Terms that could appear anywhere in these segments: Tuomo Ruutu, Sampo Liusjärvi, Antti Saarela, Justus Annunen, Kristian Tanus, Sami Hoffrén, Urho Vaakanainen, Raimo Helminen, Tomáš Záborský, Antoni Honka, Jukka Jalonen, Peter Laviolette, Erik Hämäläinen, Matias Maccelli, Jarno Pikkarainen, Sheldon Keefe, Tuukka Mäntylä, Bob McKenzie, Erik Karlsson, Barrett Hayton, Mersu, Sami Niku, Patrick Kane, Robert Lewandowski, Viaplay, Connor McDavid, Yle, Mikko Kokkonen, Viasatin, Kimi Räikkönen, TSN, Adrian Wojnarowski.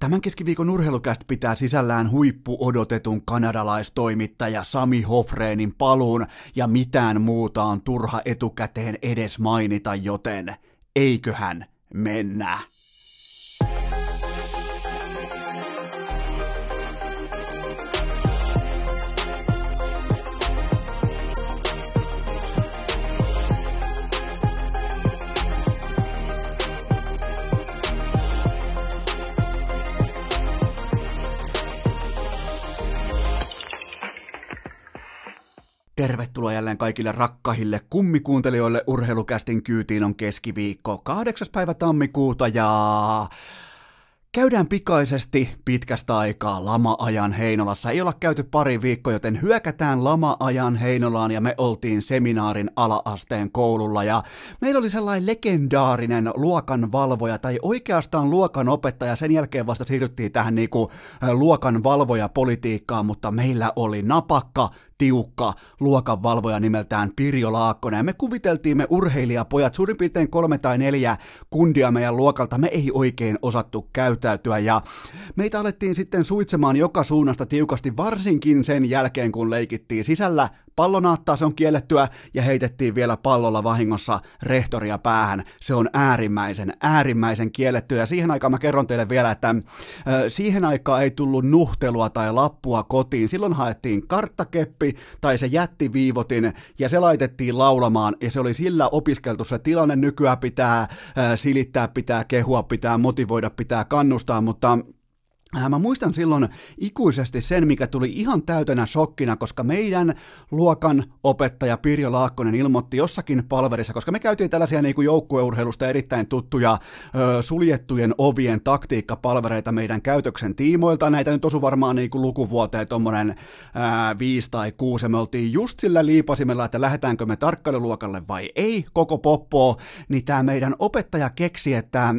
Tämän keskiviikon urheilucast pitää sisällään huippuodotetun kanadalaistoimittaja Sami Hoffrénin paluun, ja mitään muuta on turha etukäteen edes mainita, joten eiköhän mennä. Tervetuloa jälleen kaikille rakkahille kummikuuntelijoille. Urheilukästin kyytiin on keskiviikko 8. päivä tammikuuta ja käydään pikaisesti pitkästä aikaa lama-ajan Heinolassa. Ei olla käyty pari viikkoa, joten hyökätään lama-ajan Heinolaan ja me oltiin seminaarin ala-asteen koululla. Ja meillä oli sellainen legendaarinen luokanvalvoja tai oikeastaan luokanopettaja. Sen jälkeen vasta siirryttiin tähän niinku luokanvalvoja-politiikkaan, mutta meillä oli napakka, tiukka luokanvalvoja nimeltään Pirjo Laakkonen. Ja me kuviteltiin me urheilijapojat, suurin piirtein 3 tai 4 kundia meidän luokalta, me ei oikein osattu käyttäytyä ja meitä alettiin sitten suitsemaan joka suunnasta tiukasti, varsinkin sen jälkeen kun leikittiin sisällä pallonaattaa, se on kiellettyä, ja heitettiin vielä pallolla vahingossa rehtoria päähän. Se on äärimmäisen kiellettyä, ja siihen aikaan mä kerron teille vielä, että siihen aikaan ei tullut nuhtelua tai lappua kotiin. Silloin haettiin karttakeppi tai se jättiviivotin, ja se laitettiin laulamaan, ja se oli sillä opiskeltu se tilanne. Nykyään pitää silittää, pitää kehua, pitää motivoida, pitää kannustaa, mutta mä muistan silloin ikuisesti sen, mikä tuli ihan täytänä shokkina, koska meidän luokan opettaja Pirjo Laakkonen ilmoitti jossakin palverissa, koska me käytiin tällaisia niin kuin joukkueurheilusta erittäin tuttuja suljettujen ovien taktiikkapalvereita meidän käytöksen tiimoilta. Näitä nyt osui varmaan niin kuin lukuvuoteen tuommoinen 5 tai 6, ja me oltiin just sillä liipasimella, että lähdetäänkö me tarkkailuluokalle vai ei, koko poppoa, niin tämä meidän opettaja keksi, että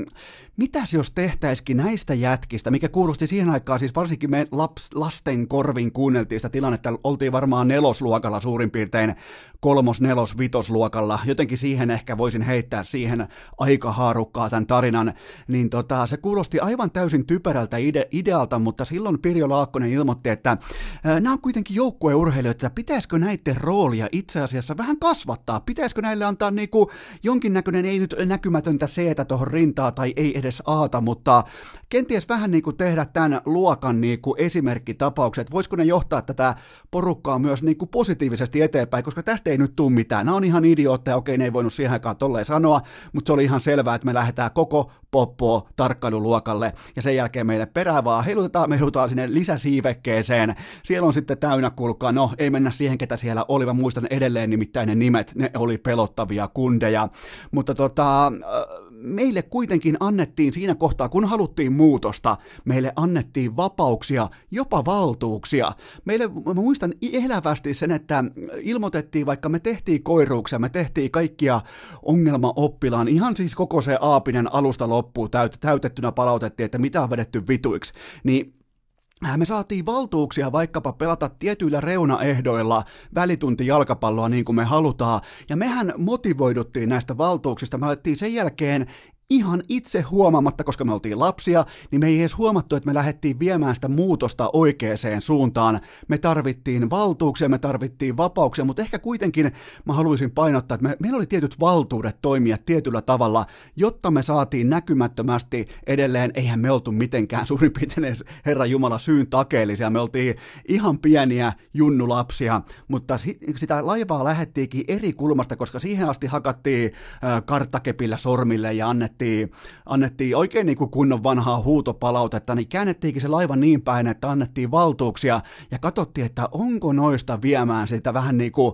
mitäs jos tehtäisikin näistä jätkistä, mikä kuulosti siihen aikaan, siis varsinkin me lasten korvin kuunneltiin sitä tilannetta, oltiin varmaan 4. luokalla suurin piirtein, 3., 4., 5. luokalla, jotenkin siihen ehkä voisin heittää siihen aikahaarukkaa tämän tarinan, niin se kuulosti aivan täysin typerältä idealta, mutta silloin Pirjo Laakkonen ilmoitti, että nämä on kuitenkin joukkueurheilijoita, että pitäisikö näiden roolia itse asiassa vähän kasvattaa, pitäisikö näille antaa niinku jonkinnäköinen, ei nyt näkymätöntä seetä tuohon rintaan tai ei edes aata, mutta kenties vähän niin kuin tehdä tämän luokan niin kuin esimerkkitapaukset, voisiko ne johtaa tätä porukkaa myös niin kuin positiivisesti eteenpäin, koska tästä ei nyt tule mitään. Nämä on ihan idiootteja, okei, ne ei voinut siihen aikaan tolleen sanoa, mutta se oli ihan selvää, että me lähdetään koko poppoa tarkkailuluokalle ja sen jälkeen meille perään vaan heilutetaan, me heilutaan sinne lisäsiivekkeeseen. Siellä on sitten täynnä, kuulkaa, no ei mennä siihen, ketä siellä oli, vaan muistan edelleen nimittäin ne nimet, ne oli pelottavia kundeja, mutta meille kuitenkin annettiin siinä kohtaa, kun haluttiin muutosta, meille annettiin vapauksia, jopa valtuuksia. Mä muistan elävästi sen, että ilmoitettiin, vaikka me tehtiin koiruuksia, me tehtiin kaikkia ongelmaoppilaan, ihan siis koko se aapinen alusta loppuun täytettynä palautettiin, että mitä on vedetty vituiksi, niin me saatiin valtuuksia vaikkapa pelata tietyillä reunaehdoilla välitunti jalkapalloa niin kuin me halutaan, ja mehän motivoiduttiin näistä valtuuksista, me alettiin sen jälkeen ihan itse huomaamatta, koska me oltiin lapsia, niin me ei edes huomattu, että me lähdettiin viemään sitä muutosta oikeaan suuntaan. Me tarvittiin valtuuksia, me tarvittiin vapauksia, mutta ehkä kuitenkin mä haluaisin painottaa, että meillä oli tietyt valtuudet toimia tietyllä tavalla, jotta me saatiin näkymättömästi edelleen. Eihän me oltu mitenkään suurin piirtein edes, Herra Jumala, syyn takeellisia, me oltiin ihan pieniä junnulapsia, mutta sitä laivaa lähdettiinkin eri kulmasta, koska siihen asti hakattiin karttakepillä sormille ja annettiin oikein niin kuin kunnon vanhaa huutopalautetta, niin käännettiinkin se laiva niin päin, että annettiin valtuuksia ja katsottiin, että onko noista viemään sitä vähän niin kuin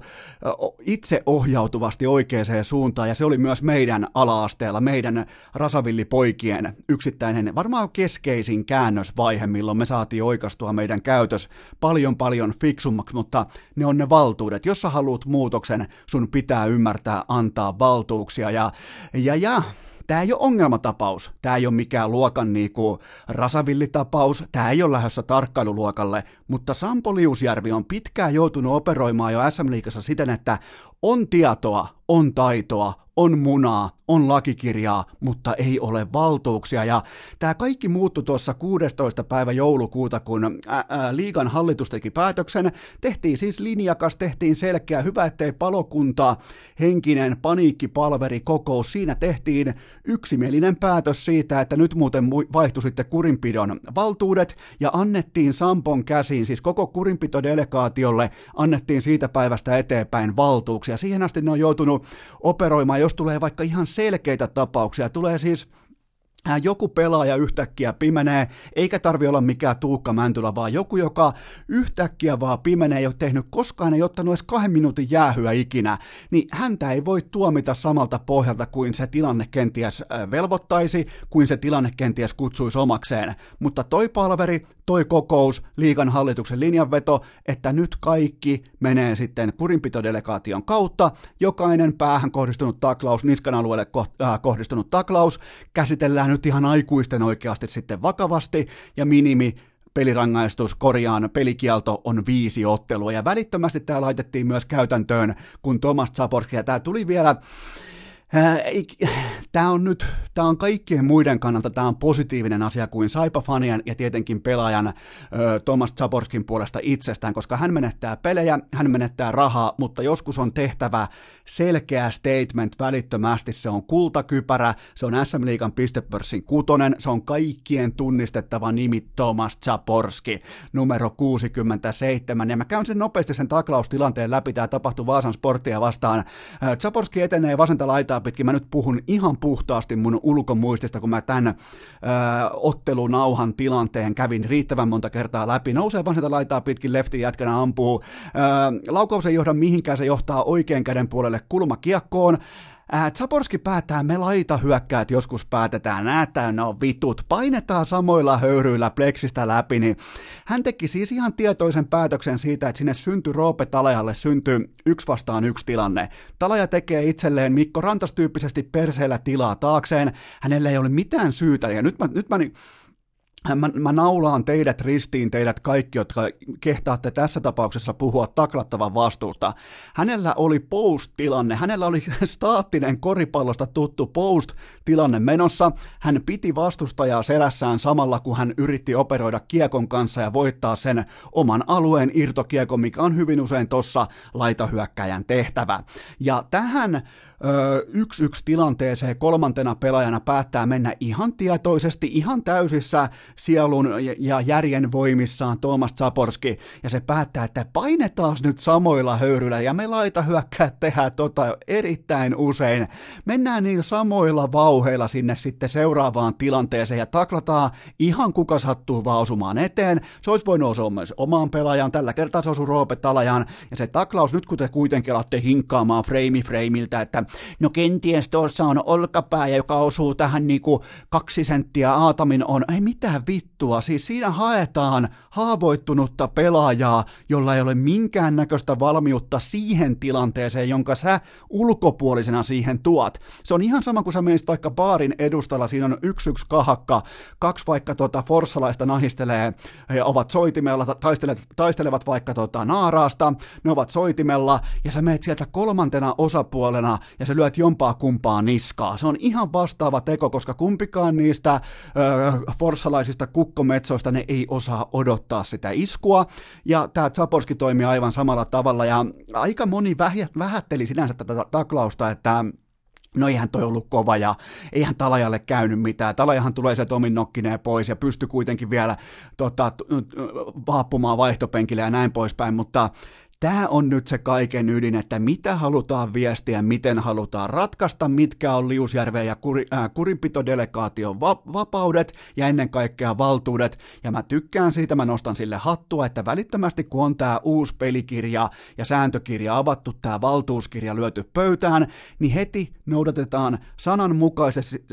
itse ohjautuvasti oikeaan suuntaan, ja se oli myös meidän ala-asteella, meidän rasavillipoikien yksittäinen, varmaan keskeisin käännösvaihe, milloin me saatiin oikaistua meidän käytös paljon fiksummaksi, mutta ne on ne valtuudet. Jos sä haluat muutoksen, sun pitää ymmärtää antaa valtuuksia ja tämä ei ole ongelmatapaus, tämä ei ole mikään luokan niinku rasavillitapaus, tämä ei ole lähdössä tarkkailuluokalle, mutta Sampo Liusjärvi on pitkään joutunut operoimaan jo SM-liigassa siten, että on tietoa, on taitoa, on munaa, on lakikirjaa, mutta ei ole valtuuksia. Ja tämä kaikki muuttui tuossa 16. päivä joulukuuta, kun liigan hallitus teki päätöksen. Tehtiin siis linjakas, tehtiin selkeä, hyvä ettei palokunta henkinen paniikkipalveri kokous. Siinä tehtiin yksimielinen päätös siitä, että nyt muuten vaihtui sitten kurinpidon valtuudet ja annettiin Sampon käsiin, siis koko kurinpitodelegaatiolle annettiin siitä päivästä eteenpäin valtuuksia. Siihen asti ne on joutunut operoimaan, jos tulee vaikka ihan selkeitä tapauksia, tulee siis joku pelaaja yhtäkkiä pimenee, eikä tarvi olla mikään Tuukka Mäntylä, vaan joku, joka yhtäkkiä vaan pimenee, ei ole tehnyt koskaan, ei ottanut edes 2 minuutin jäähyä ikinä, niin häntä ei voi tuomita samalta pohjalta kuin se tilanne kenties velvoittaisi, kuin se tilanne kenties kutsuisi omakseen. Mutta toi palveri, toi kokous, liigan hallituksen linjanveto, että nyt kaikki menee sitten kurinpitodelegaation kautta, jokainen päähän kohdistunut taklaus, niskan alueelle kohdistunut taklaus, käsitellään nyt ihan aikuisten oikeasti sitten vakavasti, ja minimi pelirangaistus, korjaan pelikielto on 5 ottelua, ja välittömästi tämä laitettiin myös käytäntöön, kun Tomáš Záborský, ja tämä tuli vielä, tämä on kaikkien muiden kannalta, tämä on positiivinen asia kuin Saipa-fanien ja tietenkin pelaajan Tomáš Záborskyn puolesta itsestään, koska hän menettää pelejä, hän menettää rahaa, mutta joskus on tehtävä selkeä statement välittömästi, se on kultakypärä, se on SM-liigan pistepörssin 6, se on kaikkien tunnistettava nimi Tomáš Záborský, numero 67, ja mä käyn sen nopeasti sen taklaustilanteen läpi, tämä tapahtui Vaasan Sporttia vastaan, Záborský etenee vasenta laitaa pitkin. Mä nyt puhun ihan puhtaasti mun ulkomuistista, kun mä tämän ottelunauhan tilanteen kävin riittävän monta kertaa läpi. Nousee vasenta laitaa pitkin, leftin jätkänä ampuu. Laukaus ei johda mihinkään, se johtaa oikean käden puolelle kulmakiekkoon. Záborský päättää, me laitahyökkäät joskus päätetään, nää täynnä on vitut, painetaan samoilla höyryillä pleksistä läpi, niin hän teki siis ihan tietoisen päätöksen siitä, että sinne syntyi Roope Talajalle, syntyi 1 vastaan 1 tilanne. Talaja tekee itselleen Mikko Rantas tyyppisesti perseellä tilaa taakseen, hänellä ei ole mitään syytä, ja nyt mä naulaan teidät ristiin, teidät kaikki, jotka kehtaatte tässä tapauksessa puhua taklattavan vastuusta. Hänellä oli post-tilanne, hänellä oli staattinen koripallosta tuttu post-tilanne menossa. Hän piti vastustajaa selässään samalla, kun hän yritti operoida kiekon kanssa ja voittaa sen oman alueen irtokiekon, mikä on hyvin usein tuossa laitahyökkäjän tehtävä. Ja tähän 1-1 tilanteeseen kolmantena pelaajana päättää mennä ihan tietoisesti, ihan täysissä sielun ja järjen voimissaan Tomáš Záborský, ja se päättää, että painetaan nyt samoilla höyryillä, ja me laitahyökkäät tehdään tota erittäin usein. Mennään niillä samoilla vauheilla sinne sitten seuraavaan tilanteeseen, ja taklataan ihan kuka sattuu vaan osumaan eteen. Se olisi voinut osua myös omaan pelaajaan, tällä kertaa se osui Roope Talajaan, ja se taklaus, nyt kun te kuitenkin alatte hinkkaamaan freimiltä, että no kenties tuossa on olkapää, joka osuu tähän niinku 2 senttiä aatamin on. Ei mitään vittua, siis siinä haetaan haavoittunutta pelaajaa, jolla ei ole minkäännäköistä valmiutta siihen tilanteeseen, jonka sä ulkopuolisena siihen tuot. Se on ihan sama, kun sä menisit vaikka baarin edustalla, siinä on 1-1 kahakka, 2 vaikka forssalaista nahistelee, he ovat soitimella, taistelevat vaikka naaraasta, ne ovat soitimella, ja sä menet sieltä kolmantena osapuolena, ja sä lyöt jompaa kumpaa niskaa. Se on ihan vastaava teko, koska kumpikaan niistä forssalaisista kukkometsoista ne ei osaa odottaa sitä iskua, ja tämä Záborský toimii aivan samalla tavalla, ja aika moni vähätteli sinänsä tätä taklausta, että no eihän toi ollut kova ja eihän Talajalle käynyt mitään. Talajahan tulee sieltä omin nokkineen pois ja pystyi kuitenkin vielä vaappumaan vaihtopenkille ja näin poispäin, mutta tämä on nyt se kaiken ydin, että mitä halutaan viestiä, miten halutaan ratkaista, mitkä on Liusjärven ja kurinpitodelegaation vapaudet ja ennen kaikkea valtuudet. Ja mä tykkään siitä, mä nostan sille hattua, että välittömästi kun on tämä uusi pelikirja ja sääntökirja avattu, tämä valtuuskirja lyöty pöytään, niin heti noudatetaan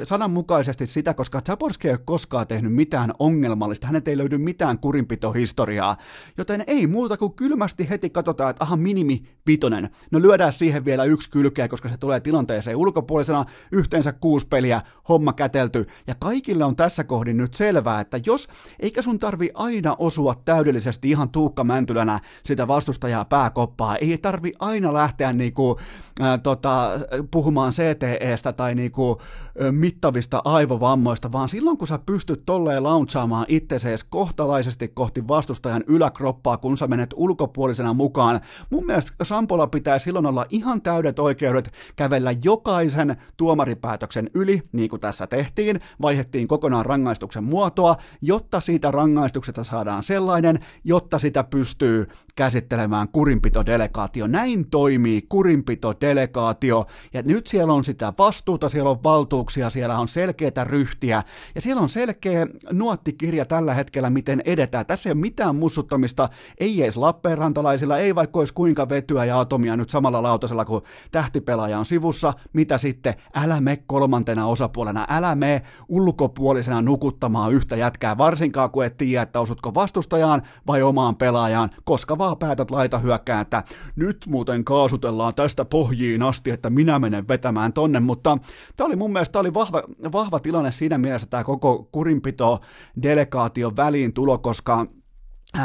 sananmukaisesti sitä, koska Záborský ei ole koskaan tehnyt mitään ongelmallista, hänet ei löydy mitään kurinpitohistoriaa, joten ei muuta kuin kylmästi heti katsotaan, katsotaan, että aha, minimi vitonen. No lyödään siihen vielä yksi kylkeä, koska se tulee tilanteeseen ulkopuolisena. Yhteensä 6 peliä, homma kätelty. Ja kaikille on tässä kohdin nyt selvää, että jos, eikä sun tarvi aina osua täydellisesti ihan Tuukka Mäntylänä sitä vastustajaa pääkoppaa. Ei tarvi aina lähteä puhumaan CTEstä tai mittavista aivovammoista, vaan silloin kun sä pystyt tolleen launchaamaan itsesees kohtalaisesti kohti vastustajan yläkroppaa, kun sä menet ulkopuolisena mukaan. Mun mielestä Sampolla pitää silloin olla ihan täydet oikeudet kävellä jokaisen tuomaripäätöksen yli, niin kuin tässä tehtiin, vaihdettiin kokonaan rangaistuksen muotoa, jotta siitä rangaistuksesta saadaan sellainen, jotta sitä pystyy käsittelemään kurinpitodelegaatio. Näin toimii kurinpitodelegaatio, ja nyt siellä on sitä vastuuta, siellä on valtuuksia, siellä on selkeätä ryhtiä, ja siellä on selkeä nuottikirja tällä hetkellä, miten edetään. Tässä ei ole mitään mussuttamista, ei edes lappeenrantalaisilla, ei vaikka olisi kuinka vetyä ja atomia nyt samalla lautasella, kun tähtipelaaja on sivussa, mitä sitten, älä mene kolmantena osapuolena, älä mene ulkopuolisena nukuttamaan yhtä jätkää, varsinkaan kun et tiedä, että osutko vastustajaan vai omaan pelaajaan, koska vaan päätät laita hyökkää, että nyt muuten kaasutellaan tästä pohjiin asti, että minä menen vetämään tonne, mutta tämä oli mun mielestä oli vahva tilanne siinä mielessä tämä koko kurinpito-delegaation väliintulo, koska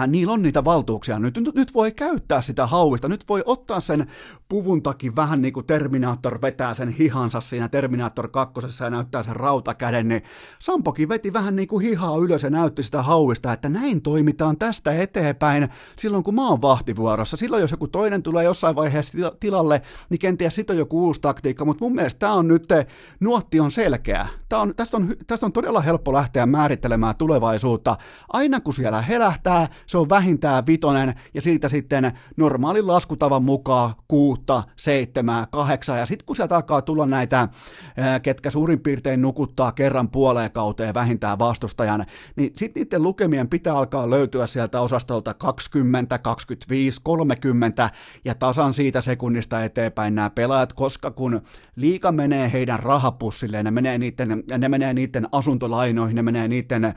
niillä on niitä valtuuksia nyt voi käyttää sitä hauista, nyt voi ottaa sen puvun takia vähän niin kuin Terminaattor vetää sen hihansa siinä Terminaattor 2 ja näyttää sen rautakäden, niin Sampokin veti vähän niin kuin hihaa ylös ja näytti sitä hauista, että näin toimitaan tästä eteenpäin silloin kun mä oon vahtivuorossa, silloin jos joku toinen tulee jossain vaiheessa tilalle, niin kenties sit on joku uusi taktiikka, mutta mun mielestä tää on nyt, nuotti on selkeä, tästä on todella helppo lähteä määrittelemään tulevaisuutta, aina kun siellä helähtää, se on vähintään 5 ja siitä sitten normaalin laskutavan mukaan 6, 7, 8 ja sitten kun sieltä alkaa tulla näitä, ketkä suurin piirtein nukuttaa kerran puoleen kauteen vähintään vastustajan, niin sitten niiden lukemien pitää alkaa löytyä sieltä osastolta 20, 25, 30 ja tasan siitä sekunnista eteenpäin nämä pelaajat, koska kun liiga menee heidän rahapussilleen, ne menee niiden asuntolainoihin, ne menee niiden,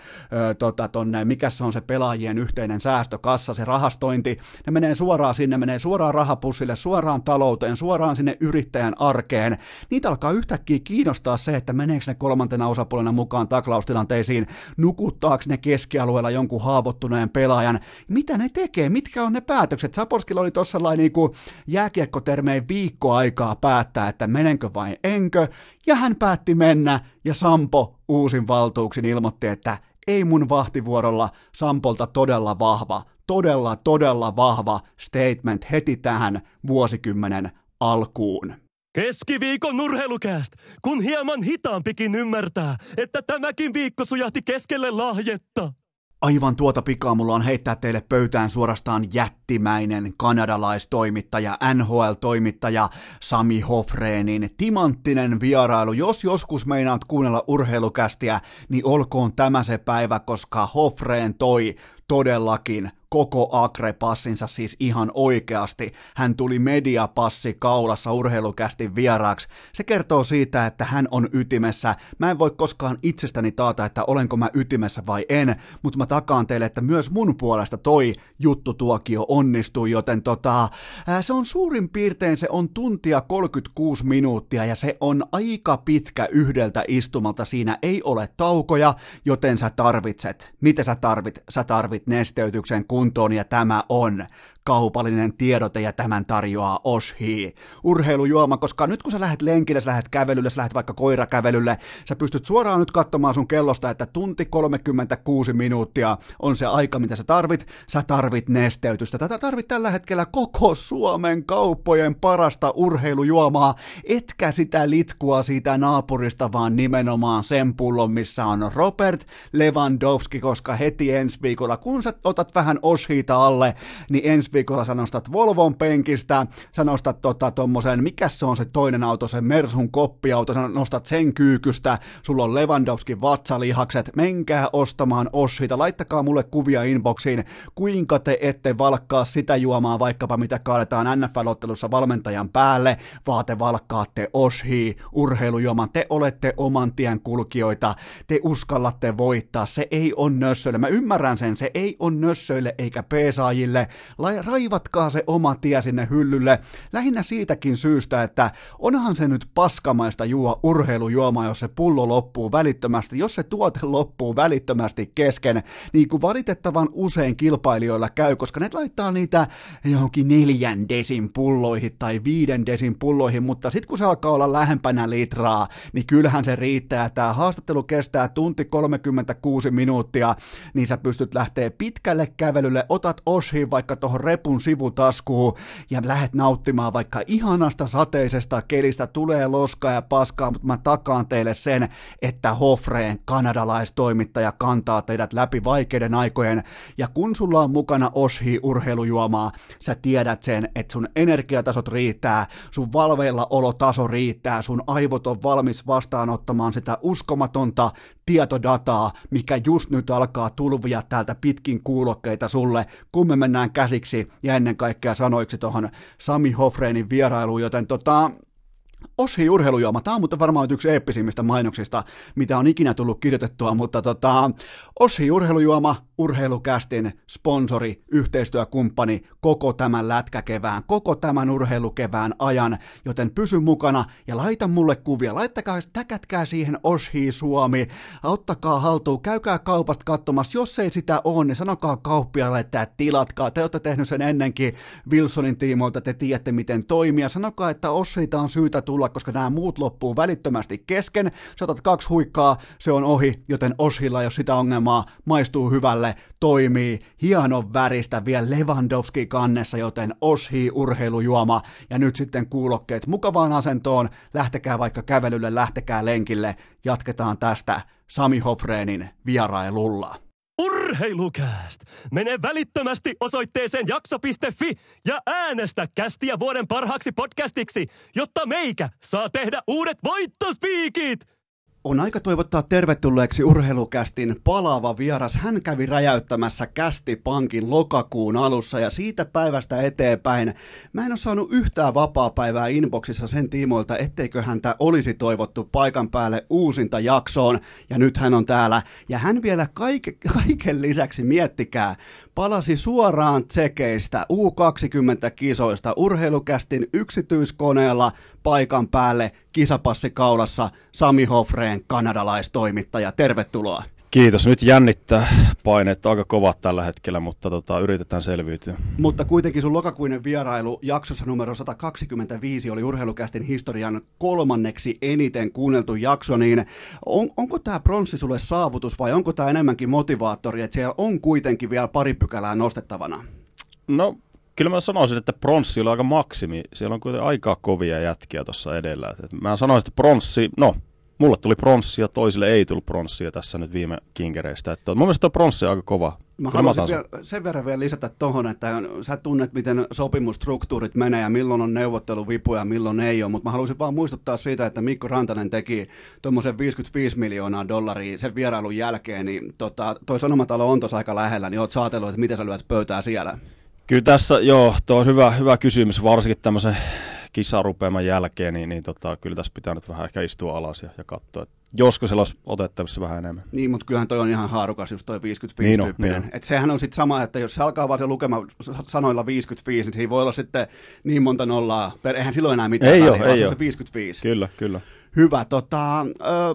mikä se on se pelaajien yhteen säästökassa, se rahastointi, ne menee suoraan sinne, menee suoraan rahapussille, suoraan talouteen, suoraan sinne yrittäjän arkeen. Niitä alkaa yhtäkkiä kiinnostaa se, että meneekö ne kolmantena osapuolena mukaan taklaustilanteisiin, nukuttaako ne keskialueella jonkun haavoittuneen pelaajan, mitä ne tekee, mitkä on ne päätökset. Záborskilla oli tuossa sellainen niin jääkiekkotermein viikko aikaa päättää, että menenkö vai enkö, ja hän päätti mennä, ja Sampo uusin valtuuksin ilmoitti, että ei mun vahtivuorolla, Sampolta todella vahva statement heti tähän vuosikymmenen alkuun. Keskiviikon urheilukääst, kun hieman hitaampikin ymmärtää, että tämäkin viikko sujahti keskelle lahjetta. Aivan tuota pikaa mulla on heittää teille pöytään suorastaan jättimäinen kanadalaistoimittaja, NHL-toimittaja Sami Hoffrénin timanttinen vierailu. Jos joskus meinaat kuunnella urheilukästiä, niin olkoon tämä se päivä, koska Hoffrén toi todellakin koko Agre-passinsa, siis ihan oikeasti. Hän tuli mediapassi kaulassa urheilukästi vieraaksi. Se kertoo siitä, että hän on ytimessä. Mä en voi koskaan itsestäni taata, että olenko mä ytimessä vai en, mutta mä takaan teille, että myös mun puolesta toi juttutuokio onnistui, joten se on suurin piirtein, se on 1 tuntia 36 minuuttia ja se on aika pitkä yhdeltä istumalta. Siinä ei ole taukoja, joten sä tarvitset. Mitä sä tarvit? Sä tarvit nesteytyksen kuntoon, ja tämä on kaupallinen tiedote, ja tämän tarjoaa Oshii. Urheilujuoma, koska nyt kun sä lähdet lenkille, sä lähdet kävelylle, sä lähdet vaikka koirakävelylle, sä pystyt suoraan nyt katsomaan sun kellosta, että 1 tunti 36 minuuttia on se aika, mitä sä tarvit nesteytystä. Tätä tarvit tällä hetkellä koko Suomen kauppojen parasta urheilujuomaa, etkä sitä litkua siitä naapurista, vaan nimenomaan sen pullon, missä on Robert Lewandowski, koska heti ensi viikolla, kun sä otat vähän Oshiita alle, niin ensi viikolla sä nostat Volvon penkistä, sä nostat tommosen, mikä se on se toinen auto, se Mersun koppiauto, sä nostat sen kyykystä, sulla on Lewandowskin vatsalihakset, menkää ostamaan Oshita, laittakaa mulle kuvia inboxiin, kuinka te ette valkkaa sitä juomaa, vaikkapa mitä kaadetaan NFL-ottelussa valmentajan päälle, vaan te valkkaatte Oshii urheilujuoman, te olette oman tien kulkijoita, te uskallatte voittaa, se ei on nössöille, mä ymmärrän sen, se ei on nössöille eikä peesaajille, raivatkaa se oma tie sinne hyllylle. Lähinnä siitäkin syystä, että onhan se nyt paskamaista juo urheilujuomaa, jos se pullo loppuu välittömästi, jos se tuote loppuu välittömästi kesken, niin kuin valitettavan usein kilpailijoilla käy, koska ne laittaa niitä johonkin 4 desin pulloihin tai 5 desin pulloihin, mutta sitten kun se alkaa olla lähempänä litraa, niin kyllähän se riittää. Tämä haastattelu kestää 1 tunti 36 minuuttia, niin sä pystyt lähteä pitkälle kävelylle, otat oshiin vaikka tuohon repun sivutaskuun ja lähet nauttimaan vaikka ihanasta sateisesta kelistä, tulee loskaa ja paskaa, mutta mä takaan teille sen, että Hoffrén kanadalaistoimittaja kantaa teidät läpi vaikeiden aikojen, ja kun sulla on mukana oshi urheilujuomaa, sä tiedät sen, että sun energiatasot riittää, sun valveilla olotaso riittää, sun aivot on valmis vastaanottamaan sitä uskomatonta tietodataa, mikä just nyt alkaa tulvia täältä pitkin kuulokkeita sulle, kun me mennään käsiksi ja ennen kaikkea sanoiksi tuohon Sami Hoffrénin vierailuun, joten Oshi urheilujuoma, tämä on mutta varmaan yksi eeppisimmistä mainoksista, mitä on ikinä tullut kirjoitettua, mutta Oshi urheilujuoma, urheilukästin sponsori, yhteistyökumppani koko tämän lätkäkevään, koko tämän urheilukevään ajan, joten pysy mukana ja laita mulle kuvia, täkätkää siihen Oshi Suomi, ottakaa haltuun, käykää kaupasta katsomassa, jos ei sitä ole, niin sanokaa kauppialle, että tilatkaa, te olette tehnyt sen ennenkin Wilsonin tiimoilta, te tiedätte miten toimia, sanokaa, että Oshiita on syytä tulla, koska nämä muut loppuu välittömästi kesken, sä otat 2 huikkaa, se on ohi, joten Oshilla, jos sitä ongelmaa, maistuu hyvälle, toimii, hienon väristä, vielä Lewandowski kannessa, joten Oshi urheilujuoma, ja nyt sitten kuulokkeet mukavaan asentoon, lähtekää vaikka kävelylle, lähtekää lenkille, jatketaan tästä Sami Hoffrénin vierailulla. Urheilukääst! Mene välittömästi osoitteeseen jakso.fi ja äänestä kästiä vuoden parhaaksi podcastiksi, jotta meikä saa tehdä uudet voittospiikit! On aika toivottaa tervetulleeksi urheilukästin palaava vieras. Hän kävi räjäyttämässä Kästipankin lokakuun alussa ja siitä päivästä eteenpäin mä en ole saanut yhtään vapaapäivää inboxissa sen tiimoilta, etteikö häntä olisi toivottu paikan päälle uusinta jaksoon. Ja nyt hän on täällä ja hän vielä kaiken lisäksi, miettikää, palasi suoraan tsekeistä U20-kisoista urheilukästin yksityiskoneella paikan päälle kisapassi kaulassa. Sami Hoffrén, kanadalaistoimittaja, tervetuloa. Kiitos. Nyt jännittää, paineet aika kovat tällä hetkellä, mutta yritetään selviytyä. Mutta kuitenkin sun lokakuinen vierailu jaksossa numero 125 oli urheilukästin historian 3. eniten kuunneltu jakso, niin onko tämä pronssi sulle saavutus vai onko tämä enemmänkin motivaattori, että siellä on kuitenkin vielä 2 pykälää nostettavana? No, kyllä mä sanoisin, että pronssi oli aika maksimi. Siellä on kuitenkin aika kovia jätkiä tuossa edellä. Mä sanoisin, että pronssi, no, mulle tuli pronssia, toisille ei tullut pronssia tässä nyt viime kinkereistä. Että mun mielestä tuo pronssi on aika kova. Mä haluaisin sen verran vielä lisätä tuohon, että sä tunnet, miten sopimusstruktuurit menee ja milloin on neuvotteluvipuja ja milloin ei ole, mutta mä haluaisin vaan muistuttaa siitä, että Mikko Rantanen teki tuommoisen $55 miljoonaa sen vierailun jälkeen, niin toi Sanomatalo on tuossa aika lähellä, niin oot saatellut, että miten sä lyöt pöytää siellä? Kyllä tässä, joo, tuo on hyvä kysymys, varsinkin tämmöisen kisarupeaman jälkeen, niin kyllä tässä pitää nyt vähän ehkä istua alas ja katsoa, että josko siellä olisi otettavissa vähän enemmän. Niin, mutta kyllähän toi on ihan haarukas, just toi 55 niin tyyppinen. Niin. Että sehän on sitten sama, että jos se alkaa vaan se lukema sanoilla 55, niin siinä voi olla sitten niin monta nollaa. Eihän silloin enää mitään väliä, se on se 55. Kyllä, kyllä. Hyvä.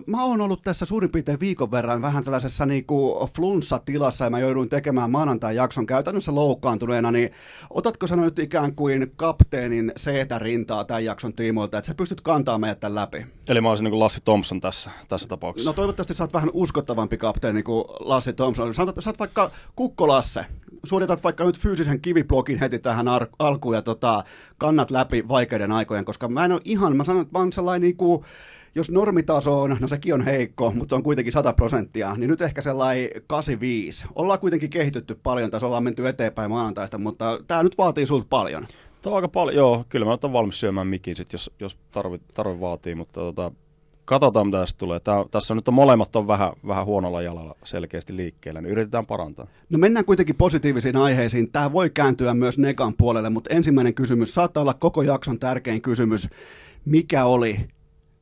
Mä oon ollut tässä suurin piirtein viikon verran vähän tällaisessa niinku flunssatilassa ja mä jouduin tekemään maanantai-jakson käytännössä loukkaantuneena, niin otatko sä nyt ikään kuin kapteenin seetärintaa tämän jakson tiimoilta, että sä pystyt kantaa meidät tämän läpi? Eli mä olisin niin kuin Lassi Thomson tässä tapauksessa. No toivottavasti sä oot vähän uskottavampi kapteeni kuin Lassi Thomson. Sä oot vaikka Kukko Lasse. Suoritat vaikka nyt fyysisen kiviblokin heti tähän alkuun ja kannat läpi vaikeiden aikojen, koska mä en ole ihan, mä sanon, että mä oon sellainen niinku, jos normitaso on, no sekin on heikko, mutta se on kuitenkin 100%, niin nyt ehkä sellainen 85. Ollaan kuitenkin kehitytty paljon, tässä ollaan menty eteenpäin maanantaista, mutta tämä nyt vaatii sulta paljon. Tämä on aika paljon, joo, kyllä mä otan valmis syömään mikin sit, jos tarve vaatii, mutta katsotaan, mitä tässä tulee. Tässä nyt on molemmat on vähän huonolla jalalla selkeästi liikkeellä, niin yritetään parantaa. No mennään kuitenkin positiivisiin aiheisiin. Tämä voi kääntyä myös negan puolelle, mutta ensimmäinen kysymys saattaa olla koko jakson tärkein kysymys. Mikä oli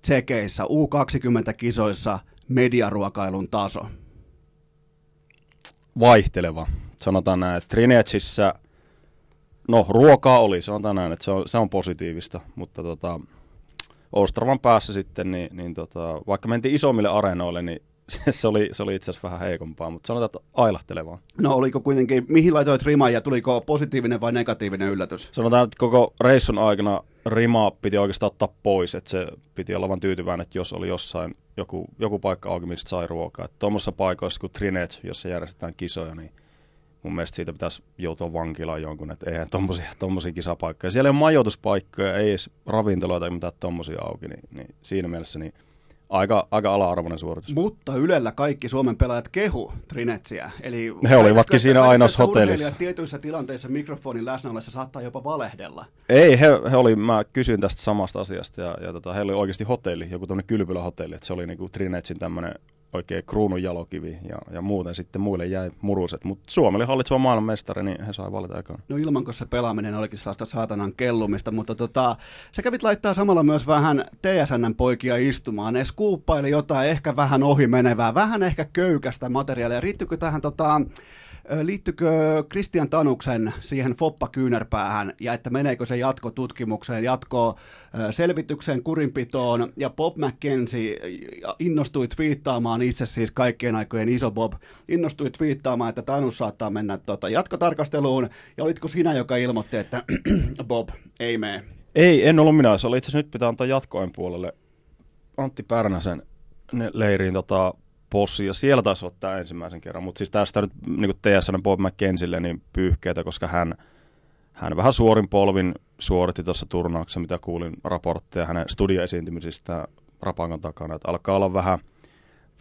tsekeissä U20-kisoissa mediaruokailun taso? Vaihteleva. Sanotaan näin, että Trinecissä No, ruokaa oli, sanotaan näin, että se on positiivista, mutta Ostravan päässä sitten, vaikka mentiin isommille areenoille, niin se oli itse asiassa vähän heikompaa, mutta sanotaan, että ailahtelevaa. No oliko kuitenkin, mihin laitoit rimaa ja tuliko positiivinen vai negatiivinen yllätys? Sanotaan, että koko reissun aikana rimaa piti oikeastaan ottaa pois, että se piti olla vain tyytyväinen, että jos oli jossain joku paikka auki, mistä sai ruokaa. Tuommoisissa paikoissa kuin Trinage, jossa järjestetään kisoja, niin mun mielestä siitä pitäisi joutua vankilaan jonkun, että eihän tommosia kisapaikkoja. Siellä ei ole majoituspaikkoja, ei edes ravintoloita tai mitään tommosia auki, niin siinä mielessä niin aika ala-arvoinen suoritus. Mutta Ylellä kaikki Suomen pelaajat kehu Trinetsiä. Eli he olivatkin siinä ainoassa hotellissa. Tietyissä tilanteissa mikrofonin läsnäolessa saattaa jopa valehdella. Ei, he oli, mä kysyin tästä samasta asiasta, ja heillä oli oikeasti hotelli, joku tämmöinen kylpylähotelli, että se oli niinku Trinetsin tämmöinen oikein kruunun jalokivi, ja muuten sitten muille jäi muruset. Mutta Suomi oli hallitseva maailmanmestari, niin he sai valita aikaan. No ilmankossa pelaaminen olikin sellaista saatanan kellumista, mutta sä kävit laittaa samalla myös vähän TSN:n poikia istumaan. Ne skuuppaili jotain ehkä vähän ohimenevää, vähän ehkä köykästä materiaalia. Riittyykö tähän liittyykö Kristian Tanuksen siihen foppakyynärpäähän ja että meneekö se jatkotutkimukseen, jatkoselvitykseen, kurinpitoon? Ja Bob McKenzie innostui twiittaamaan, itse siis kaikkien aikojen iso Bob, innostui twiittaamaan, että Tanus saattaa mennä jatkotarkasteluun. Ja olitko sinä, joka ilmoitti, että Bob ei mene? Ei, en ollut minä. Se oli itse asiassa, nyt pitää antaa jatkoajan puolelle Antti Pärnäsen leiriin possi, ja siellä taisi ottaa ensimmäisen kerran, mutta siis tästä nyt niin TSN Bob McKenzielle niin pyyhkeitä, koska hän vähän suorin polvin suoritti tuossa turnauksessa, mitä kuulin raportteja hänen studioesiintymisistä Rapankan takana, että alkaa olla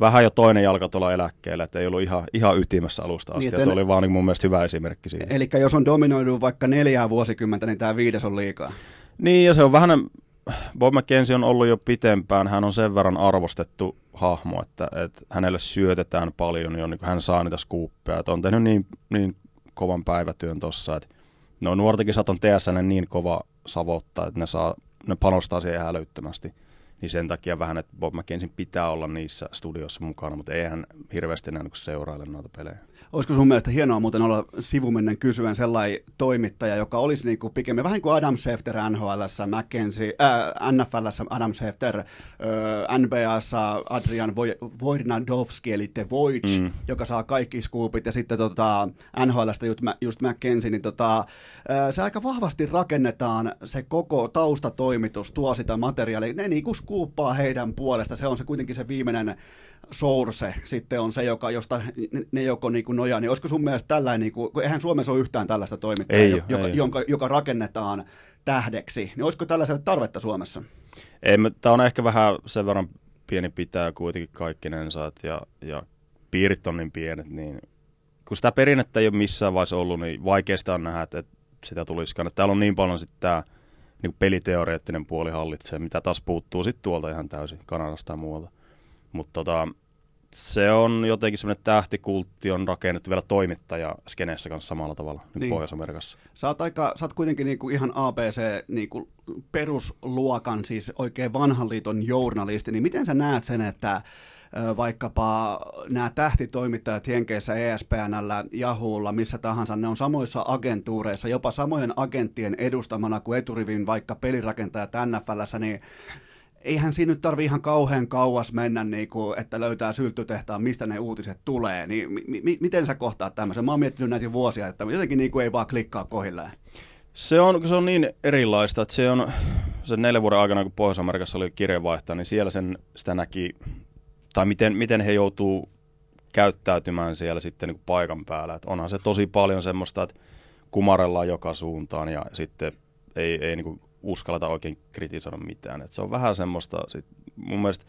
vähän jo toinen jalka tuolla eläkkeellä, että ei ollut ihan ytimessä alusta asti, niin, oli vaan niin mun mielestä hyvä esimerkki siitä. Eli jos on dominoinut vaikka 4 vuosikymmentä, niin tämä 5 on liikaa. Niin, ja se on vähän... Bob McKenzie on ollut jo pitempään, hän on sen verran arvostettu hahmo, että hänelle syötetään paljon, niin hän saa niitä skuuppeja, että on tehnyt niin kovan päivätyön tuossa, että no nuorten kisat on TSN niin kova savotta, että ne panostaa siihen hälyttömästi, niin sen takia vähän, että Bob McKenzien pitää olla niissä studioissa mukana, mutta ei hän hirveästi enää seuraile noita pelejä. Olisiko sun mielestä hienoa muuten olla sivumennen kysyjen sellainen toimittaja, joka olisi niin kuin pikemmin, vähän kuin Adam Schefter NHL:ssä, McKenzie, NFL:ssä Adam Schefter, NBA:ssa Adrian Wojnarowski, eli The Voyage, joka saa kaikki scoopit, ja sitten NHL:stä just McKenzie, niin se aika vahvasti rakennetaan, se koko taustatoimitus tuo sitä materiaalia, ne niin kuin skuuppaa heidän puolesta, se on se kuitenkin se viimeinen source, sitten on se, josta ne joko niin kuin nojaa, niin olisiko sun mielestä tällainen, niin kuin, eihän Suomessa ole yhtään tällaista toimittajaa, joka rakennetaan tähdeksi, niin olisiko tällaiselle tarvetta Suomessa? Tämä on ehkä vähän sen verran pieni pitää kuitenkin kaikkinensa, ja piirit on niin pienet, niin kun sitä perinnettä ei ole missään vaiheessa ollut, niin vaikeasta on nähdä, että sitä tulisikaan. Täällä on niin paljon sitten tämä niin peliteoreettinen puoli hallitsee, mitä taas puuttuu sitten tuolta ihan täysin, Kanadasta ja muualta. Mutta se on jotenkin semmoinen tähtikultti, on rakennettu vielä toimittajaskeneessä kanssa samalla tavalla niin. Pohjois-Amerikassa. Sä oot kuitenkin niinku ihan ABC niinku perusluokan, siis oikein vanhan liiton journalisti, niin miten sä näet sen, että vaikkapa nämä tähtitoimittajat Jenkeissä, ESPN:llä, Yahoolla, missä tahansa, ne on samoissa agentuureissa, jopa samojen agenttien edustamana kuin eturivin vaikka pelirakentajat NFL:ssä, niin eihän siinä nyt tarvitse ihan kauhean kauas mennä, niin kuin, että löytää sylttytehtaan, mistä ne uutiset tulee. Niin miten sä kohtaat tämmöisen? Mä oon miettinyt näitä vuosia, että jotenkin niin kuin ei vaan klikkaa kohilleen. Se on niin erilaista, että se on sen 4 vuoden aikana, kun Pohjois-Amerikassa oli kirjeenvaihtaja, niin siellä sitä näki, tai miten he joutuu käyttäytymään siellä sitten niin kuin paikan päällä. Et onhan se tosi paljon semmoista, että kumarellaan joka suuntaan ja sitten ei niin kuin uskalleta oikein kritisoida mitään. Et se on vähän semmoista, mun mielestä,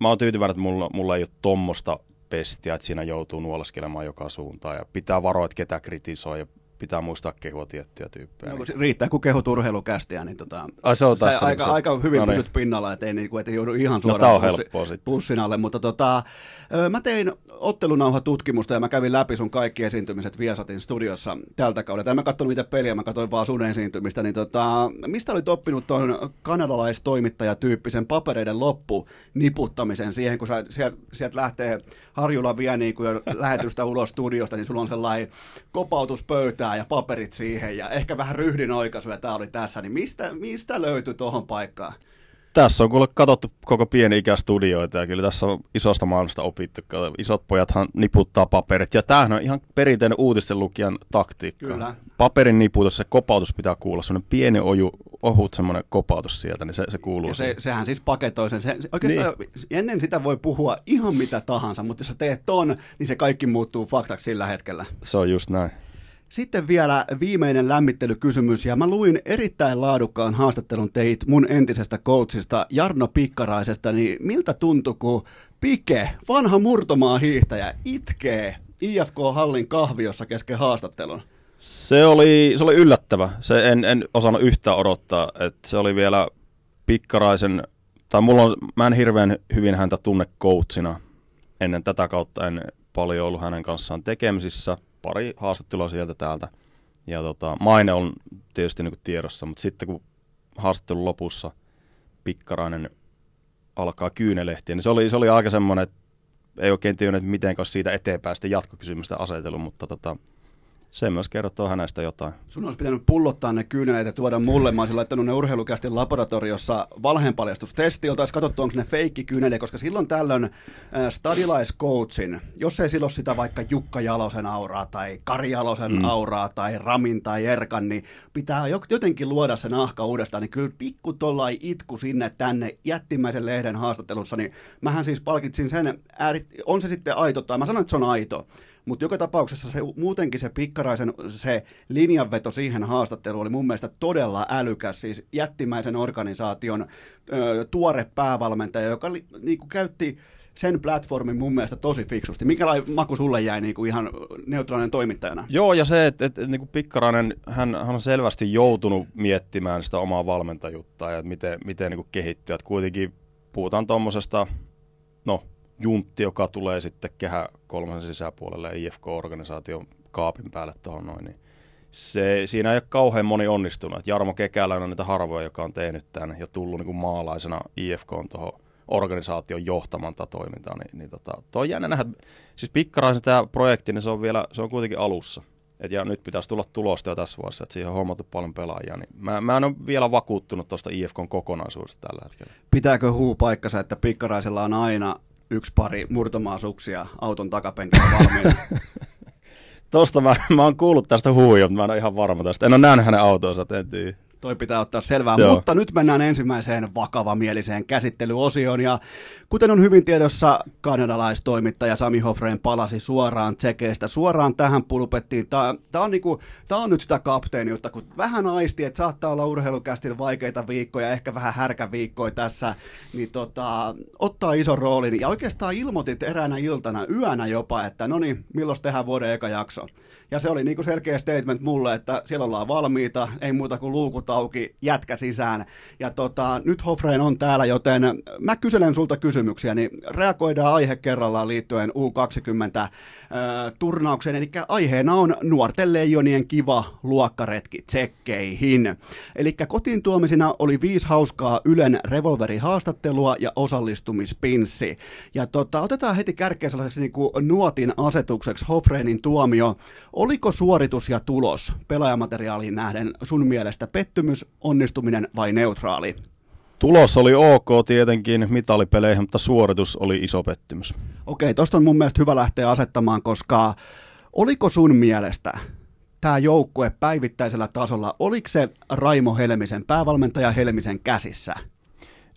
mä oon tyytyväinen, että mulla ei ole tommoista pestiä, että siinä joutuu nuolaskelemaan joka suuntaan ja pitää varoa, että ketä kritisoi ja pitää muistaa kehua tiettyjä tyyppejä. No, riittää, kun kehut urheilukästiä, niin se on tässä aika hyvin no niin. Pysyt pinnalla, ettei niinku, et joudu ihan suoraan pussin alle. Mutta mä tein ottelunauhatutkimusta ja mä kävin läpi sun kaikki esiintymiset Viasatin studiossa tältä kaudella. En mä katsonut niitä peliä, mä katsoin vaan sun esiintymistä. Niin mistä olit oppinut tuon kanadalaistoimittajatyyppisen papereiden loppuniputtamisen siihen, kun sieltä lähtee Harjula vie niin kun lähetystä ulos studiosta, niin sulla on sellainen kopautuspöytä, nenää ja paperit siihen ja ehkä vähän ryhdin oikaisuja tämä oli tässä, niin mistä löytyi tuohon paikkaan? Tässä on kuule katsottu koko pieni ikästudioita ja kyllä tässä on isosta maailmasta opittu. Isot pojathan niputtaa paperit ja tämähän on ihan perinteinen uutisten lukijan taktiikka. Kyllä. Paperin niputus, se kopautus pitää kuulla, semmoinen pieni ohut semmoinen kopautus sieltä, niin se kuuluu. Sehän siis paketoi sen. Se, oikeastaan niin. Ennen sitä voi puhua ihan mitä tahansa, mutta jos sä teet ton, niin se kaikki muuttuu faktaksi sillä hetkellä. Se on just näin. Sitten vielä viimeinen lämmittelykysymys, ja mä luin erittäin laadukkaan haastattelun teit mun entisestä coachista Jarno Pikkaraisesta, niin miltä tuntui, kun Pike, vanha murtomaan hiihtäjä, itkee IFK-hallin kahviossa kesken haastattelun? Se oli yllättävä. En osannut yhtään odottaa, että se oli vielä Pikkaraisen, tai mä en hirveän hyvin häntä tunne coachina. Ennen tätä kautta en paljon ollut hänen kanssaan tekemisissä. Pari haastattelua sieltä täältä, ja maine on tietysti niin kuin tiedossa, mutta sitten kun haastattelun lopussa Pikkarainen alkaa kyynelehtiä, niin se oli aika semmoinen, että ei oikein tiedä, että mitenkä siitä eteenpäin sitten jatkokysymystä asetellut, mutta se myös kertoo hänestä jotain. Sun olisi pitänyt pullottaa ne kyyneleet ja tuoda mulle. Mä olisin laittanut ne urheilukästin laboratoriossa valheenpaljastustesti, oltaisiin katsottu, onko ne feikkikyyneleet, koska silloin tällöin stadilaiscoachin, jos ei silloin sitä vaikka Jukka Jalosen auraa tai Kari Jalosen auraa tai Ramin tai Erkan, niin pitää jotenkin luoda se nahka uudestaan. Niin kyllä pikku tollain itku sinne tänne jättimäisen lehden haastattelussa, niin mähän siis palkitsin sen, on se sitten aito tai mä sanon, että se on aito. Mutta joka tapauksessa se Pikkaraisen se linjanveto siihen haastatteluun oli mun mielestä todella älykäs, siis jättimäisen organisaation tuore päävalmentaja, joka niinku käytti sen platformin mun mielestä tosi fiksusti. Minkälainen maku sulle jäi niinku ihan neutraalinen toimittajana? Joo, ja se, että niinku Pikkarainen, hän on selvästi joutunut miettimään sitä omaa valmentajuutta ja miten niinku kehittyä. Et kuitenkin puhutaan tuommoisesta, juntti, joka tulee sitten kehä kolmasen sisäpuolelle ja IFK-organisaation kaapin päälle tuohon noin. Niin siinä ei ole kauhean moni onnistunut. Et Jarmo Kekäläinen on niitä harvoja, joka on tehnyt tämän ja tullut niin kuin maalaisena IFK:n tuohon organisaation johtamaan tätä toimintaa. Tuo on jännä nähdä. Siis Pikkaraisen tämä projekti, niin se on kuitenkin alussa. Ja nyt pitäisi tulla tulosta jo tässä vuodessa, että siihen on hommattu paljon pelaajia. Niin mä en ole vielä vakuuttunut tuosta IFK:n kokonaisuudesta tällä hetkellä. Pitääkö huupaikkansa, että Pikkaraisella on aina yksi pari murtomaasuksia auton takapenkillä valmiina? Tuosta mä oon kuullut tästä huuja, mutta mä en ole ihan varma tästä. En ole nähnyt hänen autonsa, tehtyä. Toi pitää ottaa selvää, joo. Mutta nyt mennään ensimmäiseen vakavamieliseen käsittelyosioon. Ja kuten on hyvin tiedossa, kanadalaistoimittaja Sami Hoffrén palasi suoraan Tsekeistä, suoraan tähän pulpettiin. Tämä on, niinku, on nyt sitä kapteeniutta, kun vähän aisti, että saattaa olla urheilukästillä vaikeita viikkoja, ehkä vähän härkäviikkoja tässä, niin ottaa ison roolin. Ja oikeastaan ilmoitit eräänä iltana, yönä jopa, että milloin tehdään vuoden eka jakso. Ja se oli niinku selkeä statement mulle, että siellä ollaan valmiita, ei muuta kuin luukut auki, jätkä sisään. Ja nyt Hoffrén on täällä, joten mä kyselen sulta kysymyksiä, niin reagoidaan aihe kerrallaan liittyen U20-turnaukseen. Eli aiheena on nuorten leijonien kiva luokkaretki tsekkeihin. Eli kotiin tuomisina oli 5 hauskaa Ylen revolverihaastattelua ja osallistumispinssi. Ja otetaan heti kärkeen sellaiseksi niinku nuotin asetukseksi Hoffrénin tuomio. Oliko suoritus ja tulos pelaajamateriaaliin nähden sun mielestä pettymys, onnistuminen vai neutraali? Tulos oli ok tietenkin mitalipeleihin, mutta suoritus oli iso pettymys. Okei, tosta on mun mielestä hyvä lähteä asettamaan, koska oliko sun mielestä tämä joukkue päivittäisellä tasolla, oliko se Raimo Helmisen, päävalmentaja Helmisen käsissä?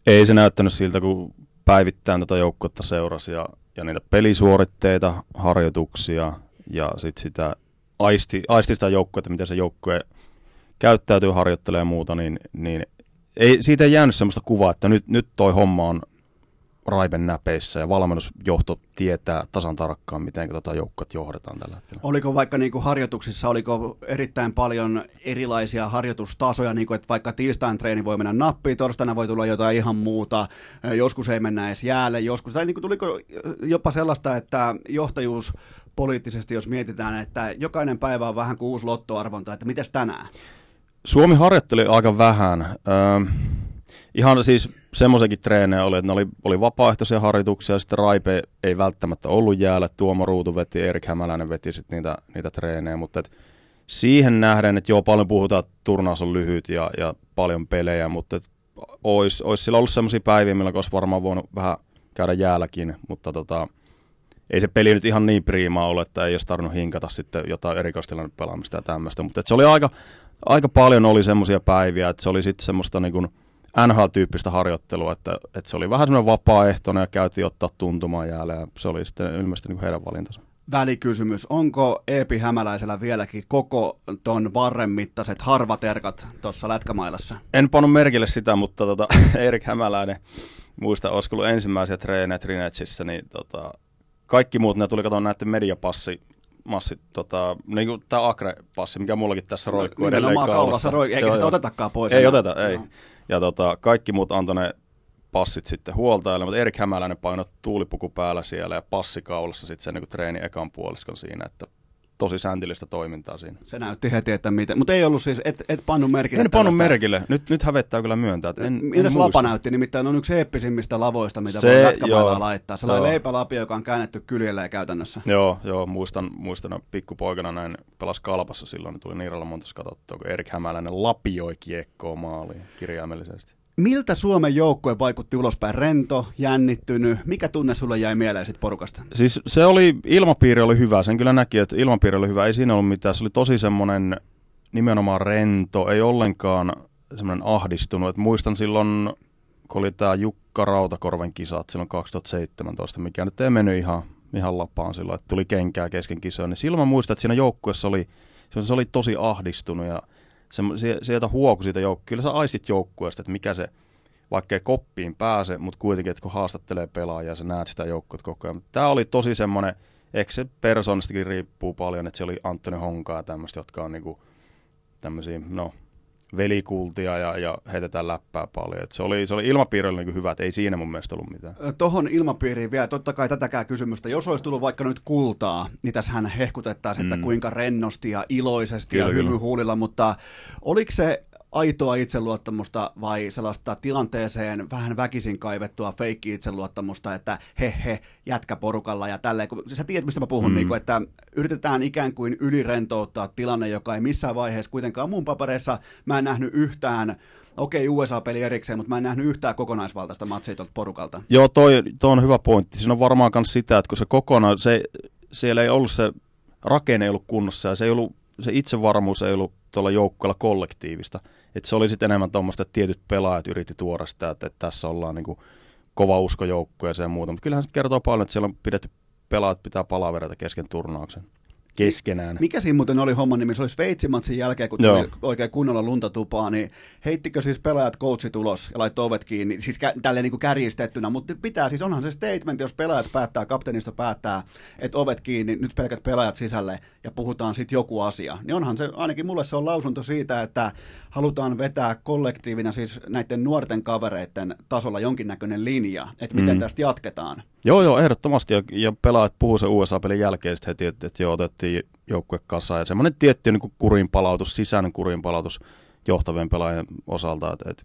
Ei se näyttänyt siltä, kun päivittäin tuota joukkuetta seurasi ja niitä pelisuoritteita, harjoituksia. Ja sitten sitä aisti sitä joukkoa, että miten se joukkue käyttäytyy, harjoittelee ja muuta, niin ei, siitä ei jäänyt sellaista kuvaa, että nyt toi homma on raiven näpeissä ja valmennusjohto tietää tasan tarkkaan, miten joukkueet johdetaan tällä hetkellä. Oliko vaikka niin kuin harjoituksissa oliko erittäin paljon erilaisia harjoitustasoja, niin kuin, että vaikka tiistain treeni voi mennä nappiin, torstaina voi tulla jotain ihan muuta, joskus ei mennä edes jäälle, joskus. Tai niin kuin, tuliko jopa sellaista, että johtajuus poliittisesti, jos mietitään, että jokainen päivä on vähän kuin uusi lottoarvonta, että mites tänään? Suomi harjoitteli aika vähän. Ihan siis semmoisenkin treenejä oli, että ne oli vapaaehtoisia harjoituksia, sitten Raipe ei välttämättä ollut jäällä, Tuomo Ruutu veti, Erik Hämäläinen veti sitten niitä treenejä, mutta siihen nähden, että joo, paljon puhutaan, että turnaus on lyhyt ja paljon pelejä, mutta olisi sillä ollut sellaisia päiviä, millä olisi varmaan voinut vähän käydä jäälläkin, mutta ei se peli nyt ihan niin priimaa ole, että ei olisi tarvinnut hinkata sitten jotain erikoistilanne pelaamista ja tämmöistä, mutta se oli aika paljon oli semmoisia päiviä, että se oli sitten semmoista niin kuin NHL-tyyppistä harjoittelua, että se oli vähän semmoinen vapaaehtoinen ja käytiin ottaa tuntumaan jäälle ja se oli sitten ilmeisesti niin kuin heidän valintansa. Välikysymys. Onko Eepi Hämäläisellä vieläkin koko ton varren mittaiset harvaterkat tuossa lätkämailassa? En pannut merkille sitä, mutta Erik Hämäläinen, muista, olisiko ollut ensimmäisiä treenejä Trinetsissä, niin kaikki muut, ne tuli katsomaan näiden mediapassi, niin kuin tämä Akre-passi, mikä mullakin tässä roikkuu edelleen kaulassa. Eikä sitä otetakaan pois. Ei enää. Oteta, ei. No. Ja kaikki muut antoi ne passit sitten huoltajalle, mutta Erik Hämäläinen painoi tuulipuku päällä siellä ja passikaulassa sitten se niin kuin treeni ekan puoliskon siinä, että tosi säntillistä toimintaa siinä. Se näytti heti, että miten, mutta ei ollut siis, et pannut merkille. En pannut merkille, nyt hävettää kyllä myöntää. Mitäs lapa näytti, nimittäin on yksi eeppisimmistä lavoista, mitä se, voi lätkäpailaa laittaa. Sellainen leipälapio, joka on käännetty kyljellä ja käytännössä. Joo, muistan pikkupoikana näin, pelasi Kalpassa silloin, niin tuli Niiralla monta katsottua, kun Erik Hämäläinen lapioi kiekkoa maaliin kirjaimellisesti. Miltä Suomen joukkue vaikutti ulospäin? Rento, jännittynyt. Mikä tunne sulle jäi mieleen sit porukasta? Siis se oli, ilmapiiri oli hyvä. Sen kyllä näki, että ilmapiiri oli hyvä. Ei siinä ollut mitään. Se oli tosi semmoinen nimenomaan rento. Ei ollenkaan semmoinen ahdistunut. Et muistan silloin, kun oli tämä Jukka Rautakorven kisat silloin 2017, mikä nyt ei mennyt ihan lapaan silloin, että tuli kenkää kesken kisoon. Niin silloin mä muistan, että siinä joukkueessa se oli tosi ahdistunut ja sieltä huoku siitä joukkueesta. Kyllä sä aistit joukkueesta, että mikä se, vaikkei koppiin pääse, mutta kuitenkin, että kun haastattelee pelaajia, sä näet sitä joukkuetta koko ajan. Tämä oli tosi semmoinen, eikö se persoonastakin riippuu paljon, että se oli Antoni Honka ja tämmöistä, jotka on niinku tämmöisiä, velikultia ja heitetään läppää paljon. Et se oli ilmapiirillä niin hyvä, että ei siinä mun mielestä ollut mitään. Tuohon ilmapiiriin vielä, totta kai tätäkään kysymystä. Jos olisi tullut vaikka nyt kultaa, niin tässähän hehkutettaisiin, että kuinka rennosti ja iloisesti kyllä, ja hymyhuulilla, mutta oliko se aitoa itseluottamusta vai sellaista tilanteeseen vähän väkisin kaivettua feikki-itseluottamusta, että he jätkäporukalla ja tälleen. Sä tiedät, mistä mä puhun, että yritetään ikään kuin ylirentouttaa tilanne, joka ei missään vaiheessa kuitenkaan mun papereissa. Mä en nähnyt yhtään, okei USA-peli erikseen, mutta mä en nähnyt yhtään kokonaisvaltaista matsia tuolta porukalta. Joo, toi on hyvä pointti. Siinä on varmaan myös sitä, että kun se kokonaan, siellä ei ollut se rakenne ei ollut kunnossa ja se itsevarmuus ei ollut tuolla joukkueella kollektiivista. Että se oli sitten enemmän tuommoista, että tietyt pelaajat yritti tuoda sitä, että tässä ollaan niin kuin kova usko joukkueeseen ja muuta. Mutta kyllähän se kertoo paljon, että siellä on pidetty pelaajat pitää palaverata kesken turnauksen. Keskenään. Mikä siinä muuten oli homman nimi? Se oli Sveitsi-matsin jälkeen, kun tuli oikein kunnolla lunta tupaa, niin heittikö siis pelaajat coachit ulos ja laittoi ovet kiinni, siis tälleen niin kuin kärjistettynä, mutta pitää siis, onhan se statement, jos pelaajat päättää, kapteenisto päättää, että ovet kiinni, nyt pelkät pelaajat sisälle ja puhutaan sitten joku asia, niin onhan se, ainakin mulle se on lausunto siitä, että halutaan vetää kollektiivina siis näiden nuorten kavereiden tasolla jonkinnäköinen linja, että miten tästä jatketaan. Joo, ehdottomasti, ja pelaajat puhuu se USA-pelin jälkeen sitten heti, että joo, otettiin joukkue kasaan, ja semmoinen tietty niin kuin kurinpalautus, sisäinen kurinpalautus johtavien pelaajien osalta, että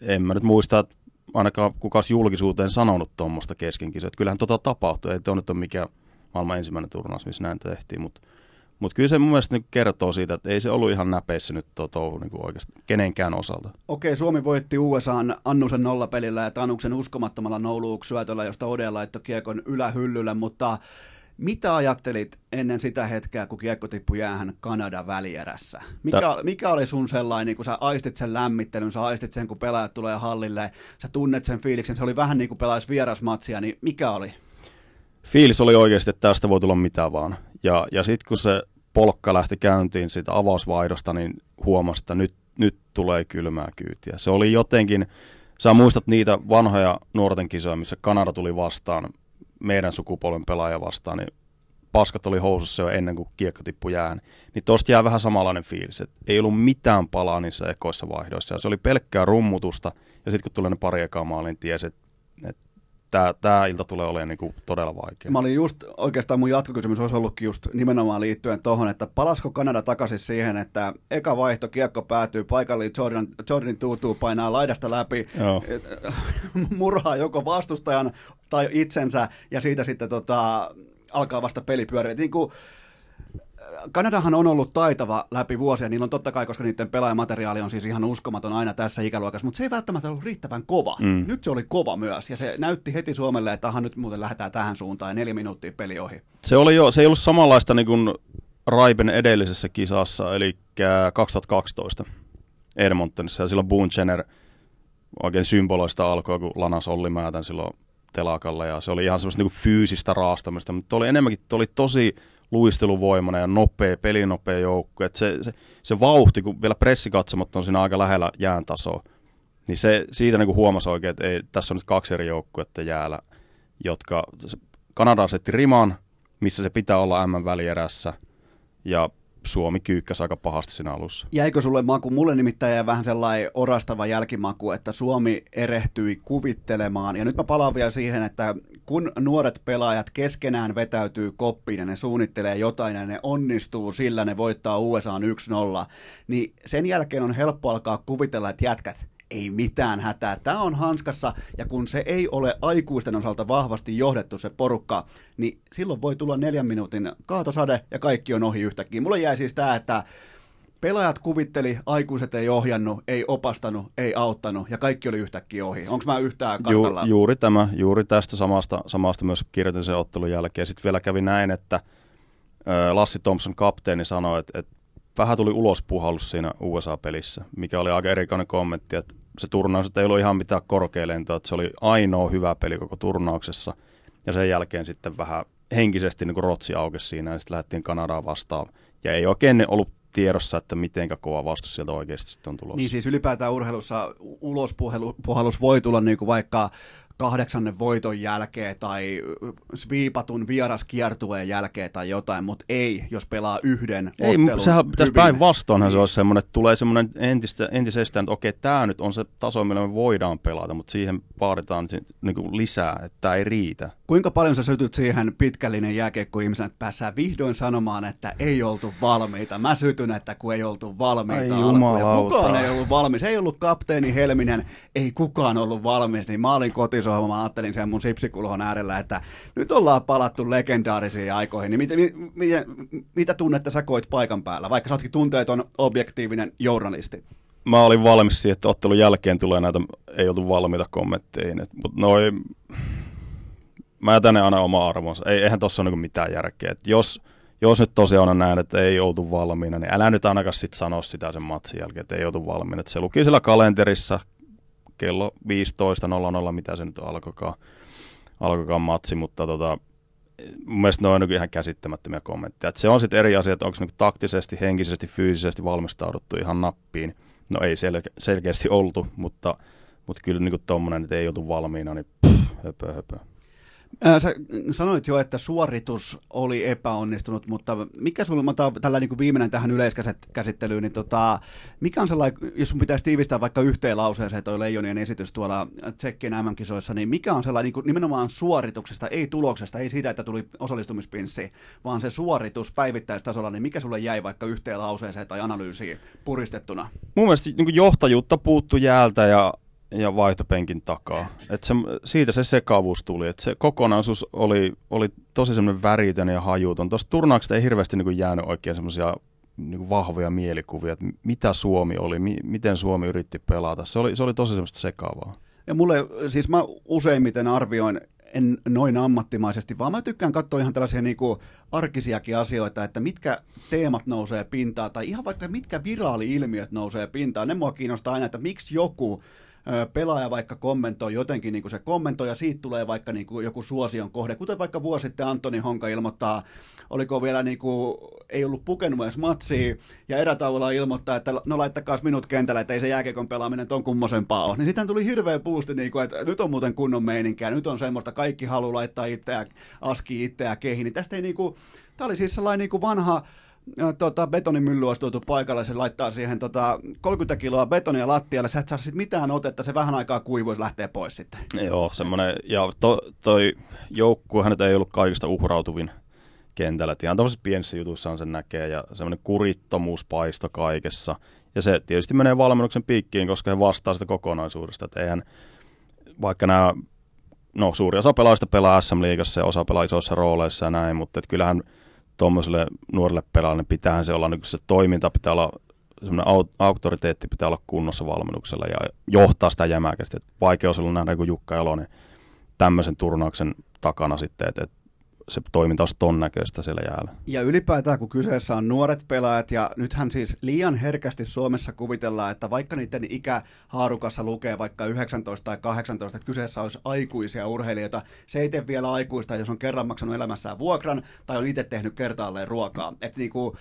en mä nyt muista, että ainakaan kukaan julkisuuteen sanonut tuommoista keskenkisoa, että kyllähän tapahtui, ei tuo nyt ole mikään maailman ensimmäinen turnaus, missä näin tehtiin, mutta kyllä se mun mielestä kertoo siitä, että ei se ollut ihan näpeissä nyt touhu niin oikeastaan kenenkään osalta. Okei, Suomi voitti USA:n Annusen nollapelillä ja Tanuksen uskomattomalla nouluuksyötöllä, josta Oden laittoi kiekon ylähyllylle, mutta mitä ajattelit ennen sitä hetkeä, kun kiekko tippui jäähän Kanadan välierässä? Mikä oli sun sellainen, kun sä aistit sen lämmittelyn, sä aistit sen, kun pelaajat tulee hallille, sä tunnet sen fiiliksen, se oli vähän niin kuin pelaisi vierasmatsia, niin mikä oli? Fiilis oli oikeasti, että tästä voi tulla mitä vaan. Ja sitten kun se polkka lähti käyntiin siitä avausvaihdosta, niin huomasi, että nyt tulee kylmää kyytiä. Se oli jotenkin, sä muistat niitä vanhoja nuorten kisoja, missä Kanada tuli vastaan, meidän sukupolven pelaaja vastaan, niin paskat oli housussa jo ennen kuin kiekko tippui jäähän. Niin tosta jää vähän samanlainen fiilis, että ei ollut mitään palaa niissä ekoissa vaihdoissa. Ja se oli pelkkää rummutusta, ja sitten kun tulee ne pari ekaa maaliin, niin tiesi, että tämä ilta tulee olemaan niin kuin todella vaikea. Mä olin just, oikeastaan mun jatkokysymys olisi ollutkin just nimenomaan liittyen tuohon, että palasko Kanada takaisin siihen, että eka vaihto kiekko päätyy paikalliin, Jordanin tuutuu, painaa laidasta läpi, murhaa joko vastustajan tai itsensä, ja siitä sitten alkaa vasta peli pyöriä. Niin kuin Kanadahan on ollut taitava läpi vuosia, niillä on totta kai, koska niiden pelaajamateriaali on siis ihan uskomaton aina tässä ikäluokassa, mutta se ei välttämättä ollut riittävän kova. Nyt se oli kova myös, ja se näytti heti Suomelle, että aha, nyt muuten lähdetään tähän suuntaan, 4 minuuttia peli ohi. Se oli jo, se ei ollut samanlaista niin kuin Raiben edellisessä kisassa, eli 2012 Edmontonissa, ja silloin Boone Jenner oikein symboloista alkoi, kun Lanas Olli Määtän silloin telakalla, ja se oli ihan semmoista niin kuin fyysistä raastamista, mutta oli enemmänkin, oli tosi luisteluvoimana ja nopea, pelinopea joukku. Se vauhti, kun vielä pressikatsomat on siinä aika lähellä jään tasoa, niin se, siitä niin kuin huomasi oikein, että ei, tässä on nyt 2 eri joukkuetta jäällä, jotka Kanada asetti riman, missä se pitää olla M-välierässä, ja Suomi kyykkäsi aika pahasti siinä alussa. Jäikö sulle maku? Mulle nimittäin jäi vähän sellainen orastava jälkimaku, että Suomi erehtyi kuvittelemaan. Ja nyt mä palaan vielä siihen, että kun nuoret pelaajat keskenään vetäytyy koppiin ja ne suunnittelee jotain ja ne onnistuu sillä, ne voittaa USA:n 1-0, niin sen jälkeen on helppo alkaa kuvitella, että jätkät, ei mitään hätää. Tämä on hanskassa, ja kun se ei ole aikuisten osalta vahvasti johdettu se porukka, niin silloin voi tulla 4 minuutin kaatosade ja kaikki on ohi yhtäkkiä. Mulle jäi siis tämä, että pelaajat kuvitteli, aikuiset ei ohjannut, ei opastanut, ei auttanut ja kaikki oli yhtäkkiä ohi. Onko mä yhtään kartalla? Juuri tästä samasta myös kirjoitin sen ottelun jälkeen. Sitten vielä kävi näin, että Lassi Thomson kapteeni sanoi, että vähän tuli ulospuhallus siinä USA-pelissä, mikä oli aika erikoinen kommentti, että se turnaus ei ollut ihan mitään korkealentoa, että se oli ainoa hyvä peli koko turnauksessa, ja sen jälkeen sitten vähän henkisesti niin kuin rotsi aukesi siinä, ja sitten lähdettiin Kanadaan vastaan, ja ei oikein ollut tiedossa, että mitenkä kova vastus sieltä oikeasti sitten on tulossa. Niin siis ylipäätään urheilussa ulospuhallus voi tulla niin kuin vaikka 8. voiton jälkeen tai sviipatun vieraskiertueen jälkeen tai jotain, mutta ei, jos pelaa yhden ottelun. Ei, sehän pitäisi päinvastoinhan se olisi semmoinen, että tulee semmoinen entisestään, että okei, tämä nyt on se taso, millä me voidaan pelata, mutta siihen vaaditaan niin lisää, että tämä ei riitä. Kuinka paljon sä sytyt siihen pitkällinen jääkiekkoihmisen, että päässään vihdoin sanomaan, että ei oltu valmiita. Mä sytyn, että kun ei oltu valmiita alkuun. Kukaan ei ollut valmis. Ei ollut kapteeni Helminen, ei kukaan ollut valmis, niin mä olin kotisohjelma. Mä ajattelin sen mun sipsikulhon äärellä, että nyt ollaan palattu legendaarisiin aikoihin. Niin mitä tunnetta sä koit paikan päällä, vaikka sä ootkin tunteeton objektiivinen journalisti? Mä olin valmis siihen, että ottelun jälkeen tulee näitä ei oltu valmiita kommentteihin. Mutta noin... Mä jätän ne aina oma arvonsa. Eihän tossa ole mitään järkeä. Et jos nyt tosiaan on näin, että ei oltu valmiina, niin älä nyt ainakaan sit sano sitä sen matsin jälkeen, että ei oltu valmiina. Et se luki siellä kalenterissa kello 15.00, mitä se nyt alkoikaan matsi, mutta mun mielestä ne on niin ihan käsittämättömiä kommentteja. Et se on sitten eri asia, että onko niin taktisesti, henkisesti, fyysisesti valmistauduttu ihan nappiin. No ei selkeästi oltu, mutta kyllä niin tommonen, että ei oltu valmiina, niin höpö höpö. Sä sanoit jo, että suoritus oli epäonnistunut, mutta mikä sulla on tällä niin kuin viimeinen tähän yleiskäsittelyyn, niin mikä on sellainen, jos sun pitäisi tiivistää vaikka yhteen lauseeseen toi Leijonien esitys tuolla Tsekkien MM-kisoissa, niin mikä on sellainen niin kuin nimenomaan suorituksesta, ei tuloksesta, ei siitä, että tuli osallistumispinssi, vaan se suoritus päivittäistasolla, niin mikä sulle jäi vaikka yhteen lauseeseen tai analyysiin puristettuna? Mun mielestä niin kuin johtajuutta puuttui jäältä ja vaihtopenkin takaa. Siitä se sekavuus tuli. Et se kokonaisuus oli tosi semmoinen väritön ja hajuton. Tuosta turnauksesta ei hirveästi niin jäänyt oikein semmoisia niin vahvoja mielikuvia, että mitä Suomi oli, miten Suomi yritti pelata. Se oli tosi semmoista sekavaa. Ja siis mä useimmiten arvioin, en noin ammattimaisesti, vaan mä tykkään katsoa ihan tällaisia niinku arkisiakin asioita, että mitkä teemat nousee pintaan, tai ihan vaikka mitkä viraali-ilmiöt nousee pintaan. Ne mua kiinnostaa aina, että miksi joku pelaaja vaikka kommentoi jotenkin, niin kuin se kommentoi, ja siitä tulee vaikka niin kuin joku suosion kohde, kuten vaikka vuosi sitten Antoni Honka ilmoittaa, oliko vielä niin kuin, ei ollut pukenut edes matsia, ja erätauolla ilmoittaa, että no laittakaa minut kentällä, että ei se jääkiekon pelaaminen ton kummosempaa ole. Niin sitten tuli hirveä boosti, niin kuin, että nyt on muuten kunnon meininkiä, nyt on semmoista, kaikki haluaa laittaa itseä, aski itseä kehiin, niin tästä ei niin kuin, tämä oli siis sellainen niin kuin vanha, betonimylly olisi tuotu paikalle, se laittaa siihen 30 kiloa betonia lattialle, sä et saa sitten mitään otetta, se vähän aikaa kuivuisi, lähtee pois sitten. Joo, semmoinen, ja toi joukkuehan nyt ei ollut kaikista uhrautuvin kentällä, että ihan tämmöisessä pienissä jutuissaan sen näkee, ja semmoinen kurittomuuspaisto kaikessa, ja se tietysti menee valmennuksen piikkiin, koska he vastaa sitä kokonaisuudesta, että eihän, vaikka nämä, suuri osa pelaajista pelaa SM-liigassa, ja osa pelaa isoissa rooleissa ja näin, mutta kyllähän tuommoiselle nuorelle pelaajalle pitäähän se olla niin se toiminta, pitää olla semmoinen auktoriteetti, pitää olla kunnossa valmennuksella ja johtaa sitä jämäkästi. Vaikeus on nähdä kuin Jukka Jalonen tämmöisen turnauksen takana sitten, että se toiminta olisi ton näköistä siellä jäällä. Ja ylipäätään, kun kyseessä on nuoret pelaajat, ja nythän siis liian herkästi Suomessa kuvitellaan, että vaikka niiden ikähaarukassa lukee vaikka 19 tai 18, että kyseessä olisi aikuisia urheilijoita, se ei tee vielä aikuista, jos on kerran maksanut elämässään vuokran tai on itse tehnyt kertaalleen ruokaa. Että niin kuin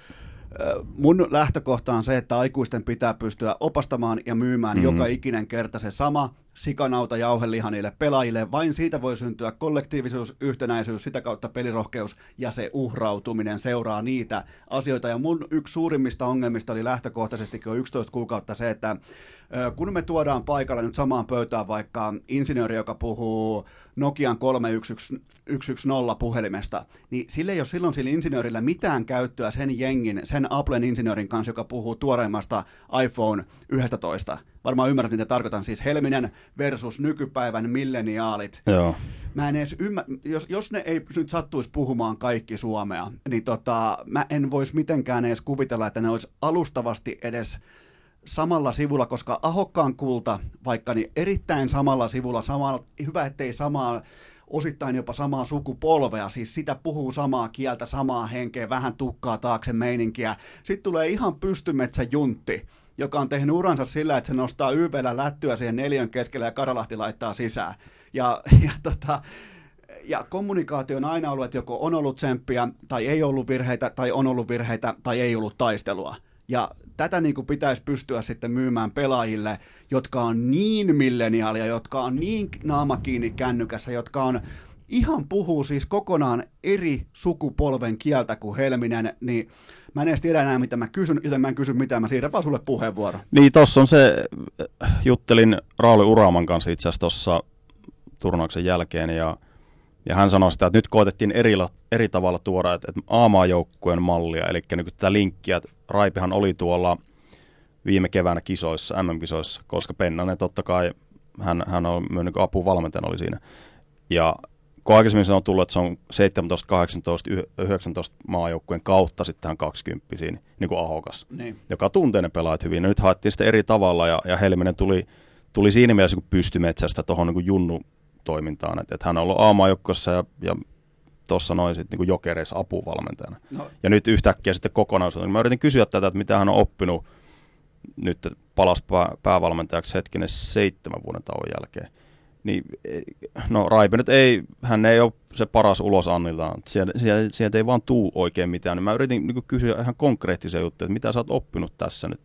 mun lähtökohta on se, että aikuisten pitää pystyä opastamaan ja myymään joka ikinen kerta se sama sikanauta jauheliha niille pelaajille. Vain siitä voi syntyä kollektiivisuus, yhtenäisyys, sitä kautta pelirohkeus ja se uhrautuminen seuraa niitä asioita. Ja mun yksi suurimmista ongelmista oli lähtökohtaisesti jo 11 kuukautta se, että kun me tuodaan paikalla nyt samaan pöytään vaikka insinööri, joka puhuu Nokian 3110 puhelimesta, niin sillä ei ole silloin sillä insinöörillä mitään käyttöä sen jengin, sen Applen insinöörin kanssa, joka puhuu tuoreimmasta iPhone 11. Varmaan ymmärrät, mitä tarkoitan. Siis Helminen versus nykypäivän milleniaalit. Joo. Mä en edes jos ne ei nyt sattuisi puhumaan kaikki suomea, niin mä en voisi mitenkään edes kuvitella, että ne olisi alustavasti edes samalla sivulla, koska Ahokkaan kulta vaikka niin erittäin samalla sivulla, hyvä ettei samaa, osittain jopa samaa sukupolvea, siis sitä puhuu samaa kieltä, samaa henkeä, vähän tukkaa taakse meininkiä. Sitten tulee ihan pystymetsä juntti, joka on tehnyt uransa sillä, että se nostaa YV:llä lättyä siihen neljön keskellä ja Karalahti laittaa sisään. Ja kommunikaatio on aina ollut, että joko on ollut tsemppiä, tai ei ollut virheitä, tai on ollut virheitä, tai ei ollut taistelua. Ja tätä niin kuin pitäisi pystyä sitten myymään pelaajille, jotka on niin milleniaalia, jotka on niin naama kiinni kännykässä, jotka on ihan puhuu siis kokonaan eri sukupolven kieltä kuin Helminen, niin mä en edes tiedä enää, mitä mä kysyn, joten mä en kysy mitään, mä siirrän vaan sulle puheenvuoron. Niin, tossa on se, juttelin Rauli Uraaman kanssa itse asiassa tuossa turnauksen jälkeen, ja hän sanoi sitä, että nyt koetettiin eri tavalla tuoda, että A-maajoukkueen mallia, eli niin tätä linkkiä, että Raipihan oli tuolla viime keväänä kisoissa, MM-kisoissa, koska Pennanen totta kai, hän on myös niin apuvalmentajan oli siinä, ja kun aikaisemmin se on tullut, että se on 17, 18, 19 maajoukkueen kautta sitten 20 siinä, niin kuin Ahokas, niin, joka tuntee ne pelaajat hyvin. Ja nyt haettiin sitten eri tavalla, ja Helminen tuli siinä mielessä kuin pystymetsästä tuohon niin junnu-toimintaan. Että hän on ollut A-maajoukkueessa ja tuossa noin sitten niin Jokereissa apuvalmentajana. No. Ja nyt yhtäkkiä sitten kokonaisuuteen. Mä yritin kysyä tätä, että mitä hän on oppinut nyt palas päävalmentajaksi hetkinen 7 vuoden tauon jälkeen. Niin, no Raipi nyt ei, hän ei ole se paras ulos Anniltaan, sieltä ei vaan tuu oikein mitään. Mä yritin niin kysyä ihan konkreettisia juttuja, että mitä sä oot oppinut tässä nyt,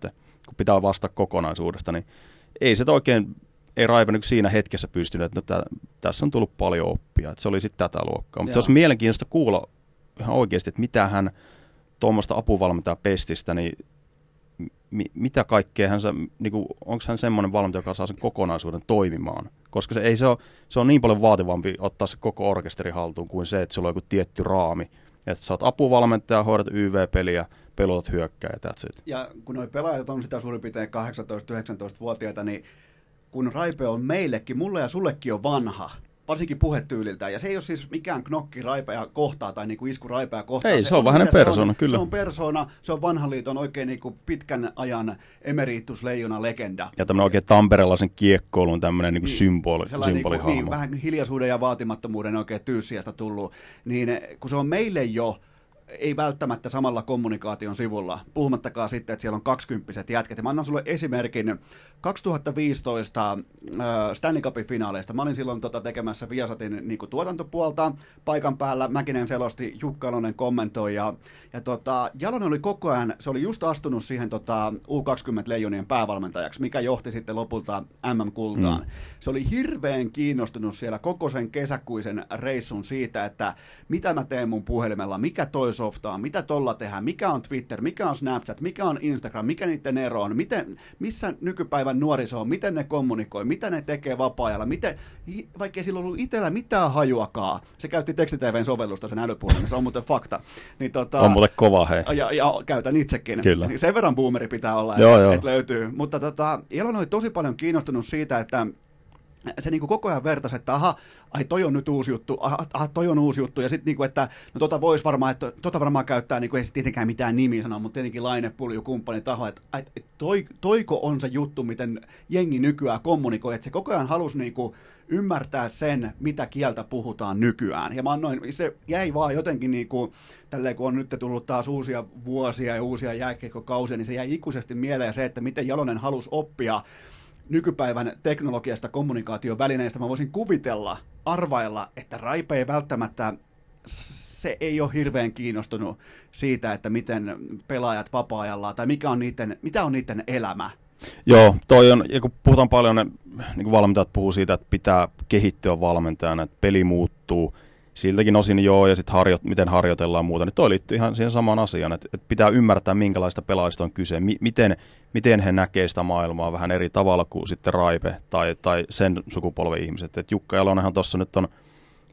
kun pitää vastata kokonaisuudesta, niin ei se oikein, ei Raipi nyt siinä hetkessä pystynyt, että no, tässä on tullut paljon oppia, että se oli sitten tätä luokkaa. Mutta se olisi mielenkiintoista kuulla ihan oikeasti, että mitä hän tuommoista apuvalmentajapestistä, niin mitä kaikkea hän, niinku, onko hän semmoinen valmentaja, joka saa sen kokonaisuuden toimimaan? Koska se on niin paljon vaativampi ottaa se koko orkesteri haltuun kuin se, että sulla on joku tietty raami. Että sä oot apuvalmentaja, hoidat YV-peliä, pelotat hyökkää ja that's it. Ja kun noi pelaajat on sitä suurin piirtein 18-19-vuotiaita, niin kun Raipe on meillekin, mulle ja sullekin on vanha, varsinkin puhetyyliltään. Ja se ei ole siis mikään knokki Raipea kohtaa tai niinku isku Raipea kohtaa. Ei, se on vähän persoona, kyllä. Se on persoona, se on vanhan liiton oikein niinku pitkän ajan emeritusleijona legenda. Ja tämmöinen oikein tamperelaisen kiekkoilun tämmöinen niinku symbolihahmo. Niin, vähän hiljaisuuden ja vaatimattomuuden oikein tyyssiästä tullut. Niin kun se on meille jo, ei välttämättä samalla kommunikaation sivulla, puhumattakaan sitten, että siellä on 20-vuotiaat jätket. Ja mä annan sulle esimerkin 2015 Stanley Cupin finaaleista. Mä olin silloin tekemässä Viasatin niin kuin tuotantopuolta paikan päällä. Mäkinen selosti, Jukka Jalonen kommentoi. Ja Jalonen oli koko ajan, se oli just astunut siihen U20-leijonien päävalmentajaksi, mikä johti sitten lopulta MM-kultaan. Mm. Se oli hirveän kiinnostunut siellä koko sen kesäkuisen reissun siitä, että mitä mä teen mun puhelimella, mikä toi softaan, mitä tolla tehdään, mikä on Twitter, mikä on Snapchat, mikä on Instagram, mikä niiden ero on, missä nykypäivän nuoriso on, miten ne kommunikoi, mitä ne tekee vapaa-ajalla, vaikkei sillä ollut itsellä mitään hajuakaan. Se käytti tekstitv:n sovellusta sen älypuhelin, se on muuten fakta. Niin, on muuten kova, hei. Ja käytän itsekin. Kyllä. Sen verran boomeri pitää olla, että löytyy. Mutta Jalonen oli tosi paljon kiinnostunut siitä, että se niin kuin koko ajan vertasi, että toi on nyt uusi juttu, ja sitten niin kuin, että no tota voisi varmaan, että tota varmaan käyttää, niin kuin, ei se tietenkään mitään nimiä sanoa, mutta tietenkin Laine, Pulju, kumppani, taho, että toiko on se juttu, miten jengi nykyään kommunikoi, että se koko ajan halusi niin kuin ymmärtää sen, mitä kieltä puhutaan nykyään. Ja mä annoin, se jäi vaan jotenkin niin kuin, tälleen kun on nyt tullut taas uusia vuosia ja uusia jääkiekkokausia, niin se jäi ikuisesti mieleen se, että miten Jalonen halusi oppia nykypäivän teknologiasta, kommunikaatiovälineistä. Mä voisin kuvitella, arvailla, että Raipe ei välttämättä, se ei ole hirveän kiinnostunut siitä, että miten pelaajat vapaa-ajalla, tai mitä on niiden elämä. Joo, toi on, ja kun puhutaan paljon, niin valmentajat puhuu siitä, että pitää kehittyä valmentajana, että peli muuttuu, siltäkin osin joo, ja sitten miten harjoitellaan muuta, niin toi liittyy ihan siihen samaan asiaan, että pitää ymmärtää, minkälaista pelaajista on kyse, miten he näkee sitä maailmaa vähän eri tavalla kuin sitten Raipe tai sen sukupolven ihmiset. Et Jukka Jalonenhan tuossa nyt on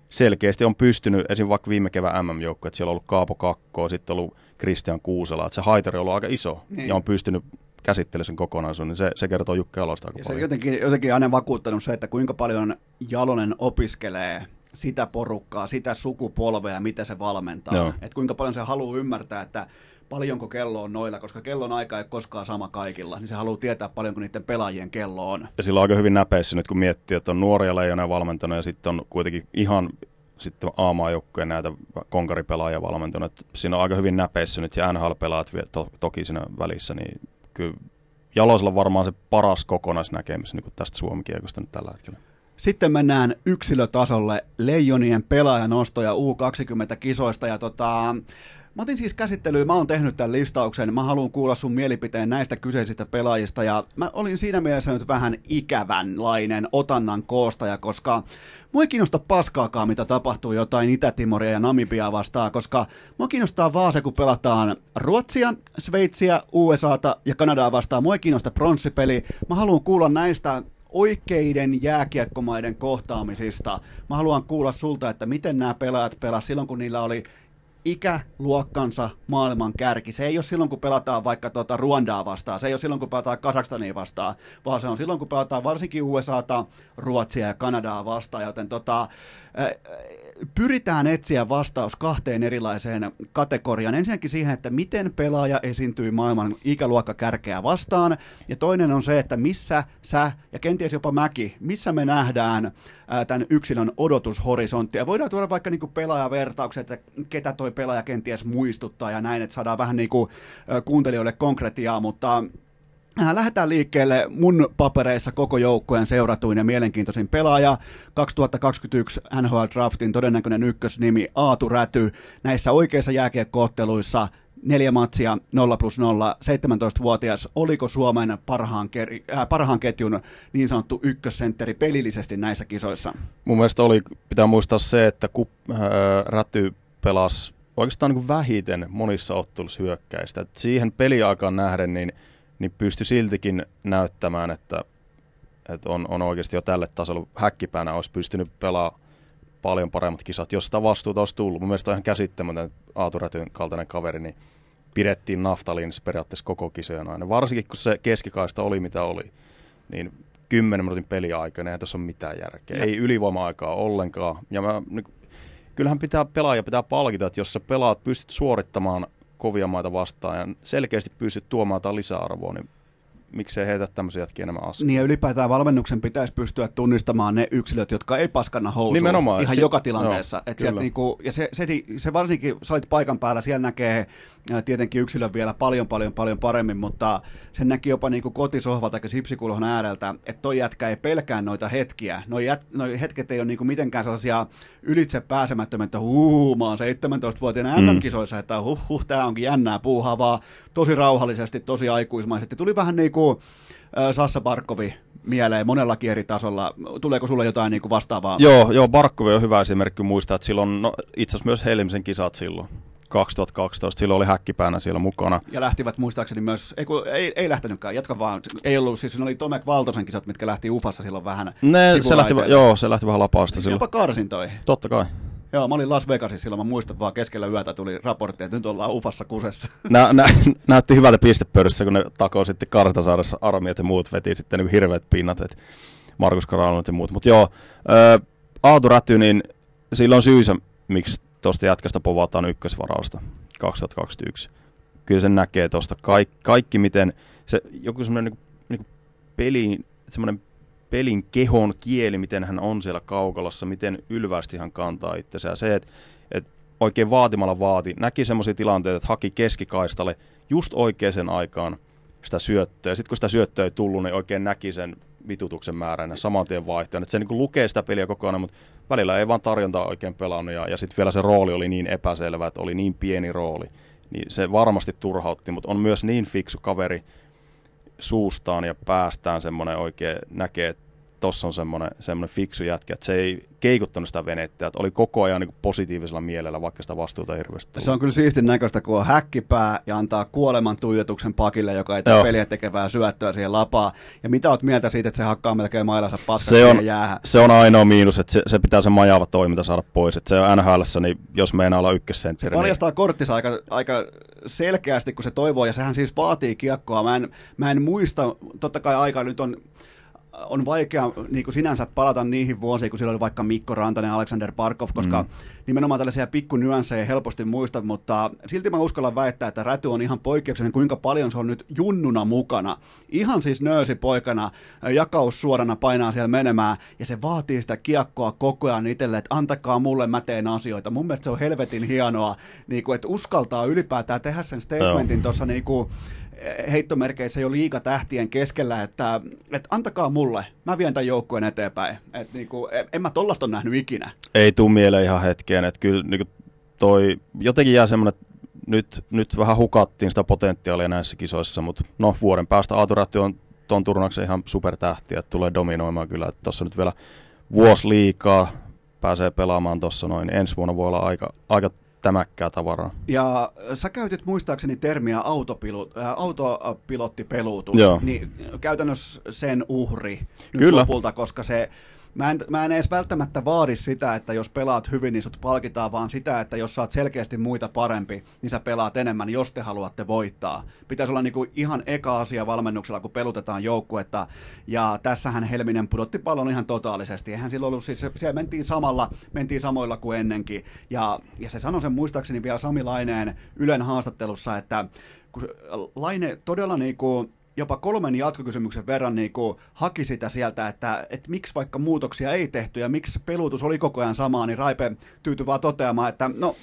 selkeästi on pystynyt, esim. Vaikka viime kevään MM-joukko, että siellä on ollut Kaapo Kakkoa, sitten ollut Kristian Kuusela, että se haitari on ollut aika iso niin. Ja on pystynyt käsittelee sen kokonaisuuden, niin se kertoo Jukka Jalosta aika paljon. Se jotenkin aina vakuuttanut se, että kuinka paljon Jalonen opiskelee sitä porukkaa, sitä sukupolvea, mitä se valmentaa. No. Että kuinka paljon se haluaa ymmärtää, että paljonko kello on noilla, koska kellon aika ei koskaan sama kaikilla, niin se haluaa tietää paljonko niiden pelaajien kello on. Ja sillä on aika hyvin näpeissä nyt, kun miettii, että on nuoria leijoneja valmentanut ja sitten on kuitenkin ihan sitten A-maajoukkojen näitä konkaripelaajia valmentanut. Että siinä on aika hyvin näpeissä nyt ja NHL-pelaat toki siinä välissä, niin kyllä Jalosella on varmaan se paras kokonaisnäkemys niin kuin tästä suomikiekosta nyt tällä hetkellä. Sitten mennään yksilötasolle Leijonien pelaajanostoja U20-kisoista. Ja mä otin siis käsittelyyn, mä oon tehnyt tämän listauksen, mä haluan kuulla sun mielipiteen näistä kyseisistä pelaajista. Ja mä olin siinä mielessä nyt vähän ikävänlainen otannan koostaja, koska mua ei kiinnosta paskaakaan, mitä tapahtuu jotain Itä-Timoria ja Namibiaa vastaan, koska mua kiinnostaa vaan se, kun pelataan Ruotsia, Sveitsiä, USAta ja Kanadaa vastaan. Mua ei kiinnosta pronssipeli. Mä haluan kuulla näistä oikeiden jääkiekkomaiden kohtaamisista. Mä haluan kuulla sulta, että miten nämä pelaajat pelasivat silloin, kun niillä oli ikäluokkansa maailman kärki. Se ei ole silloin, kun pelataan vaikka Ruandaa vastaan, se ei ole silloin, kun pelataan Kazakstania vastaan, vaan se on silloin, kun pelataan varsinkin USAta, Ruotsia ja Kanadaa vastaan, joten pyritään etsiä vastaus kahteen erilaiseen kategoriaan. Ensinnäkin siihen, että miten pelaaja esiintyy maailman ikäluokkakärkeä vastaan, ja toinen on se, että missä sä, ja kenties jopa mäkin, missä me nähdään tämän yksilön odotushorisonttia. Voidaan tuoda vaikka niinku pelaajavertaukset, että ketä toi pelaaja kenties muistuttaa ja näin, että saadaan vähän niinku kuuntelijoille konkretiaa, mutta lähdetään liikkeelle mun papereissa koko joukkueen seuratuin ja mielenkiintoisin pelaaja. 2021 NHL Draftin todennäköinen ykkösnimi Aatu Räty. Näissä oikeissa jääkiekko-otteluissa 4 matsia 0+0, 17-vuotias. Oliko Suomen parhaan ketjun niin sanottu ykkössentteri pelillisesti näissä kisoissa? Mun mielestä pitää muistaa se, että kun Räty pelasi oikeastaan niin kuin vähiten monissa ottelussa hyökkäistä. Et siihen peliaikaan nähden niin pystyi siltikin näyttämään, että on oikeasti jo tälle tasolla häkkipäänä, olisi pystynyt pelaamaan paljon paremmat kisat, jos sitä vastuuta olisi tullut. Mun mielestä on ihan käsittämätön, että Aatu Rätyn kaltainen kaveri, niin pidettiin naftaliinissa periaatteessa koko kisojen aina. Varsinkin, kun se keskikaista oli mitä oli, niin 10 minuutin peliaikana ei tässä ole mitään järkeä. Ei ylivoima-aikaa ollenkaan. Ja kyllähän pitää pelaaja pitää palkita, että jos sä pelaat, pystyt suorittamaan kovia maita vastaan ja selkeästi pystyt tuomaan jotain lisäarvoa, niin miksei heitä tämmöisiä jätkiä enemmän asiaa. Niin ja ylipäätään valmennuksen pitäisi pystyä tunnistamaan ne yksilöt, jotka ei paskanna housuun ihan joka tilanteessa. Joo, sieltä niinku, ja se varsinkin, sä olit paikan päällä, siellä näkee tietenkin yksilön vielä paljon paremmin, mutta sen näki jopa niinku kotisohvalta ja sipsikulhon ääreltä, että toi jätkä ei pelkää noita hetkiä. Noi hetket ei ole niinku mitenkään sellaisia ylitse pääsemättömiä, että mä oon 17-vuotiaana MM-kisoissa, että tää onkin jännää puuhaa, vaan tosi rauhallisesti, tosi aikuismaisesti. Tuli vähän niinku Sassa Barkovi mieleen monellakin eri tasolla. Tuleeko sulle jotain niin kuin vastaavaa? Joo, Barkovi on hyvä esimerkki muistaa, että silloin, itse asiassa myös Helmisen kisat silloin, 2012, silloin oli häkkipäänä siellä mukana. Ja lähtivät muistaakseni myös, ei lähtenytkään, jatka vaan, ei ollut, siis ne oli Tomek Valtosen kisat, mitkä lähti Ufassa silloin vähän. Se lähti vähän lapaasta silloin. Jopa karsintoi. Totta kai. Joo, mä olin Las Vegasissa silloin, mä muistan vaan keskellä yötä tuli raportti, että nyt ollaan Ufassa kusessa. Näytti hyvältä pistepöydässä, kun ne takoi sitten Kartasaaressa armiat ja muut veti sitten niin hirveät pinnat. Markus Granlund ja muut. Mutta joo, Aatu Räty, niin sillä on syynsä, miksi tuosta jätkästä povataan ykkösvarausta 2021. Kyllä sen näkee tuosta kaikki, miten se joku semmoinen niin kuin pelin kehon kieli, miten hän on siellä kaukalossa, miten ylvästi hän kantaa itsensään. Se, että oikein vaatimalla näki semmoisia tilanteita, että haki keskikaistalle just oikeaan aikaan sitä syöttöä. Sitten kun sitä syöttöä ei tullut, niin oikein näki sen vitutuksen määrän ja saman tien vaihtoon. Että se niin kuin lukee sitä peliä koko ajan, mutta välillä ei vaan tarjontaa oikein pelannut. Ja sitten vielä se rooli oli niin epäselvä, että oli niin pieni rooli. Niin se varmasti turhautti, mutta on myös niin fiksu kaveri suustaan ja päästään semmoinen oikein näkee, että tuossa on semmoinen fiksu jätkä, että se ei keikuttanut sitä venettä, että oli koko ajan niin kuin positiivisella mielellä, vaikka sitä vastuuta hirveästi tuli. Se on kyllä siistin näköistä, kun on häkkipää ja antaa kuoleman tuijotuksen pakille, joka ei tee peliä tekevää syöttöä siihen lapaan. Ja mitä oot mieltä siitä, että se hakkaa melkein mailansa paskaksi ja jäähän? Se on ainoa miinus, että se pitää se majaava toiminta saada pois. Että se on NHL:ssä, niin jos meinaa olla ykkössentteri. Se paljastaa niin korttinsa aika selkeästi, kun se toivoo, ja sehän siis vaatii kiekkoa. Mä en muista, totta kai aika nyt on vaikea niin kuin sinänsä palata niihin vuosiin, kun silloin oli vaikka Mikko Rantanen, Alexander Barkov, koska nimenomaan tällaisia pikkunyansseja ei helposti muista, mutta silti mä uskallan väittää, että Räty on ihan poikkeuksellinen, kuinka paljon se on nyt junnuna mukana. Ihan siis nöösipoikana, jakaus suorana painaa siellä menemään, ja se vaatii sitä kiekkoa koko ajan itselle, että antakaa mulle, mä teen asioita. Mun mielestä se on helvetin hienoa, niin kuin, että uskaltaa ylipäätään tehdä sen statementin tuossa niin kuin heittomerkeissä jo liigatähtien keskellä, että antakaa mulle, mä vien tämän joukkueen eteenpäin. Et niinku, en mä tollaista ole nähnyt ikinä. Ei tule mieleen ihan hetkeen, että kyllä niinku toi jotenkin jää semmoinen, että nyt vähän hukattiin sitä potentiaalia näissä kisoissa, mutta no vuoden päästä Aatu Räty on tuon turnauksen ihan supertähti, että tulee dominoimaan kyllä, että tuossa nyt vielä vuosi liikaa pääsee pelaamaan tuossa noin, ensi vuonna voi olla aika tämäkkää tavaraa. Ja sä käytit muistaakseni termiä autopilottipeluutus, niin käytännössä sen uhri nyt kyllä lopulta, koska se Mä en edes välttämättä vaadi sitä, että jos pelaat hyvin, niin sut palkitaan, vaan sitä, että jos saat selkeästi muita parempi, niin sä pelaat enemmän, jos te haluatte voittaa. Pitäisi olla niinku ihan eka asia valmennuksella, kun pelutetaan joukkuetta. Ja tässähän Helminen pudotti pallon ihan totaalisesti. Eihän silloin ollut, siis siellä mentiin samoilla kuin ennenkin. Ja se sanoi sen muistaakseni vielä Sami Laineen Ylen haastattelussa, että kun Laine todella niinku jopa 3 jatkokysymyksen verran niin haki sitä sieltä, että miksi vaikka muutoksia ei tehty ja miksi pelutus oli koko ajan samaa, niin Raipe tyytyi vaan toteamaan, että no,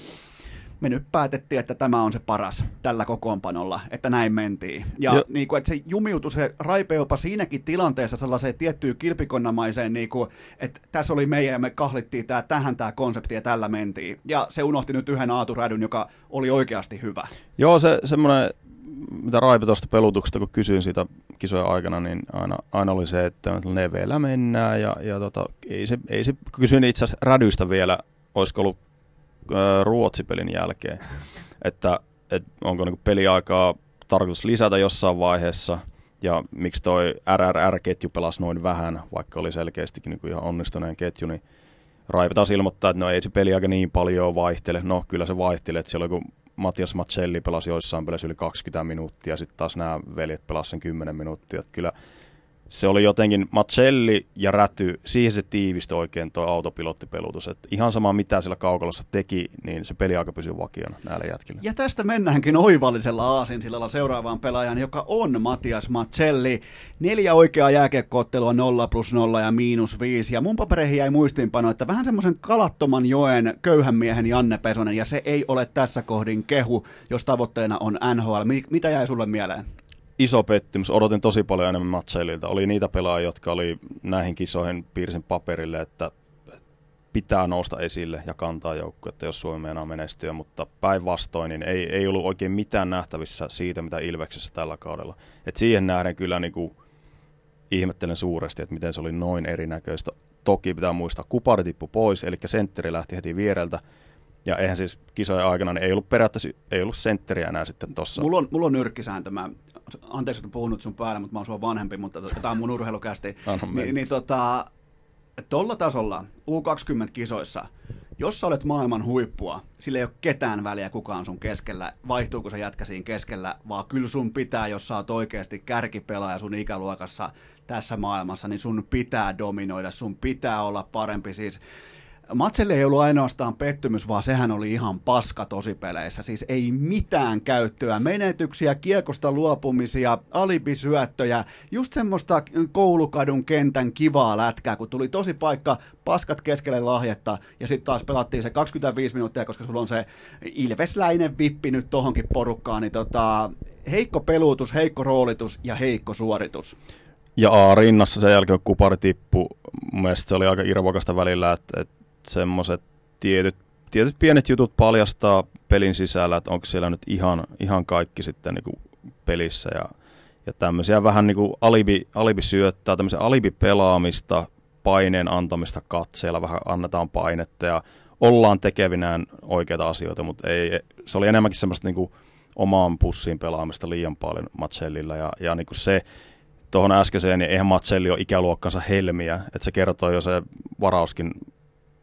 me nyt päätettiin, että tämä on se paras tällä kokoonpanolla, että näin mentiin. Ja niin kuin, että se jumiutui se Raipe jopa siinäkin tilanteessa sellaiseen tiettyyn kilpikonnamaiseen, niin kuin, että tässä oli meidän ja me kahlittiin tämä konsepti ja tällä mentiin. Ja se unohti nyt yhden Aatu Rädyn, joka oli oikeasti hyvä. Joo, se semmoinen, mitä Raipe tuosta pelutuksesta, kun kysyin siitä kisojen aikana, niin aina oli se, että leveellä mennään. Ei se, kysyin itse asiassa Rädystä vielä, olisiko ollut Ruotsi-pelin jälkeen, että onko niinku peliaikaa tarkoitus lisätä jossain vaiheessa, ja miksi toi RRR-ketju pelasi noin vähän, vaikka oli selkeästikin niinku ihan onnistuneen ketju, niin Raipe taas ilmoittaa, että no ei se peliaika niin paljon vaihtele. No kyllä se vaihteli, että siellä oli Matias Maccelli pelasi joissain peleissä yli 20 minuuttia, ja sitten taas nämä veljet pelasi sen 10 minuuttia. Et kyllä se oli jotenkin Maccelli ja Räty, siihen se tiivistyi oikein tuo autopilottipelutus. Et ihan sama mitä siellä kaukalossa teki, niin se peli aika pysyy vakiona näillä jätkillä. Ja tästä mennäänkin oivallisella aasinsillalla seuraavaan pelaajan, joka on Matias Maccelli. 4 oikeaa jääkiekkoottelua, 0+0 ja -5. Ja mun papereihin jäi muistiinpano, että vähän semmoisen kalattoman joen köyhän miehen Janne Pesonen, ja se ei ole tässä kohdin kehu, jos tavoitteena on NHL. Mitä jäi sulle mieleen? Iso pettymys. Odotin tosi paljon enemmän Maccellilta. Oli niitä pelaajia, jotka oli näihin kisoihin piirsin paperille, että pitää nousta esille ja kantaa joukkuetta, jos Suomi meinaa menestyä, mutta päinvastoin niin ei ollut oikein mitään nähtävissä siitä, mitä Ilveksessä tällä kaudella. Et siihen nähden kyllä niinku ihmettelen suuresti, että miten se oli noin erinäköistä. Toki pitää muistaa, Kupari tippui pois, eli sentteri lähti heti viereltä. Ja eihän siis kisojen aikana niin ei ollut periaatteessa sentteriä enää sitten tuossa. Mulla on nyrkkisääntö. Anteeksi, että puhun nyt sun päällä, mutta mä oon sua vanhempi, mutta tämä on mun urheilukästi. Tuolla tasolla U20-kisoissa Jos sä olet maailman huippua, sillä ei ole ketään väliä kukaan sun keskellä, vaihtuuko se jätkä siinä keskellä, vaan kyllä sun pitää, jos sä oot oikeasti kärkipelaaja sun ikäluokassa tässä maailmassa, niin sun pitää dominoida, sun pitää olla parempi. Siis Maccelli ei ollut ainoastaan pettymys, vaan sehän oli ihan paska tosipeleissä. Siis ei mitään käyttöä, menetyksiä, kiekosta luopumisia, alibisyöttöjä, just semmoista koulukadun kentän kivaa lätkää, kun tuli tosi paikka, paskat keskelle lahjetta ja sitten taas pelattiin se 25 minuuttia, koska sulla on se ilvesläinen vippi nyt tohonkin porukkaan, niin heikko peluutus, heikko roolitus ja heikko suoritus. Ja A-rinnassa sen jälkeen, kun kupari tippui, mun mielestä se oli aika irvokasta välillä, että semmoiset tietyt pienet jutut paljastaa pelin sisällä, että onko siellä nyt ihan kaikki sitten niin kuin pelissä. Ja tämmöisiä vähän niin kuin alibi syöttää, tämmöisiä alibipelaamista, paineen antamista katseella, vähän annetaan painetta ja ollaan tekevinään oikeita asioita, mutta ei, se oli enemmänkin semmoista niin kuin omaan pussiin pelaamista liian paljon Maccellilla ja niin kuin se, tuohon äskeiseen, niin eihän Maccelli ole ikäluokkansa helmiä, että se kertoo jo se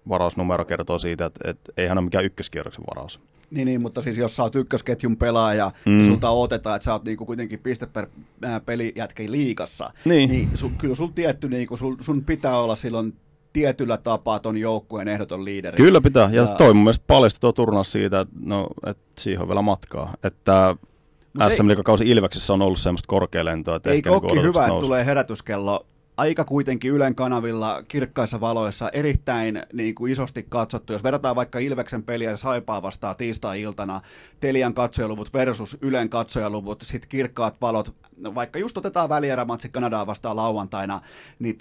varausnumero kertoo siitä, että eihän ole mikään ykköskierroksen varaus. Niin, mutta siis jos sä oot ykkösketjun pelaaja, niin sulta otetaan, että sä oot niinku kuitenkin piste per pelijätkä liigassa, kyllä sun tietty, niinku, sun pitää olla silloin tietyllä tapaa ton joukkueen ehdoton liideri. Kyllä pitää, ja toi mun mielestä paljasti tuo turnaus siitä, että no, et siihen on vielä matkaa, että SM-liigakausi Ilveksessä on ollut semmoista korkealentoa. Ei kokki niin hyvä, että tulee herätyskello. Aika kuitenkin Ylen kanavilla kirkkaissa valoissa erittäin niin kuin isosti katsottu. Jos verrataan vaikka Ilveksen peliä ja Saipaa vastaan tiistai-iltana, Telian katsojaluvut versus Ylen katsojaluvut, sitten kirkkaat valot. Vaikka just otetaan välierämatsi Kanadaa vastaan lauantaina, niin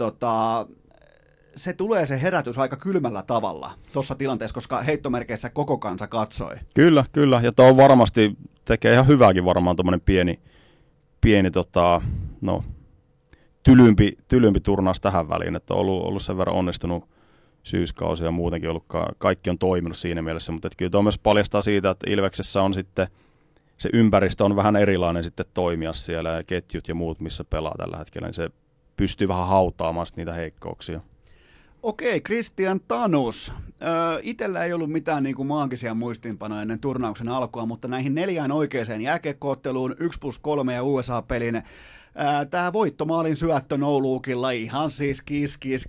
se tulee se herätys aika kylmällä tavalla tuossa tilanteessa, koska heittomerkeissä koko kansa katsoi. Kyllä. Ja tuo on varmasti, tekee ihan hyvääkin varmaan tuommoinen pieni tylympi turnaus tähän väliin, että on ollut sen verran onnistunut syyskausi ja muutenkin ollut, kaikki on toiminut siinä mielessä, mutta kyllä tuo myös paljastaa siitä, että Ilveksessä on sitten, se ympäristö on vähän erilainen sitten toimia siellä ja ketjut ja muut, missä pelaa tällä hetkellä, niin se pystyy vähän hautaamaan niitä heikkouksia. Okei, Kristian Tanus. Itellä ei ollut mitään niin kuin maagisia muistiinpanoja ennen turnauksen alkua, mutta näihin 4 oikeaan jääkiekkootteluun 1+3 ja USA-pelin. Tämä voittomaalin syöttö Nouluukilla ihan siis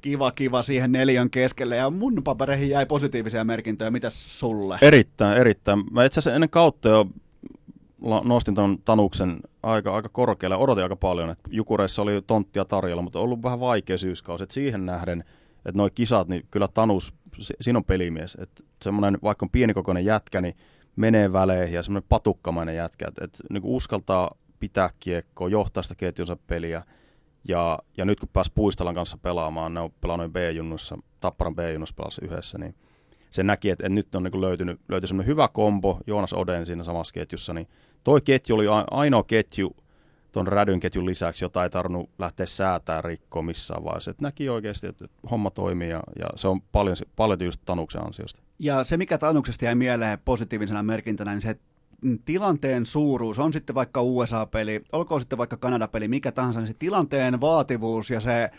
kiva siihen 4 keskelle ja mun papereihin jäi positiivisia merkintöjä. Mitäs sulle? Erittäin. Mä itse asiassa ennen kautta jo nostin ton Tanuksen aika korkealle ja odotin aika paljon, että Jukureissa oli tonttia tarjolla, mutta on ollut vähän vaikea syyskausi, että siihen nähden, että noi kisat, niin kyllä Tanus, siinä on pelimies, että semmoinen vaikka on pienikokoinen jätkä, niin menee väleihin ja semmoinen patukkamainen jätkä, että niin kuin uskaltaa pitää kiekkoa, johtaa sitä ketjunsa peliä ja nyt kun pääsi Puistolan kanssa pelaamaan, ne on pelannut B-junnuissa, Tapparan B-junnuissa pelasi yhdessä, niin se näki, että nyt on niin kuin löytynyt semmoinen hyvä kombo, Joonas Oden siinä samassa ketjussa, niin toi ketju oli ainoa ketju, tuon Rädyn ketjun lisäksi, jota ei tarvinnut lähteä säätämään rikkoa missään vaiheessa. Et näki oikeasti, että homma toimii ja se on paljon tietysti Tanuksen ansiosta. Ja se, mikä Tanuksesta jäi mieleen positiivisena merkintänä, niin se tilanteen suuruus, on sitten vaikka USA-peli, olkoon sitten vaikka Kanada-peli, mikä tahansa, niin se tilanteen vaativuus ja se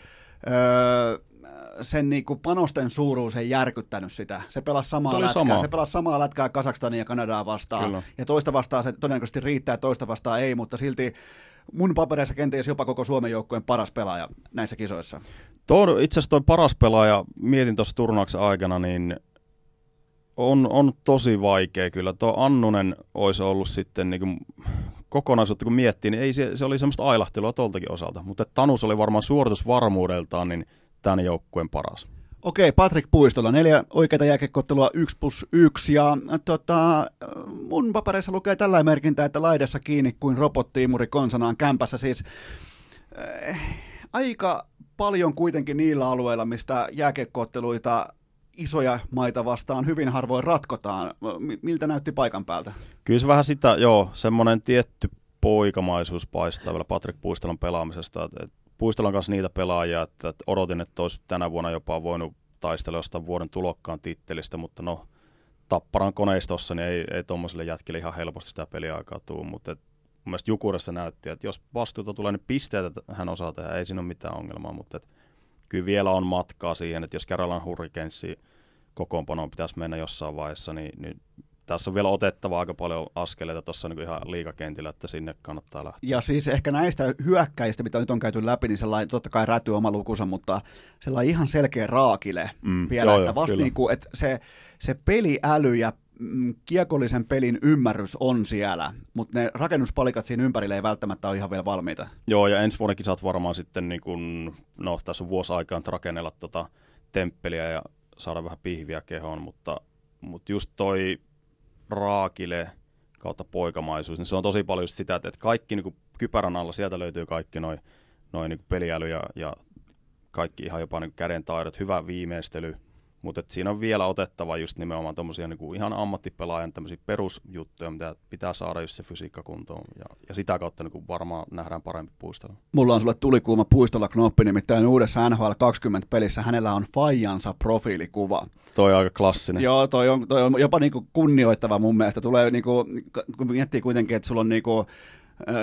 sen niin kuin panosten suuruus ei järkyttänyt sitä. Se pelasi samaa lätkää Kazakstania ja Kanadaa vastaan. Kyllä. Ja toista vastaan se todennäköisesti riittää, toista vastaan ei, mutta silti mun papereissa kenties jopa koko Suomen joukkueen paras pelaaja näissä kisoissa. Itse asiassa toi paras pelaaja, mietin tuossa turnauksen aikana, niin on tosi vaikea kyllä. Tuo Annunen olisi ollut sitten niin kuin kokonaisuutta, kun miettii, niin ei, se oli semmoista ailahtelua tuoltakin osalta. Mutta Tanus oli varmaan suoritusvarmuudeltaan niin tämän joukkueen paras. Okei, Patrik Puistola, 4 oikeita jääkiekkoottelua 1+1, ja mun papereissa lukee tällainen merkintä, että laidassa kiinni kuin robottiimuri konsanaan kämpässä, siis aika paljon kuitenkin niillä alueilla, mistä jääkiekkootteluita isoja maita vastaan hyvin harvoin ratkotaan. Miltä näytti paikan päältä? Kyllä se vähän sitä, semmoinen tietty poikamaisuus paistaa vielä Patrik Puistolan pelaamisesta, että Puistolan kanssa niitä pelaajia, että odotin, että olisi tänä vuonna jopa voinut taistella jostain vuoden tulokkaan tittelistä, mutta no Tapparan koneistossa niin ei tuommoiselle jätkille ihan helposti sitä peliaikaa tule, mutta mun mielestä Jukuressa näytti, että jos vastuuta tulee, niin pisteitä hän osaa tehdä, ei siinä ole mitään ongelmaa, mutta kyllä vielä on matkaa siihen, että jos Carolan Hurricanesi kokoonpanoon pitäisi mennä jossain vaiheessa, niin tässä on vielä otettava aika paljon askeleita tuossa niin ihan liigakentillä, että sinne kannattaa lähteä. Ja siis ehkä näistä hyökkäistä, mitä nyt on käyty läpi, niin sellainen, totta kai Räty oma lukunsa, mutta sellainen ihan selkeä raakile vielä, joo, että vasta niin kuin, että se peliäly ja kiekollisen pelin ymmärrys on siellä, mutta ne rakennuspalikat siinä ympärillä ei välttämättä ole ihan vielä valmiita. Joo, ja ensi vuonnakin saat varmaan sitten, niin kun, no tässä on vuosi aikaan rakennella tota temppeliä ja saada vähän pihviä kehoon, mutta just toi raakile kautta poikamaisuus, niin se on tosi paljon just sitä, että kaikki niin kun kypärän alla, sieltä löytyy kaikki noi niin kun peliäly ja kaikki ihan jopa niin käden taidot, hyvä viimeistely. Mutta siinä on vielä otettava just nimenomaan tommosia niinku ihan ammattipelaajan tämmöisiä perusjuttuja, mitä pitää saada just se fysiikka kuntoon. Ja sitä kautta niinku varmaan nähdään parempi Puistola. Mulla on sulle tulikuuma Puistola-knoppi, nimittäin uudessa NHL 20-pelissä hänellä on faijansa profiilikuva. Toi on aika klassinen. Joo, toi on jopa niinku kunnioittava mun mielestä. Tulee niinku, kun miettii kuitenkin, että sulla on niinku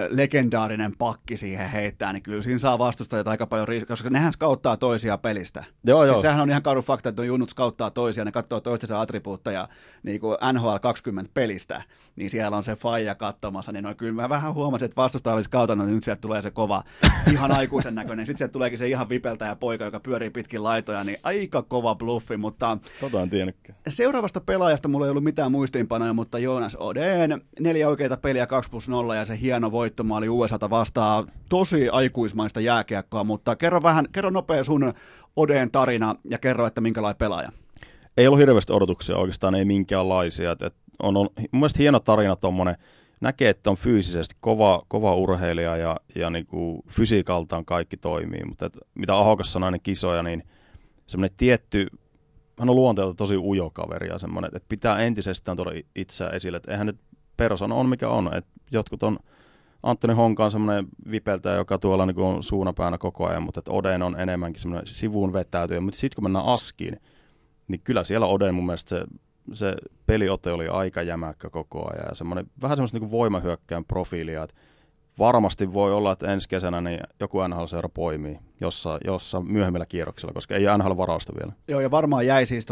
legendaarinen pakki siihen heittää, niin kyllä siinä saa vastustajat aika paljon riskejä, koska nehän skauttaa toisia pelistä. Joo, siis joo. Sehän on ihan karu fakta, että junnut skauttaa toisia, ne katsoo toistensa attribuutta ja niin kuin NHL 20 pelistä, niin siellä on se faija katsomassa, niin kyllä mä vähän huomasin, että vastustaja olisi skautannut, niin nyt sieltä tulee se kova, ihan aikuisen näköinen. Sitten sieltä tuleekin se ihan vipeltäjä poika, joka pyörii pitkin laitoja, niin aika kova bluffi, mutta tota en tiennytkään. Seuraavasta pelaajasta mulla ei ollut mitään muistiinpanoja, mutta Joonas Oden, 4 oikeita peliä, 2+0 ja se hieno voittomaali USAta vastaan, tosi aikuismaista jääkiekkoa, mutta kerro nopea sun Oden tarina ja kerro, että minkälainen pelaaja. Ei ollut hirveästi odotuksia, oikeastaan ei minkäänlaisia. On mun mielestä hieno tarina tuommoinen, näkee, että on fyysisesti kova urheilija ja niinku fysiikaltaan kaikki toimii, mutta mitä Ahokas sanoi aina kisoja, niin semmoinen tietty, hän on luonteelta tosi ujo kaveri ja semmoinen, että pitää entisestään tuoda itseään esille, että eihän nyt persona on mikä on, että jotkut on Antoni Honka on semmoinen vipeltäjä, joka tuolla niin on suunapäänä koko ajan, mutta Oden on enemmänkin semmoinen sivuun vetäytyjä. Mutta sitten kun mennään Askiin, niin kyllä siellä Oden mun mielestä se peliote oli aika jämäkkä koko ajan. Ja vähän semmoista niin voimahyökkään profiilia. Et varmasti voi olla, että ensi kesänä niin joku NHL-seura poimii jossa myöhemmillä kierroksilla, koska ei NHL-varausta vielä. Joo, ja varmaan jäi siis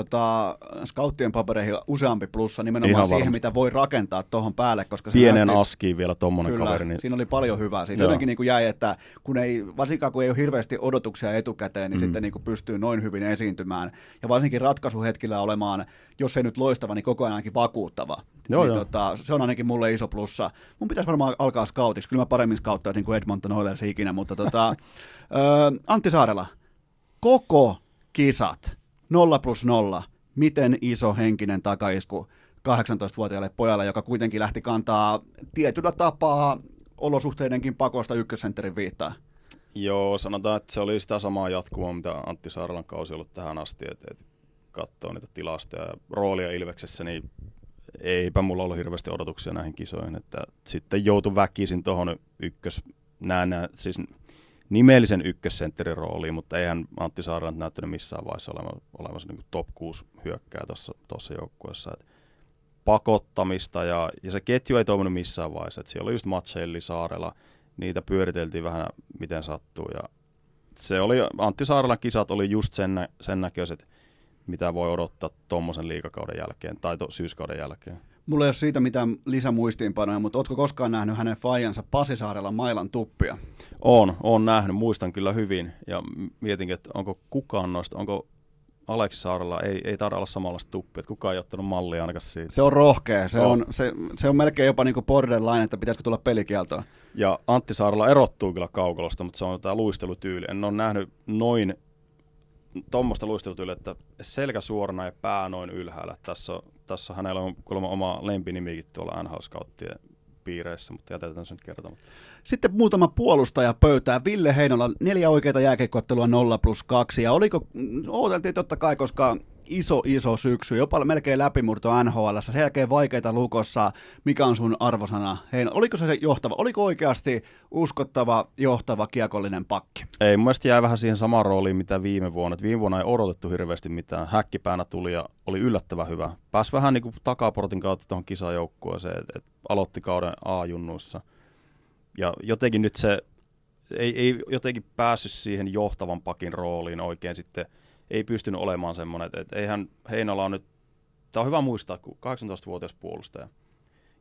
scouttien papereihin useampi plussa nimenomaan ihan siihen, varmasti. Mitä voi rakentaa tuohon päälle. Koska pienen askiin vielä tuommoinen kaveri. Niin siinä oli paljon hyvää. Siinä jotenkin niin jäi, että varsinkaan kun ei ole hirveästi odotuksia etukäteen, niin sitten niin pystyy noin hyvin esiintymään. Ja varsinkin ratkaisuhetkillä olemaan, jos ei nyt loistava, niin koko ajan ainakin vakuuttava. Joo, niin, se on ainakin mulle iso plussa. Mun pitäisi varmaan alkaa scoutiksi. Kyllä mä paremmin scouttaisin kuin Edmonton Oilers ikinä, mutta Antti Saarela, koko kisat, 0+0, miten iso henkinen takaisku 18-vuotiaalle pojalle, joka kuitenkin lähti kantaa tietyllä tapaa olosuhteidenkin pakosta ykkössentterin viittaa? Joo, sanotaan, että se oli sitä samaa jatkumaa, mitä Antti Saarelan kausi on ollut tähän asti, että katsoo niitä tilastoja ja roolia Ilveksessä, niin eipä mulla ollut hirveästi odotuksia näihin kisoihin, että sitten joutui väkisin tuohon nimellisen ykkössentterin rooliin, mutta eihän Antti Saarela näyttänyt missään vaiheessa olemassa niin kuin top 6 hyökkääjä tuossa joukkueessa. Pakottamista ja se ketju ei toiminut missään vaiheessa. Et siellä oli just Maccelli, Saarela, niitä pyöriteltiin vähän miten sattuu. Ja se oli, Antti Saarelan kisat oli just sen näköiset, mitä voi odottaa tuommoisen liigakauden jälkeen tai syyskauden jälkeen. Mulla ei ole siitä mitään lisämuistiinpanoja, mutta ootko koskaan nähnyt hänen faijansa Pasi Saarella mailan tuppia? Oon nähnyt, muistan kyllä hyvin ja mietinkin, että onko kukaan noista, onko Aleksi Saarella, ei taida olla samanlaista tuppia, että kukaan ei ottanut mallia ainakaan siitä. Se on rohkea, se on melkein jopa niin kuin borderline, että pitäisikö tulla pelikieltoa. Ja Antti Saarella erottuu kyllä kaukalosta, mutta se on tämä luistelutyyli, en ole nähnyt noin tuommoista luistelutyyliä, että selkä suorana ja pää noin ylhäällä. Tässä hänellä on kuulemma oma lempinimikin tuolla NHL-scouttien piireissä, mutta jätetään sen nyt kertomaan. Sitten muutama puolustaja pöytää. Ville Heinola, 4 oikeita jääkiekkoottelua 0+2. Ja odoteltiin totta kai, koska iso syksy, jopa melkein läpimurto NHL:ssä, sen jälkeen vaikeita lukossa. Mikä on sun arvosana, Heino? Oliko se johtava? Oliko oikeasti uskottava, johtava kiekollinen pakki? Ei, mun mielestä jäi vähän siihen samaan rooliin, mitä viime vuonna. Et viime vuonna ei odotettu hirveästi mitään. Häkkipäänä tuli ja oli yllättävän hyvä. Pääsi vähän niin kuin takaportin kautta tuohon kisajoukkueeseen, että aloitti kauden A-junnuissa. Ja jotenkin nyt se ei jotenkin päässyt siihen johtavan pakin rooliin oikein sitten ei pystynyt olemaan semmoinen, että eihän Heinola on nyt, tämä on hyvä muistaa, kun 18-vuotias puolustaja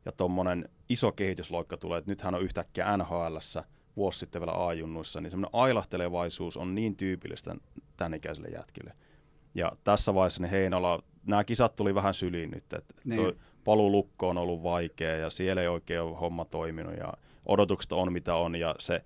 ja tuommoinen iso kehitysloikka tulee, että nyt hän on yhtäkkiä NHL:ssä vuosi sitten vielä A-junnuissa, niin semmoinen ailahtelevaisuus on niin tyypillistä tämän ikäisille jätkille. Ja tässä vaiheessa niin Heinola, nämä kisat tuli vähän syliin nyt, että paluu lukko on ollut vaikea ja siellä ei oikein ole homma toiminut ja odotukset on mitä on ja se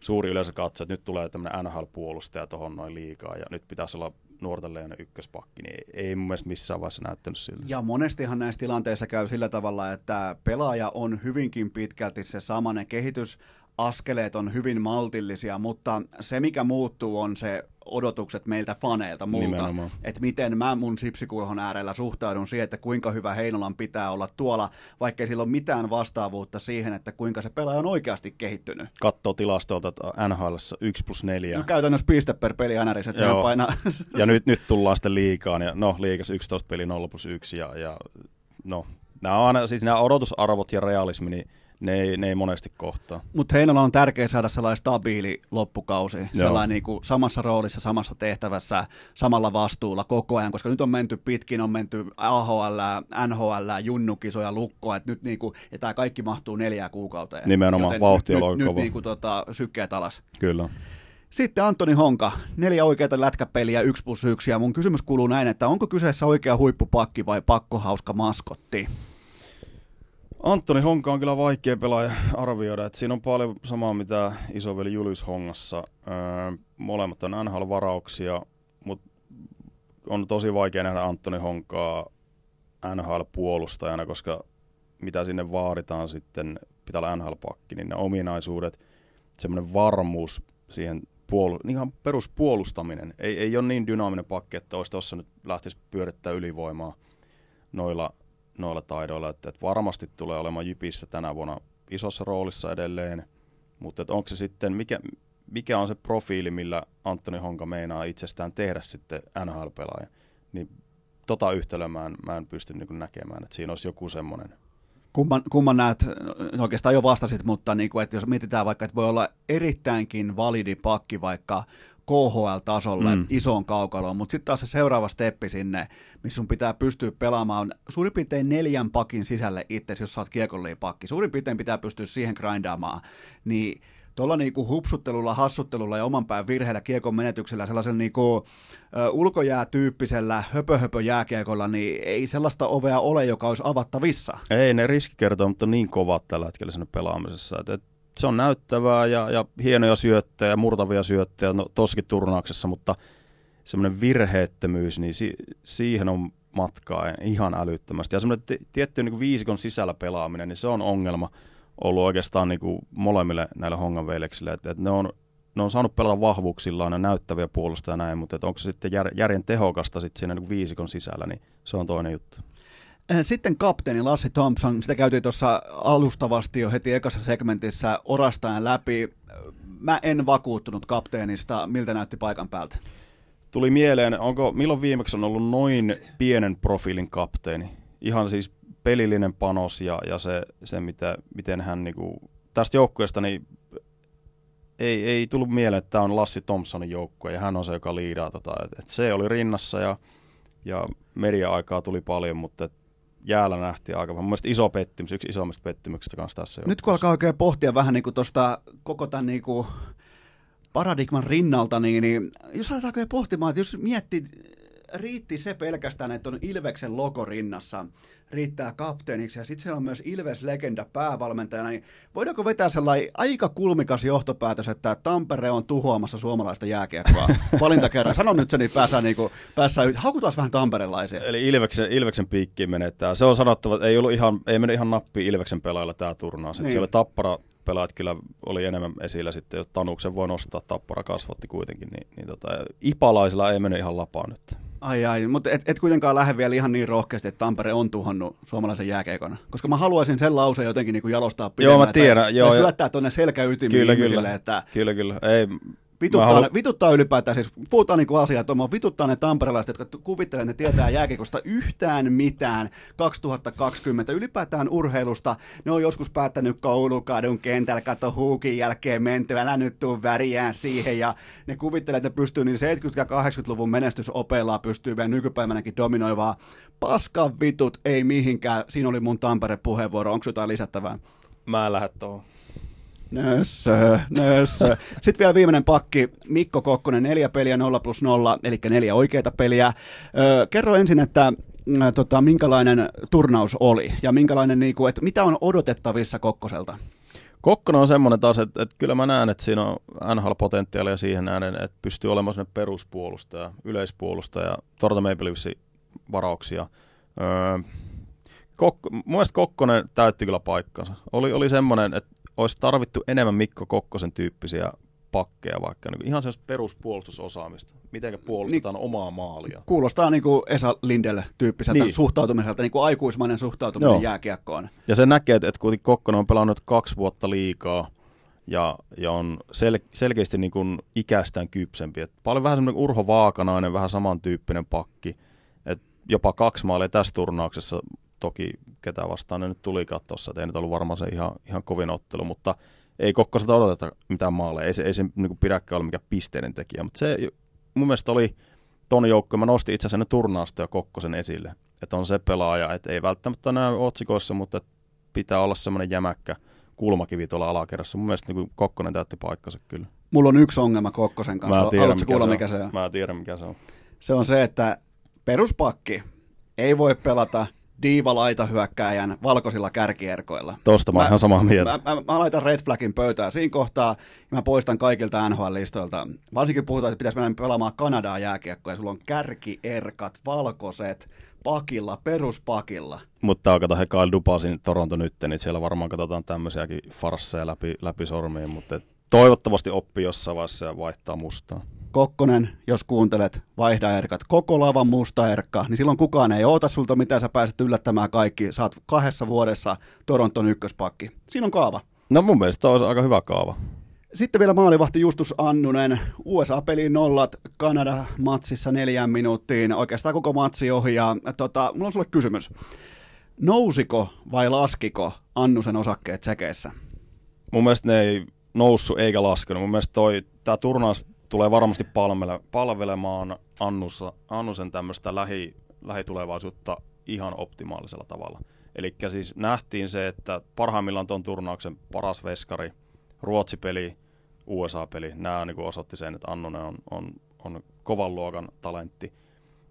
suuri yleisö katsoo, että nyt tulee tämmöinen NHL-puolustaja tuohon noin liikaa ja nyt pitäisi olla nuorten leijonan ykköspakki, niin ei mun mielestä missään vaiheessa näyttänyt siltä. Ja monestihan näissä tilanteissa käy sillä tavalla, että pelaaja on hyvinkin pitkälti se samainen, kehitysaskeleet on hyvin maltillisia, mutta se mikä muuttuu on se odotukset meiltä faneilta, multa, että miten mä mun sipsikulhon äärellä suhtaudun siihen, että kuinka hyvä Heinolan pitää olla tuolla, vaikkei sillä ole mitään vastaavuutta siihen, että kuinka se pelaaja on oikeasti kehittynyt. Katsoo tilastolta, että NHL:ssä 1+4. No käytännössä piste per peli NRS, että sehän painaa. Ja nyt tullaan sitten liigaan, ja no liigas 11 peli 0+1, ja no nämä on aina, siis nämä odotusarvot ja realismi, niin ne ei monesti kohtaa. Mutta Heinola on tärkeää saada sellainen stabiili loppukausi, sellainen niin kuin samassa roolissa, samassa tehtävässä, samalla vastuulla koko ajan, koska nyt on menty pitkin, on menty AHL, NHL, junnukisoja, lukkoa, että nyt niin kuin, ja tämä kaikki mahtuu 4 kuukauteen. Nimenomaan, vauhti on kova. Nyt niin kuin sykkeet alas. Kyllä. Sitten Antoni Honka, 4 oikeata lätkäpeliä, 1+1, ja mun kysymys kuuluu näin, että onko kyseessä oikea huippupakki vai pakkohauska maskotti? Antoni Honka on kyllä vaikea pelaaja arvioida, että siinä on paljon samaa mitä isoveli Julius Hongassa. Molemmat on NHL-varauksia, mutta on tosi vaikea nähdä Antoni Honkaa NHL-puolustajana, koska mitä sinne vaaditaan sitten, pitää olla NHL-pakki, niin ne ominaisuudet, semmoinen varmuus siihen ihan peruspuolustaminen. Ei ole niin dynaaminen pakki, että olisi tuossa nyt lähtisi pyörittää ylivoimaa noilla taidoilla, että varmasti tulee olemaan Jypissä tänä vuonna isossa roolissa edelleen, mutta onko se sitten, mikä on se profiili, millä Antoni Honka meinaa itsestään tehdä sitten NHL-pelaaja, niin yhtälöä mä en pysty niin kuin näkemään, että siinä olisi joku semmoinen. Kumman näet, oikeastaan jo vastasit, mutta niin kuin, että jos mietitään vaikka, että voi olla erittäinkin validi pakki vaikka KHL-tasolle, isoon kaukaloon, mutta sitten taas se seuraava steppi sinne, missä sun pitää pystyä pelaamaan suurin piirtein 4 pakin sisälle itsesi, jos sä oot kiekollipakki. Suurin piirtein pitää pystyä siihen grindaamaan, niin tuolla niinku hupsuttelulla, hassuttelulla ja oman pään virheellä, kiekon menetyksellä, sellaisella niinku ulkojäätyyppisellä höpö-höpö-jääkiekolla, niin ei sellaista ovea ole, joka olisi avattavissa. Ei, ne riskikertoimet on niin kovat tällä hetkellä siinä pelaamisessa, että se on näyttävää ja hienoja syöttejä ja murtavia syöttejä, no tossakin turnauksessa, mutta semmoinen virheettömyys, niin siihen on matkaa ihan älyttömästi. Ja semmoinen tietty niin kuin viisikon sisällä pelaaminen, niin se on ongelma ollut oikeastaan niin kuin molemmille näille honganveileksille. Että ne on saanut pelata vahvuuksillaan ja näyttäviä puolustajia näin, mutta että onko se sitten järjen tehokasta sitten siinä niin kuin viisikon sisällä, niin se on toinen juttu. Sitten kapteeni Lassi Thomson, sitä käytiin tuossa alustavasti jo heti ekassa segmentissä orastaen läpi. Mä en vakuuttunut kapteenista, miltä näytti paikan päältä? Tuli mieleen, milloin viimeksi on ollut noin pienen profiilin kapteeni? Ihan siis pelillinen panos ja se miten hän niinku, tästä joukkueesta niin ei tullut mieleen, että tämä on Lassi Thomsonin joukkue ja hän on se, joka liidaa. Se oli rinnassa ja media-aikaa tuli paljon, mutta jäällä nähtiin aika vähän. Mun mielestä iso pettymys, yksi isommista pettymyksistä kanssa tässä. Nyt kun alkaa oikein pohtia vähän niin kuin tuosta koko tämän niin kuin paradigman rinnalta, niin jos aletaan oikein pohtimaan, että jos miettii, riitti se pelkästään, että on Ilveksen logo rinnassa, riittää kapteeniksi ja sitten siellä on myös Ilves-legenda päävalmentajana, niin voidaanko vetää sellainen aika kulmikas johtopäätös, että Tampere on tuhoamassa suomalaista jääkiekkoa valintakerran? Sano nyt se, niin päässään hakutaan vähän tamperelaisia. Eli Ilveksen piikkiin menetään. Se on sanottava, että ei mene ihan nappi Ilveksen pelailla tämä turnaus. Niin. Siellä Tappara-pelaajat kyllä oli enemmän esillä sitten, jos Tanuksen voi nostaa, Tappara kasvatti kuitenkin. Ipalaisilla ei mene ihan lapaan nyt. Ai, mutta et kuitenkaan lähde vielä ihan niin rohkeasti, että Tampere on tuhonnut suomalaisen jääkeikon. Koska mä haluaisin sen lauseen jotenkin niin kuin jalostaa pidemmän. Joo, mä tiedän. Tai syöttää tuonne selkäytimiin ihmisille. Kyllä. Ei, Vituttaa ylipäätään, siis puhutaan niin kuin asiaa, Tomo, vituttaa ne tamperelaiset, jotka kuvittelee, että ne tietää jääkiekosta yhtään mitään 2020. Ylipäätään urheilusta, ne on joskus päättänyt Koulukadun kentällä, katso huukin jälkeen menty, älä nyt tuu väriään siihen, ja ne kuvittelee, että pystyy niin 70- ja 80-luvun menestysopeilla pystyy vielä nykypäivänäkin dominoivaa. Paskan vitut, ei mihinkään, siinä oli mun Tampere-puheenvuoro, onko jotain lisättävää? Mä en lähde tuohon. Nössö. Sitten vielä viimeinen pakki, Mikko Kokkonen, 4 peliä 0+0, eli 4 oikeita peliä. Kerro ensin, että minkälainen turnaus oli ja minkälainen, että mitä on odotettavissa Kokkoselta? Kokkonen on semmoinen taas, että kyllä mä näen, että siinä on NHL-potentiaalia siihen nähden, että pystyy olemaan semmoinen peruspuolustaja, yleispuolustaja, Toronto Maple Leafsin varauksia. Mun mielestä Kokkonen täytti kyllä paikkansa. Oli semmoinen, että olisi tarvittu enemmän Mikko Kokkosen tyyppisiä pakkeja, vaikka niin ihan semmoista peruspuolustusosaamista, miten puolustetaan omaa maalia. Kuulostaa niin kuin Esa Lindellä tyyppiseltä suhtautumiselta, niin kuin aikuismainen suhtautuminen jääkiekkoon. Ja se näkee, että kuitenkin Kokkonen on pelannut 2 vuotta liikaa ja on selkeästi niin kuin ikästään kypsempi. Et paljon vähän semmoinen Urho Vaakanainen, vähän samantyyppinen pakki. Et jopa 2 maalia tässä turnauksessa. Toki ketään vastaan ne nyt tuli katsossa, että ei nyt ollut varmaan se ihan kovin ottelu, mutta ei Kokkoselta odoteta mitään maaleja. Ei se niin pidäkään ole mikään pisteinen tekijä, mutta se mun mielestä oli ton joukko, mä nostin itse asiassa ne turnaasta ja Kokkosen esille, että on se pelaaja, että ei välttämättä näy otsikoissa, mutta pitää olla semmoinen jämäkkä kulmakivi tuolla alakerrassa. Mun mielestä niin Kokkonen täytti paikkansa kyllä. Mulla on yksi ongelma Kokkosen kanssa. Haluatko kuulla mikä se on? Mä tiedän mikä se on. Se on se, että peruspakki ei voi pelata diivalaitahyökkääjän valkoisilla kärkierkoilla. Tuosta mä ihan samaa mieltä. Mä laitan red flagin pöytään siinä kohtaa, ja mä poistan kaikilta NHL-listoilta. Varsinkin puhutaan, että pitäisi mennä pelaamaan Kanadaa jääkiekkoa, ja sulla on kärkierkat, valkoiset, pakilla, peruspakilla. Mutta kato, he Kyle Dubasin Toronto nyt, niin siellä varmaan katsotaan tämmöisiäkin farsseja läpi sormiin, mutta toivottavasti oppii jossain vaiheessa ja vaihtaa mustaa. Kokkonen, jos kuuntelet, vaihda erkat. Koko lavan musta erkka, niin silloin kukaan ei oota sulta mitään, sä pääset yllättämään kaikki. Saat 2 vuodessa Toronton ykköspakki. Siinä on kaava. No mun mielestä on aika hyvä kaava. Sitten vielä maalivahti Justus Annunen. USA-peliin 0, Kanada-matsissa 4 minuuttiin. Oikeastaan koko matsi ohi. Ja, mulla on sulle kysymys. Nousiko vai laskiko Annusen osakkeet tsekeissä? Mun mielestä ne ei noussut eikä laskenut. Mun mielestä tää turnaus tulee varmasti palvelemaan Annusen tämmöistä lähitulevaisuutta ihan optimaalisella tavalla. Eli siis nähtiin se, että parhaimmillaan tuon turnauksen paras veskari, Ruotsi-peli, USA-peli, nämä niin kuin osoitti sen, että Annunen on kovan luokan talentti.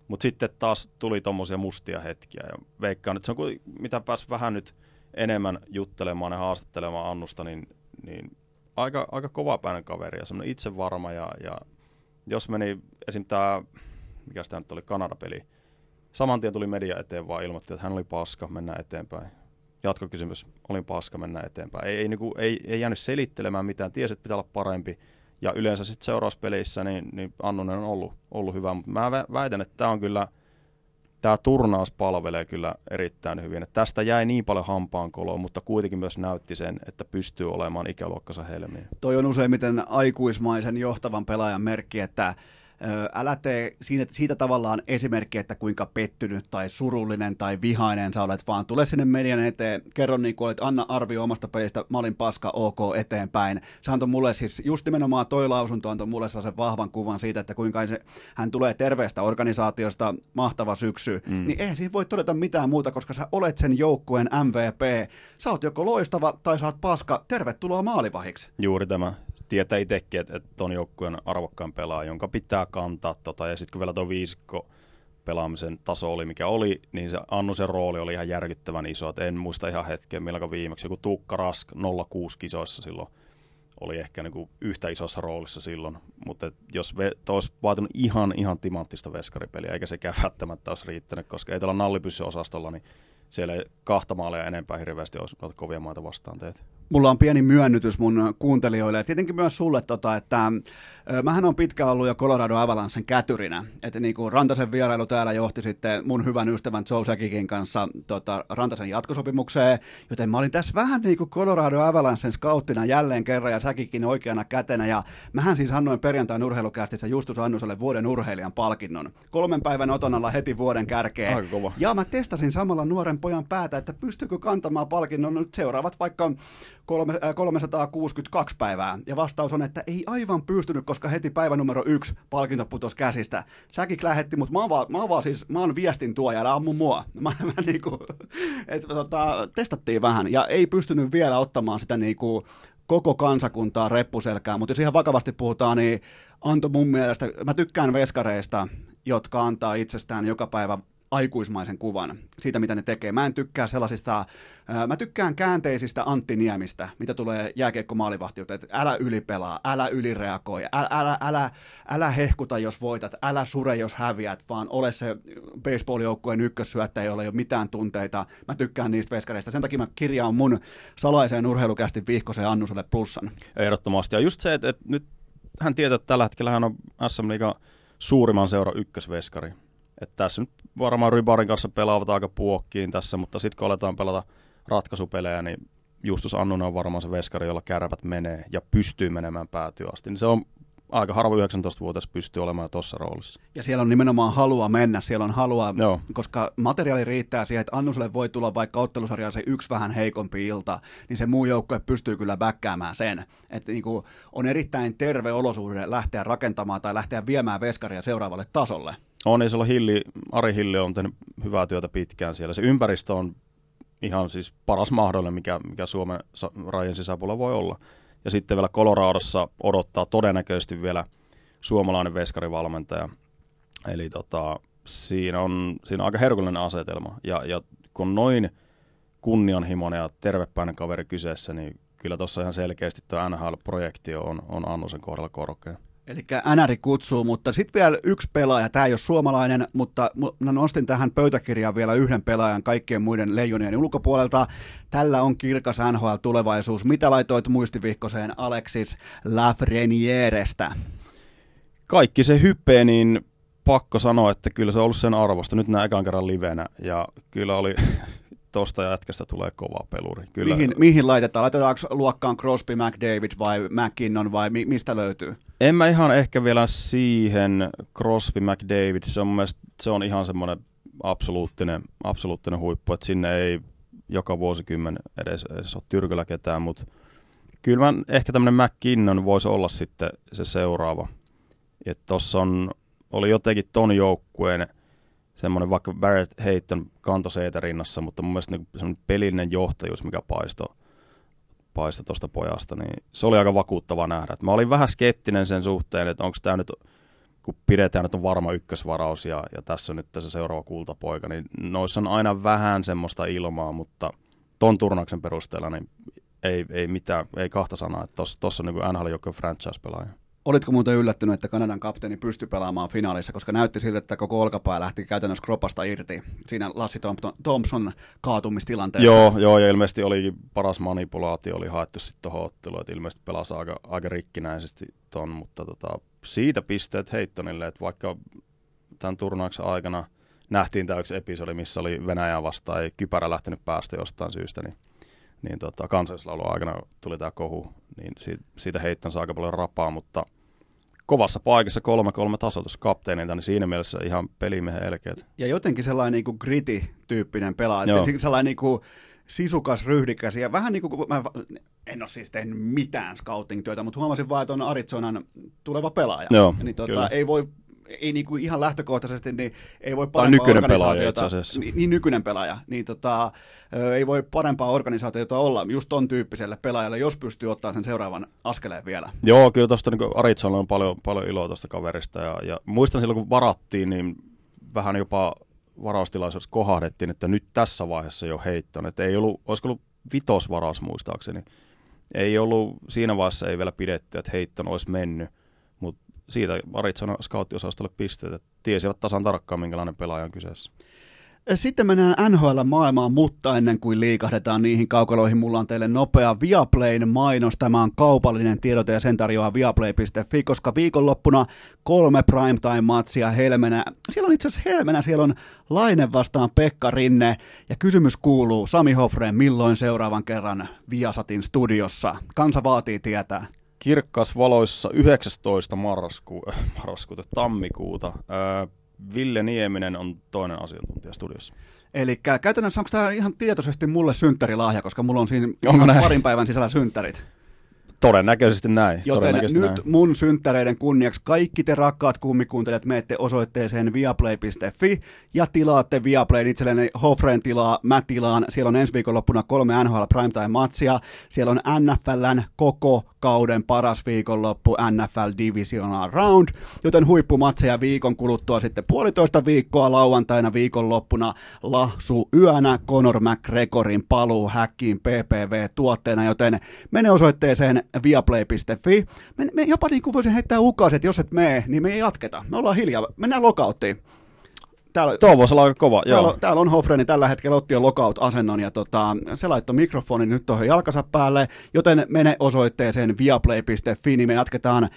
Mutta sitten taas tuli tuommoisia mustia hetkiä. Ja veikkaan, että se on, mitä pääsi vähän nyt enemmän juttelemaan ja haastattelemaan Annusta, niin aika kovapäinen kaveri ja semmoinen itsevarma ja jos meni esim. Tämä, mikä sitä nyt oli, Kanada-peli, saman tien tuli media eteen vaan ilmoitti, että hän oli paska, mennään eteenpäin. Jatkokysymys, olin paska, mennään eteenpäin. Ei jäänyt selittelemään mitään, tiesi, että pitää olla parempi ja yleensä sitten seuraavassa peleissä niin Annunen on ollut hyvä, mutta mä väitän, että tämä on kyllä, tämä turnaus palvelee kyllä erittäin hyvin. Että tästä jäi niin paljon hampaankoloon, mutta kuitenkin myös näytti sen, että pystyy olemaan ikäluokkansa helmiä. Toi on useimmiten aikuismaisen johtavan pelaajan merkki, että älä tee siitä tavallaan esimerkki, että kuinka pettynyt tai surullinen tai vihainen sä olet, vaan tule sinne median eteen, kerro niin kuin olet, anna arvio omasta pelistä, mä olin paska, ok, eteenpäin. Se antoi mulle siis, just nimenomaan toi lausunto antoi mulle sellaisen vahvan kuvan siitä, että kuinka hän tulee terveestä organisaatiosta, mahtava syksy, niin eihän siinä voi todeta mitään muuta, koska sä olet sen joukkueen MVP. Sä oot joko loistava tai sä oot paska, tervetuloa maalivahiksi. Juuri tämä. Tietää itsekin, että ton joukkueen arvokkaan pelaaja, jonka pitää kantaa ja sitten kun vielä tuo viisikko pelaamisen taso oli mikä oli, niin se Annusen rooli oli ihan järkyttävän iso. Et en muista ihan hetken milloin viimeksi, joku Tuukka Rask 06 kisoissa silloin oli ehkä niinku yhtä isossa roolissa silloin, mutta jos olisi vaatinut ihan timanttista veskaripeliä, eikä sekään välttämättä olisi riittänyt, koska ei tuolla nallipyssy-osastolla, niin siellä 2 maalia enempää hirveästi olisi kovia maita vastaan tehty. Mulla on pieni myönnytys mun kuuntelijoille ja tietenkin myös sulle, että mähän on pitkään ollut jo Colorado Avalancen kätyrinä. Että niin kuin Rantasen vierailu täällä johti sitten mun hyvän ystävän Joe Sakikin kanssa Rantasen jatkosopimukseen, joten mä olin tässä vähän niin kuin Colorado Avalancen scouttina jälleen kerran ja Sakikin oikeana kätenä. Ja mähän siis annoin perjantain urheilukästissä Justus Annuselle vuoden urheilijan palkinnon. 3 päivän oton alla heti vuoden kärkeen. Aika kova. Ja mä testasin samalla nuoren pojan päätä, että pystyykö kantamaan palkinnon nyt seuraavat vaikka 362 päivää. Ja vastaus on, että ei aivan pystynyt, koska heti päivä numero 1 palkinto putosi käsistä. Säkin lähetti, mutta mä oon viestin tuoja, älä ammu mua. Testattiin vähän ja ei pystynyt vielä ottamaan sitä niinku koko kansakuntaa reppuselkään, mutta jos ihan vakavasti puhutaan, niin antoi mun mielestä, mä tykkään veskareista, jotka antaa itsestään joka päivä aikuismaisen kuvan siitä, mitä ne tekee. Mä en tykkää sellaisista, mä tykkään käänteisistä Antti Niemistä, mitä tulee jääkiekko-maalivahtiutta, että älä ylipelaa, älä ylireagoi, älä hehkuta, jos voitat, älä sure, jos häviät, vaan ole se baseball-joukkueen ykkössyöttäjä, jolla ei ole mitään tunteita. Mä tykkään niistä veskareista. Sen takia mä kirjaan mun salaiseen urheilukästin vihkoseen Annuselle plussan. Ehdottomasti. Ja just se, että nyt hän tietää, että tällä hetkellä hän on SM-liigan suurimman seuran ykkösveskari. Että tässä nyt varmaan Rybarin kanssa pelaavat aika puokkiin tässä, mutta sitten kun aletaan pelata ratkaisupelejä, niin Justus Annunen on varmaan se veskari, jolla kärpät menee ja pystyy menemään päätyyn asti. Niin se on aika harva 19-vuotias pystyy olemaan tuossa roolissa. Ja siellä on nimenomaan halua mennä, siellä on halua, joo, koska materiaali riittää siihen, että Annuselle voi tulla vaikka ottelusarjaan se yksi vähän heikompi ilta, niin se muu joukkue pystyy kyllä bäkkäämään sen. Että niin kuin on erittäin terve olosuhde lähteä rakentamaan tai lähteä viemään veskaria seuraavalle tasolle. On, niin siellä Ari Hilli on tehnyt hyvää työtä pitkään siellä. Se ympäristö on ihan siis paras mahdollinen, mikä Suomen rajan sisäpuolella voi olla. Ja sitten vielä Coloradossa odottaa todennäköisesti vielä suomalainen veskarivalmentaja. Eli siinä on aika herkullinen asetelma. Ja kun noin kunnianhimoinen ja tervepäinen kaveri kyseessä, niin kyllä tuossa ihan selkeästi tuo NHL-projekti on Annusen kohdalla korkea. Eli NR kutsuu, mutta sitten vielä yksi pelaaja, tämä ei ole suomalainen, mutta nostin tähän pöytäkirjaan vielä yhden pelaajan kaikkien muiden leijonien ulkopuolelta. Tällä on kirkas NHL-tulevaisuus. Mitä laitoit muistivihkoseen Alexis Lafrenierestä? Kaikki se hype, niin pakko sanoa, että kyllä se on ollut sen arvosta. Nyt näin ekan kerran livenä ja kyllä oli... Tuosta jätkästä tulee kova peluri. Kyllä. Mihin laitetaan? Laitetaanko luokkaan Crosby, McDavid vai McKinnon vai mistä löytyy? En mä ihan ehkä vielä siihen Crosby, McDavid. Se on ihan semmoinen absoluuttinen huippu, että sinne ei joka vuosikymmen edes ole tyrkyllä ketään, mutta kyllä mä ehkä tämmöinen McKinnon voisi olla sitten se seuraava. Että tossa oli jotenkin ton joukkueen semmoinen vaikka Barrett Hayton kantoi seitä rinnassa, mutta mun mielestä semmoinen pelillinen johtajuus, mikä paistoi tuosta pojasta, niin se oli aika vakuuttava nähdä. Et mä olin vähän skeptinen sen suhteen, että onko tämä nyt, kun pidetään, että on varma ykkösvaraus ja tässä nyt se seuraava kultapoika, niin noissa on aina vähän semmoista ilmaa, mutta ton turnauksen perusteella niin ei mitään, ei kahta sanaa, että tuossa on niin NHL-joukkueen franchise-pelaaja. Olitko muuten yllättynyt, että Kanadan kapteeni pystyi pelaamaan finaalissa, koska näytti siltä, että koko olkapää lähti käytännössä kropasta irti siinä Lassi Thomson kaatumistilanteessa? Joo, ja ilmeisesti oli paras manipulaatio, oli haettu sitten tuohon otteluun, että ilmeisesti pelasi aika rikkinäisesti ton, mutta siitä pisteet Heittonille, että vaikka tämän turnauksen aikana nähtiin tämä yksi episodi, missä oli Venäjää vastaan, ei kypärä lähtenyt päästä jostain syystä, niin kansallislaulun aikana tuli tämä kohu, niin siitä Heittonsa aika paljon rapaa, mutta kovassa paikassa 3-3 tasoitus kapteenilta, niin siinä mielessä ihan pelimiehen elkeet. Ja jotenkin sellainen niin kuin gritty-tyyppinen pelaaja, sellainen niin kuin sisukas, ryhdikäs ja vähän niin kuin, mä en ole siis tehnyt mitään scouting-työtä, mutta huomasin vaan, että on Arizonan tuleva pelaaja. Joo, niin ei niin kuin ihan lähtökohtaisesti, niin ei voi parempaa organisaatiota. Niin nykyinen pelaaja. Niin ei voi parempaa organisaatiota olla just ton tyyppiselle pelaajalle, jos pystyy ottaa sen seuraavan askeleen vielä. Joo, kyllä tuosta niin Arizona on paljon iloa tuosta kaverista. Ja muistan silloin, kun varattiin, niin vähän jopa varaustilaisuudessa kohahdettiin, että nyt tässä vaiheessa jo heittoon. Että ei ollut, olisiko ollut vitosvaraus muistaakseni. Ei ollut, siinä vaiheessa ei vielä pidetty, että heittoon olisi mennyt. Siitä Arizona scouttiosastolle pisteet, että tiesivät tasan tarkkaan, minkälainen pelaaja on kyseessä. Sitten mennään NHL-maailmaan, mutta ennen kuin liikahdetaan niihin kaukaloihin, mulla on teille nopea Viaplayn mainos. Tämä on kaupallinen tiedote ja sen tarjoaa viaplay.fi, koska viikonloppuna 3 primetime-matsia Helmenä. Siellä on itse asiassa Helmenä, siellä on Laine vastaan Pekka Rinne. Ja kysymys kuuluu, Sami Hoffrén, milloin seuraavan kerran Viasatin studiossa? Kansa vaatii tietää. Kirkkaasvaloissa 19. tammikuuta. Ville Nieminen on toinen asiantuntija studiossa. Eli käytännössä onko tämä ihan tietoisesti mulle synttärilahja, koska mulla on siinä parin päivän sisällä synttärit? Todennäköisesti näin. Joten todennäköisesti nyt näin. Mun synttäreiden kunniaksi kaikki te rakkaat kummikuuntelijat menette osoitteeseen viaplay.fi ja tilaatte Viaplayn itselleni. Hoffrén tilaa, mä tilaan. Siellä on ensi viikonloppuna 3 NHL primetime-matsia. Siellä on NFLn koko kauden paras viikonloppu, NFL Divisional Round, joten huippumatseja viikon kuluttua sitten 1,5 viikkoa lauantaina viikonloppuna lahsuyönä Conor McGregorin paluu häkkiin PPV-tuotteena, joten mene osoitteeseen viaplay.fi. Me jopa niin kuin voisin heittää ukaas, että jos et mene, niin me ei jatketa. Me ollaan hiljaa. Mennään lockouttiin. Tuo voisi olla aika kova, joo. Täällä on Hoffréni tällä hetkellä otti jo lockout-asennon ja se laittoi mikrofonin nyt tuohon jalkansa päälle, joten mene osoitteeseen viaplay.fi, niin me jatketaan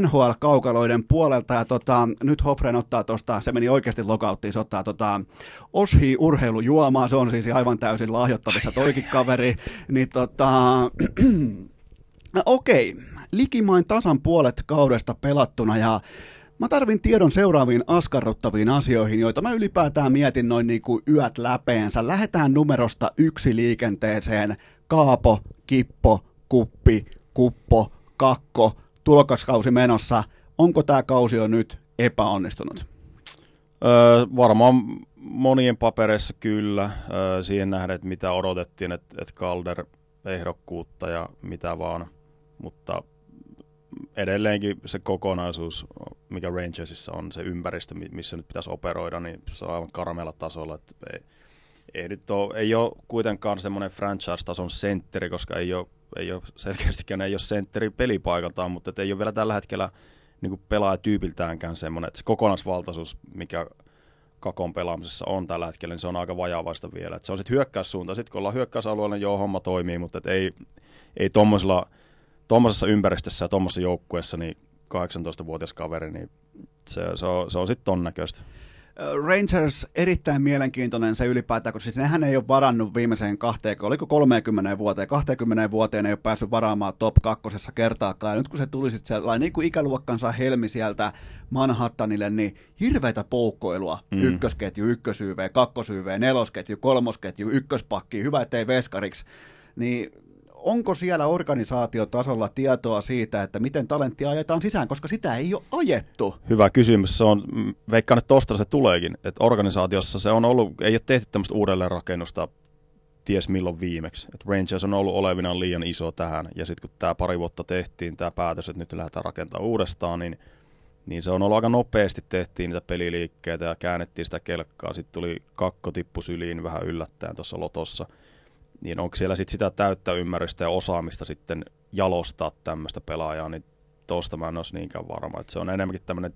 NHL-kaukaloiden puolelta ja nyt Hoffrén ottaa tuosta, se meni oikeasti lockouttiin, se ottaa Oshii urheilujuomaa, se on siis aivan täysin lahjoittavissa toikin kaveri, niin okei, likimain tasan puolet kaudesta pelattuna ja mä tarvin tiedon seuraaviin askarruttaviin asioihin, joita mä ylipäätään mietin noin niin kuin yöt läpeensä. Lähetään numerosta 1 liikenteeseen. Kaapo, Kippo, Kuppi, Kuppo, Kakko. Tulokaskausi menossa. Onko tää kausi jo nyt epäonnistunut? Varmaan monien papereissa kyllä. Siihen nähden, että mitä odotettiin, että Calder-ehdokkuutta ja mitä vaan, mutta edelleenkin se kokonaisuus, mikä Rangersissa on, se ympäristö, missä nyt pitäisi operoida, niin se on aivan karmealla tasolla. Että ei ole kuitenkaan semmoinen franchise-tason sentteri, koska ei ole selkeästikään ei ole sentteri pelipaikaltaan, mutta ei ole vielä tällä hetkellä niin pelaajatyypiltäänkään semmoinen. Että se kokonaisvaltaisuus, mikä Kakon pelaamisessa on tällä hetkellä, niin se on aika vajaavaista vielä. Että se on sitten hyökkäyssuunta. Sitten kun ollaan hyökkäysalueella, niin joo, homma toimii, mutta ei tuommoisessa ympäristössä ja tuommoisessa joukkueessa niin 18-vuotias kaveri, niin se on sitten ton näköistä. Rangers erittäin mielenkiintoinen se ylipäätään, koska siis nehän ei ole varannut viimeiseen 30 vuoteen. 20 vuoteen ei ole päässyt varaamaan top 2 kertaakaan. Ja nyt kun se tuli sitten sellainen niin kuin ikäluokkansa Helmi sieltä Manhattanille, niin hirveitä poukkoilua. Ykkösketju, ykkösyyveen, kakkosyyveen, nelosketju, kolmosketju, ykköspakki, hyvä ettei veskariksi, niin onko siellä organisaatiotasolla tietoa siitä, että miten talenttia ajetaan sisään, koska sitä ei ole ajettu? Hyvä kysymys. Se on, veikkaan, että tosta se tuleekin. Että organisaatiossa se on ollut, ei ole tehty tämmöistä uudelleenrakennusta ties milloin viimeksi. Että Rangers on ollut olevinaan liian iso tähän. Ja sitten kun tämä pari vuotta tehtiin, tämä päätös, että nyt lähdetään rakentamaan uudestaan, niin se on ollut aika nopeasti. Tehtiin niitä peliliikkeitä ja käännettiin sitä kelkkaa. Sitten tuli Kakko tippu syliin vähän yllättäen tuossa Lotossa. Niin onko siellä sit sitä täyttä ymmärrystä ja osaamista sitten jalostaa tämmöistä pelaajaa, niin tuosta mä en olisi niinkään varma. Et se on enemmänkin tämmöinen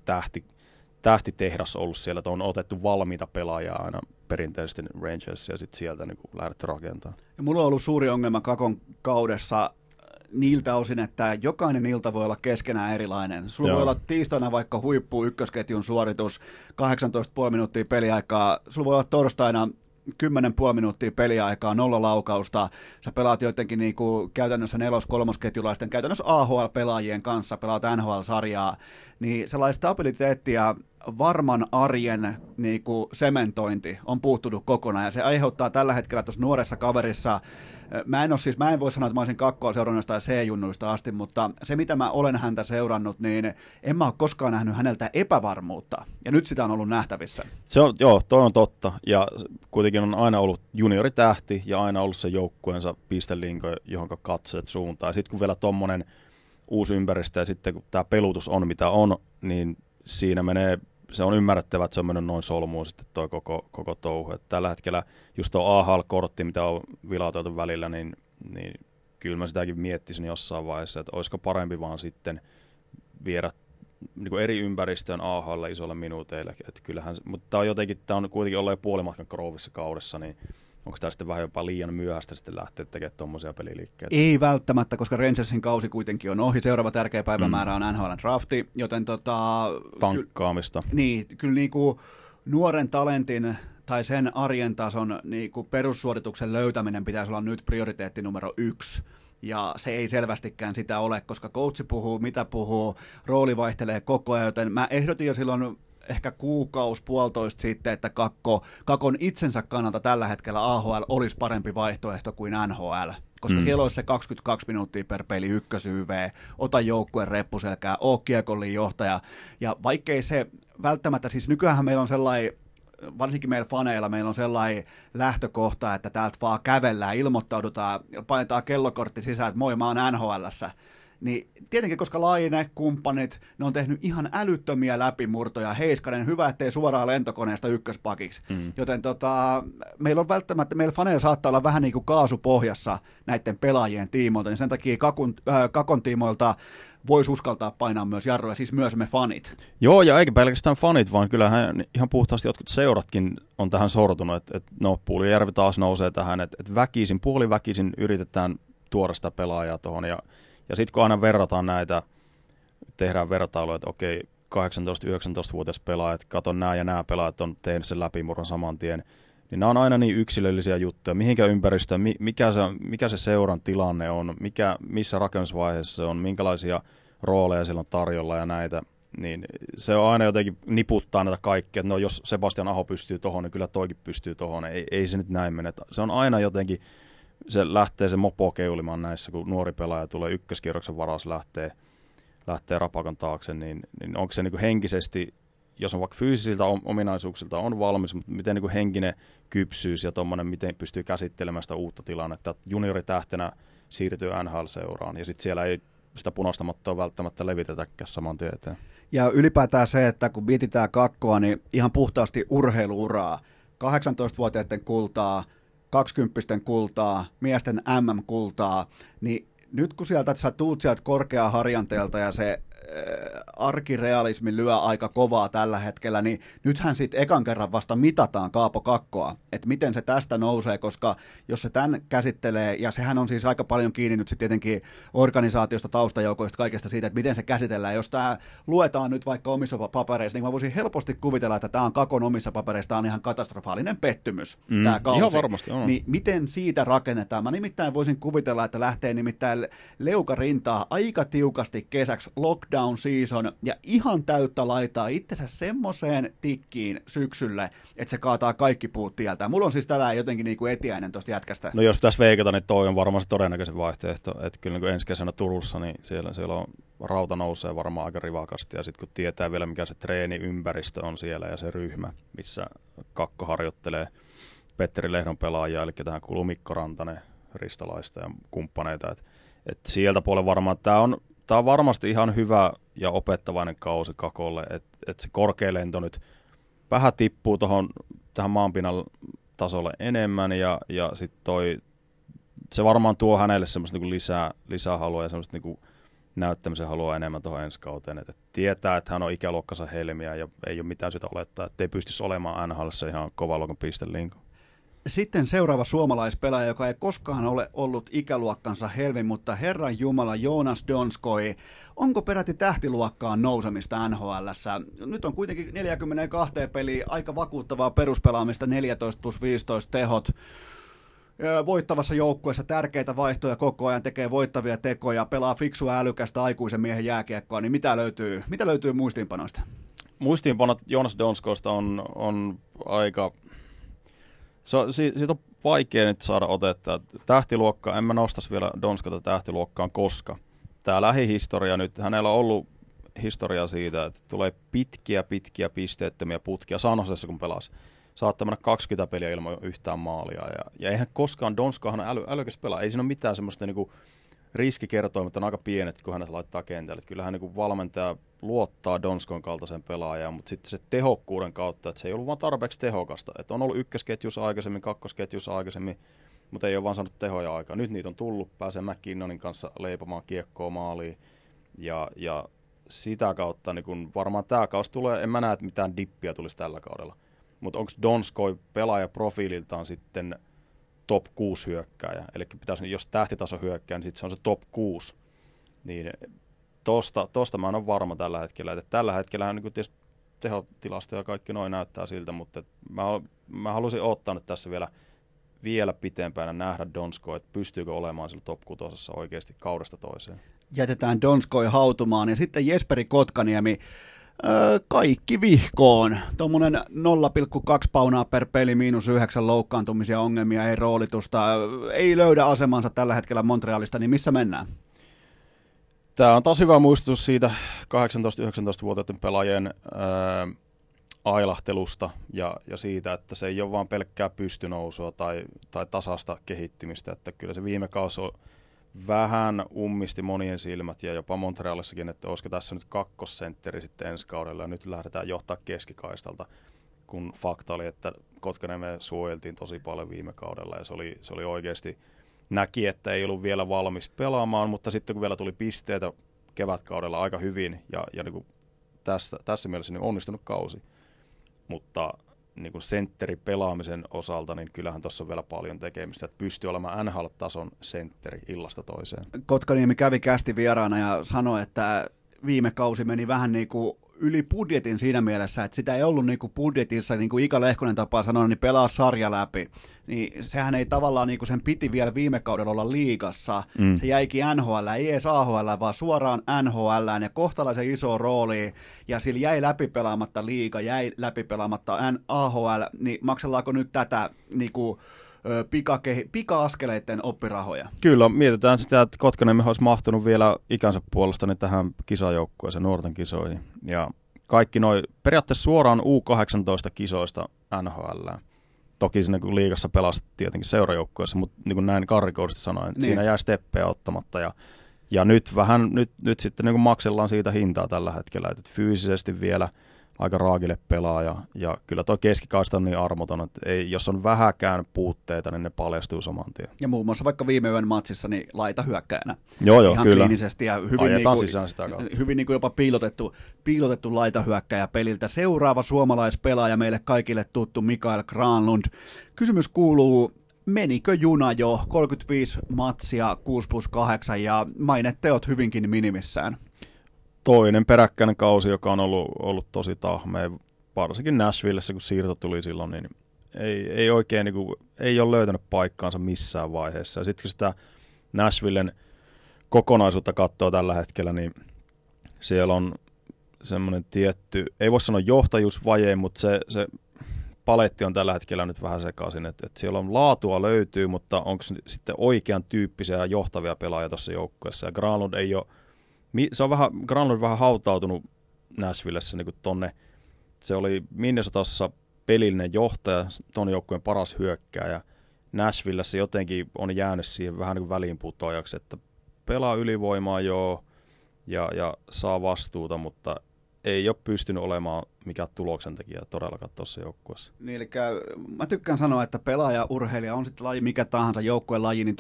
tähtitehdas ollut siellä, että on otettu valmiita pelaajia aina perinteisesti Rangers ja sitten sieltä niin lähdetty rakentamaan. Ja mulla on ollut suuri ongelma Kakon kaudessa niiltä osin, että jokainen ilta voi olla keskenään erilainen. Sulla Joo. voi olla tiistaina vaikka huippu ykkösketjun suoritus, 18,5 minuuttia peliaikaa, sulla voi olla torstaina 10,5 minuuttia peliaikaa, 0 laukausta. Sä pelaat jotenkin niinku käytännössä nelos-kolmosketjulaisten, käytännössä AHL-pelaajien kanssa, pelaat NHL-sarjaa, niin sellaista stabiliteettia, varman arjen niinku sementointi on puuttunut kokonaan, ja se aiheuttaa tällä hetkellä tuossa nuoressa kaverissa, mä en voi sanoa, että mä olisin Kakkoa seurannut C-junnuista asti, mutta se mitä mä olen häntä seurannut, niin en mä ole koskaan nähnyt häneltä epävarmuutta, ja nyt sitä on ollut nähtävissä. Se on, joo, toi on totta, ja kuitenkin on aina ollut junioritähti, ja aina ollut se joukkueensa pistelinko, johon katseet suuntaan, ja sitten kun vielä tommonen uusi ympäristö, ja sitten kun tää pelutus on mitä on, niin siinä menee, se on ymmärrettävä, että se on mennyt noin solmuun sitten toi koko touhu. Et tällä hetkellä just tuo AHL-kortti, mitä on vilauteltu välillä, niin kyllä mä sitäkin miettisin jossain vaiheessa, että olisiko parempi vaan sitten viedä niin kuin eri ympäristöön AHL isolla minuuteilla. Kyllähän, mutta tämä on jotenkin, tämä on kuitenkin ollut jo puolimatkan Groovissa kaudessa, niin onko tämä sitten vähän jopa liian myöhäistä sitten lähteä tekemään tuommoisia peliliikkeitä? Ei välttämättä, koska Rangersin kausi kuitenkin on ohi. Seuraava tärkeä päivämäärä on NHL:n drafti, joten tankkaamista. Kyllä niin kuin nuoren talentin tai sen arjen tason niin kuin perussuorituksen löytäminen pitäisi olla nyt prioriteetti numero 1. Ja se ei selvästikään sitä ole, koska coachi puhuu, mitä puhuu, rooli vaihtelee koko ajan, joten mä ehdotin jo silloin ehkä puolitoista kuukautta sitten, että Kakon itsensä kannalta tällä hetkellä AHL olisi parempi vaihtoehto kuin NHL, koska siellä olisi se 22 minuuttia per peli ykkös-YV, ota joukkueen reppuselkää, oo kiekollin johtaja, ja vaikkei se välttämättä, siis nykyäänhän meillä on sellainen, varsinkin meillä faneilla, meillä on sellainen lähtökohta, että täältä vaan kävellään, ilmoittaudutaan, painetaan kellokortti sisään, että moi, mä oon NHL:ssä. Niin tietenkin, koska Laine, kumppanit, ne on tehnyt ihan älyttömiä läpimurtoja. Heiskanen, hyvä, ettei suoraan lentokoneesta ykköspakiksi. Joten meillä on välttämättä, meillä faneilla saattaa olla vähän niin kuin kaasupohjassa näiden pelaajien tiimoilta, niin sen takia Kakon tiimoilta voisi uskaltaa painaa myös jarroja, siis myös me fanit. Joo, ja eikä pelkästään fanit, vaan kyllähän ihan puhtaasti jotkut seuratkin on tähän sortunut, että no, Puulijärvi taas nousee tähän, että väkisin, puoliväkisin yritetään tuoda sitä pelaajaa tuohon, ja sitten kun aina verrataan näitä, tehdään vertailuja, että okei, 18-19-vuotias pelaajat, kato nämä ja nämä pelaajat on tehnyt sen läpimurron saman tien, niin nämä on aina niin yksilöllisiä juttuja, mihinkä ympäristöön, mikä se seuran tilanne on, missä rakennusvaiheessa se on, minkälaisia rooleja siellä on tarjolla ja näitä, niin se on aina jotenkin niputtaa näitä kaikkia, että no jos Sebastian Aho pystyy tohon, niin kyllä toikin pystyy tohon, ei se nyt näin mene, se on aina jotenkin, se lähtee se mopo keulimaan näissä, kun nuori pelaaja tulee ykköskierroksen varas, lähtee rapakan taakse, niin onko se niin kuin henkisesti, jos on vaikka fyysisiltä ominaisuuksilta on valmis, mutta miten niin kuin henkinen kypsyys ja tuommoinen, miten pystyy käsittelemään sitä uutta tilannetta, että junioritähtenä siirtyy NHL-seuraan, ja sitten siellä ei sitä punastamattoa välttämättä levitetäkään saman tien eteen. Ja ylipäätään se, että kun mietitään Kakkoa, niin ihan puhtaasti urheiluuraa, 18-vuotiaiden kultaa, 20-vuotiaiden kultaa, miesten MM-kultaa, niin nyt kun sä tuut sieltä korkeaa harjanteelta ja se arkirealismi lyö aika kovaa tällä hetkellä, niin nythän sitten ekan kerran vasta mitataan Kaapo Kakkoa, että miten se tästä nousee, koska jos se tämän käsittelee, ja sehän on siis aika paljon kiinni nyt sitten tietenkin organisaatiosta, taustajoukoista, kaikesta siitä, että miten se käsitellään. Jos tämä luetaan nyt vaikka omissa papereissa, niin mä voisin helposti kuvitella, että tämä on Kakon omissa papereissa, tämä on ihan katastrofaalinen pettymys, tämä kausi. Ihan varmasti on. Niin miten siitä rakennetaan? Mä nimittäin voisin kuvitella, että lähtee nimittäin leukarintaa aika tiukasti kesäksi lockdown season ja ihan täyttä laitaa itsensä semmoiseen tikkiin syksylle, että se kaataa kaikki puut tieltä. Mulla on siis tällä jotenkin niinku etiäinen tuosta jätkästä. No jos pitäisi veikata, niin toi on varmaan se todennäköisin vaihtoehto. Että kyllä niin kuin ensi kesänä Turussa, niin siellä on rauta nousee varmaan aika rivakasti. Ja sitten kun tietää vielä, mikä se treeniympäristö on siellä ja se ryhmä, missä Kakko harjoittelee Petteri Lehdon pelaajia, eli tähän kuuluu Mikko Rantanen, Ristalaista ja kumppaneita. Että sieltä puolella varmaan tämä on varmasti ihan hyvä ja opettavainen kausi Kakolle, että se korkea lento nyt vähän tippuu tähän maanpinnan tasolle enemmän, ja sit se varmaan tuo hänelle semmoista niin kuin lisää halua ja semmoista niin kuin näyttämisen halua enemmän tuohon ensi kauteen, että tietää, että hän on ikäluokkansa helmiä ja ei ole mitään syytä olettaa, että ei pystyisi olemaan NHL:ssä ihan kovaluokan pistelinko. Sitten seuraava suomalaispelaaja, joka ei koskaan ole ollut ikäluokkansa helmi, mutta Herran Jumala, Joonas Donskoi. Onko peräti tähtiluokkaan nousemista NHL:ssä? Nyt on kuitenkin 42 peliä, aika vakuuttavaa peruspelaamista, 14+15 tehot. Voittavassa joukkueessa tärkeitä vaihtoja koko ajan, tekee voittavia tekoja, pelaa fiksua älykästä aikuisen miehen jääkiekkoa, niin mitä löytyy muistiinpanoista? Muistiinpanot Joonas Donskoista on aika... Siitä on vaikea nyt saada otetta. Tähtiluokkaa, en mä nostaisi vielä Donskota tähtiluokkaan, koska tämä lähihistoria nyt, hänellä on ollut historia siitä, että tulee pitkiä pisteettömiä putkia San Josessa, kun pelasi. Saattaa mennä 20 peliä ilman yhtään maalia. Ja eihän koskaan, Donskahan on älykäs pelaa. Ei siinä ole mitään semmoista niinku riskikertoimet on aika pienet, kun hänet laittaa kentälle. Kyllähän niinku valmentaja luottaa Donskon kaltaisen pelaajaan, mutta sitten se tehokkuuden kautta, että se ei ollut vaan tarpeeksi tehokasta. Että on ollut ykkösketjussa aikaisemmin, kakkosketjussa aikaisemmin, mutta ei ole vaan saanut tehoja aikaa. Nyt niitä on tullut, pääsee McKinnonin kanssa leipomaan kiekkoa maaliin, ja sitä kautta niin kun varmaan tämä kausi tulee, en mä näe, että mitään dippiä tulisi tällä kaudella. Mutta onko Donskoi pelaaja profiililtaan sitten top 6 hyökkääjä? Eli pitäisi, jos tähtitaso hyökkää, niin sitten se on se top 6. Niin tosta mä en ole varma tällä hetkellä. Et tällä hetkellä niin tietysti tehotilasto ja kaikki noin näyttää siltä, mutta mä halusin odottaa nyt tässä vielä pitempään nähdä Donskoi, että pystyykö olemaan sillä top 6 oikeasti kaudesta toiseen. Jätetään Donskoi hautumaan ja sitten Jesperi Kotkaniemi. Kaikki vihkoon. Tuommoinen 0,2 paunaa per peli, -9 loukkaantumisia, ongelmia, ei roolitusta, ei löydä asemansa tällä hetkellä Montrealista, niin missä mennään? Tämä on taas hyvä muistutus siitä 18-19-vuotiaiden pelaajien ailahtelusta ja siitä, että se ei ole vain pelkkää pystynousua tai tasasta kehittymistä. Että kyllä se viime kausi vähän ummisti monien silmät ja jopa Montrealissakin, että olisiko tässä nyt kakkosentteri sitten ensi kaudella ja nyt lähdetään johtaa keskikaistalta, kun fakta oli, että Kotkaniemea suojeltiin tosi paljon viime kaudella ja se oli oikeasti näki, että ei ollut vielä valmis pelaamaan, mutta sitten kun vielä tuli pisteitä kevätkaudella aika hyvin ja niin kuin tässä mielessä niin onnistunut kausi, mutta niin kuin sentteri pelaamisen osalta, niin kyllähän tuossa on vielä paljon tekemistä, että pystyy olemaan NHL-tason sentteri illasta toiseen. Kotkaniemi kävi kästi vieraana ja sanoi, että viime kausi meni vähän niin kuin yli budjetin siinä mielessä, että sitä ei ollut niin kuin budjetissa, niin kuin Ika Lehkonen tapaa sanoa, niin pelaa sarja läpi. Niin sehän ei tavallaan, niin kuin sen piti vielä viime kaudella olla liigassa. Mm. Se jäikin NHL, ei edes AHL, vaan suoraan NHL ja kohtalaisen iso rooli. Ja sillä jäi läpipelaamatta liiga, jäi läpipelaamatta AHL, niin maksellaanko nyt tätä niin kuin pika-askeleiden oppirahoja? Kyllä, mietitään sitä, että Kotkaniemi olisi mahtunut vielä ikänsä puolestani tähän kisajoukkueeseen, nuorten kisoihin. Ja kaikki noi periaatteessa suoraan U18-kisoista NHL. Toki siinä kun liigassa pelasi tietenkin seurajoukkueessa, mutta niin kuin näin karrikoisesti sanoin, niin siinä jää steppejä ottamatta. Ja nyt sitten niin kuin maksellaan siitä hintaa tällä hetkellä, että fyysisesti vielä aika raakille pelaaja, ja kyllä tuo keskikaista on niin armoton, että ei, jos on vähäkään puutteita, niin ne paljastuu saman tien. Ja muun muassa vaikka viime yön matsissa niin laita hyökkäänä. Joo, ihan kyllä. Kliinisesti ja hyvin, niin kuin jopa piilotettu laita hyökkäjä peliltä. Seuraava suomalaispelaaja meille kaikille tuttu Mikael Granlund. Kysymys kuuluu, menikö juna jo? 35 matsia, 6+8 ja maineteot hyvinkin minimissään. Toinen peräkkäinen kausi, joka on ollut tosi tahmea, varsinkin Nashvillessä, kun siirto tuli silloin, niin ei oikein niin kuin, ei ole löytänyt paikkaansa missään vaiheessa. Ja sitten kun sitä Nashvillen kokonaisuutta katsoo tällä hetkellä, niin siellä on semmoinen tietty, ei voi sanoa johtajuusvaje, mutta se paletti on tällä hetkellä nyt vähän sekaisin. Että siellä on laatua löytyy, mutta onko sitten oikean tyyppisiä johtavia pelaajia tuossa joukkueessa. Ja Granlund ei ole. Se on vähän, Granlund vähän hautautunut Nashvillessä niin kuin tonne. Se oli Minnesotassa pelillinen johtaja, ton joukkueen paras hyökkääjä. Nashvillessä jotenkin on jäänyt siihen vähän niin kuin väliinputoajaksi, että pelaa ylivoimaa joo ja saa vastuuta, mutta ei ole pystynyt olemaan mikään tuloksentekijä todellakaan tuossa joukkueessa. Niin, eli mä tykkään sanoa, että pelaaja, urheilija, on sitten laji mikä tahansa joukkueen laji, niin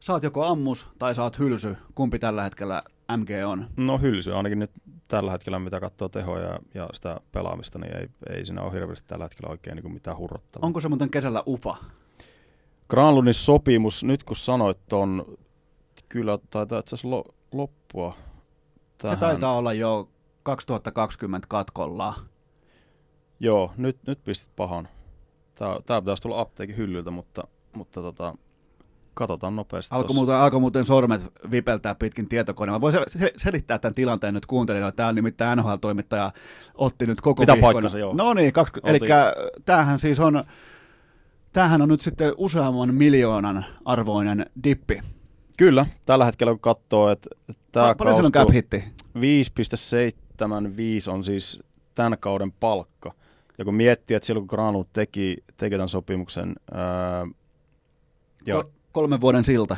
sä oot joko ammus tai sä oot hylsy, kumpi tällä hetkellä MG on? No hylsy, ainakin nyt tällä hetkellä mitä katsoo tehoja ja sitä pelaamista, niin ei siinä ole hirveästi tällä hetkellä oikein niin mitään hurrottavaa. Onko se muuten kesällä ufa? Granlundin sopimus, nyt kun sanoit, on kyllä taitaa itse asiassa loppua tähän. Se taitaa olla jo 2020 katkolla. Joo, nyt pistit pahan. Tää pitäisi tulla apteekin hyllyltä, mutta katsotaan nopeasti. Alkoi muuten sormet vipeltää pitkin tietokoneen. Mä voin selittää tämän tilanteen nyt kuuntelijoille. Täällä nimittäin NHL-toimittaja otti nyt koko viikon. No niin, eli tämähän siis on, nyt sitten useamman miljoonan arvoinen dippi. Kyllä, tällä hetkellä kun katsoo, että tämä kaustuu 5,75 on siis tämän kauden palkka. Ja kun miettii, että silloin kun Granlund teki tämän sopimuksen. 3 vuoden silta.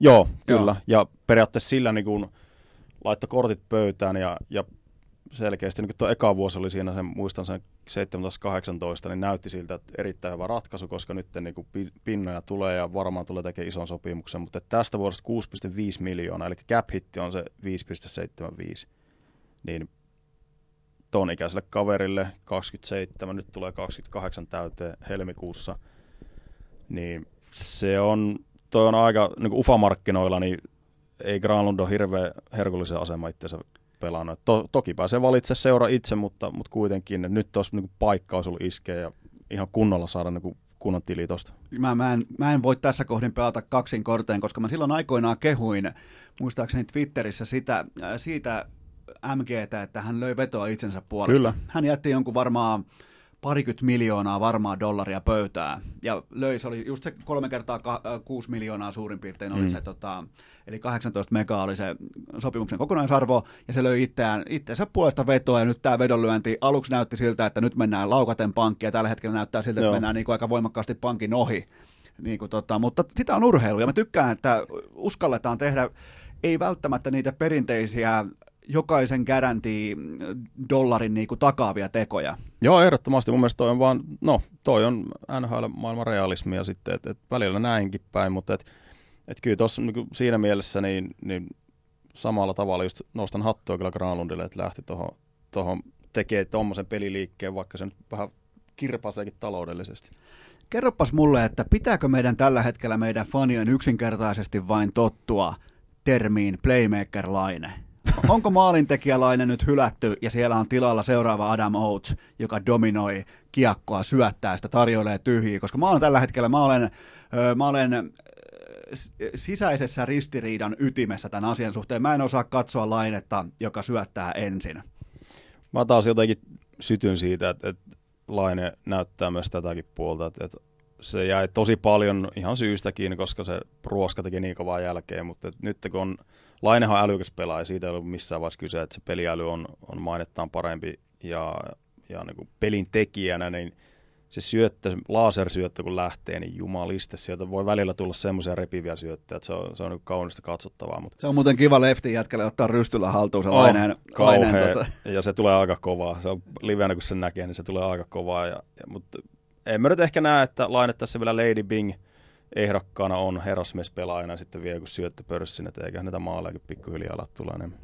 Joo, kyllä. Joo. Ja periaatteessa sillä niin kun laittoi kortit pöytään ja selkeästi, niin kun tuo eka vuosi oli siinä, muistan sen 17-18, niin näytti siltä, että erittäin hyvä ratkaisu, koska nyt niin kun pinnoja tulee ja varmaan tulee tekemään ison sopimuksen, mutta tästä vuodesta 6,5 miljoonaa, eli cap hitti on se 5,75. niin ton ikäiselle kaverille, 27, nyt tulee 28 täyteen helmikuussa, niin se on, toi on aika, niin kuin ufamarkkinoilla, niin ei Granlund ole hirveän herkullisen aseman itseänsä pelannut. Toki pääsee valitse seura itse, mutta kuitenkin, että nyt olisi niin paikkaa sulla iskeä ja ihan kunnolla saada niin kunnon tili tosta. Mä en voi tässä kohdin pelata kaksin korteen, koska mä silloin aikoinaan kehuin, muistaakseni Twitterissä siitä MGtä, että hän löi vetoa itsensä puolesta. Kyllä. Hän jätti jonkun varmaan $20 million pöytää. Ja löi, se oli just se 3 x 6 miljoonaa suurin piirtein oli se, eli 18 megaa oli se sopimuksen kokonaisarvo, ja se löi itseänsä puolesta vetoa, ja nyt tämä vedonlyönti aluksi näytti siltä, että nyt mennään laukaten pankkiin, ja tällä hetkellä näyttää siltä, että mennään niin kuin aika voimakkaasti pankin ohi. Niin kuin mutta sitä on urheilu, ja mä tykkään, että uskalletaan tehdä, ei välttämättä niitä perinteisiä, jokaisen guarantee dollarin niinku takaavia tekoja. Joo, ehdottomasti. Mun mielestä toi on vaan, toi on NHL-maailman realismia sitten, että välillä näinkin päin, mutta et kyllä tuossa siinä mielessä niin samalla tavalla just nostan hattua kyllä Granlundille, että lähti tuohon tekee tuommoisen peliliikkeen, vaikka se nyt vähän kirpaseekin taloudellisesti. Kerropas mulle, että pitääkö meidän tällä hetkellä meidän fanien yksinkertaisesti vain tottua termiin playmaker-laine? Onko maalintekijälainen nyt hylätty ja siellä on tilalla seuraava Adam Oates, joka dominoi kiekkoa, syöttää sitä, tarjoilee tyhjiä, koska mä olen sisäisessä ristiriidan ytimessä tämän asian suhteen. Mä en osaa katsoa lainetta, joka syöttää ensin. Mä taas jotenkin sytyn siitä, että laine näyttää myös tätäkin puolta, että se jäi tosi paljon ihan syystäkin, koska se ruoska teki niin kovaa jälkeen, mutta nyt kun on Lainehan on älykäs pelaaja, siitä ei ole missään vaiheessa kyse, että se peliäly on mainettaan parempi ja niin kuin pelin tekijänä, niin se syöttö, lasersyöttö kun lähtee, niin jumaliste, sieltä voi välillä tulla semmoisia repiviä syöttöjä, että se on niin kaunista katsottavaa. Mutta se on muuten kiva leftin jätkälle ottaa rystyllä haltuun se Laineen. Kauhea, ja se tulee aika kovaa, se on livenä kun sen näkee, niin se tulee aika kovaa, mutta en mä nyt ehkä näe, että Laine tässä vielä Lady Bing ehdokkaana on herrasmiespelaajana sitten vielä, kun syöttöpörssin, että eiköhän näitä maalejakin pikkuhiljaa alat tulla enemmän.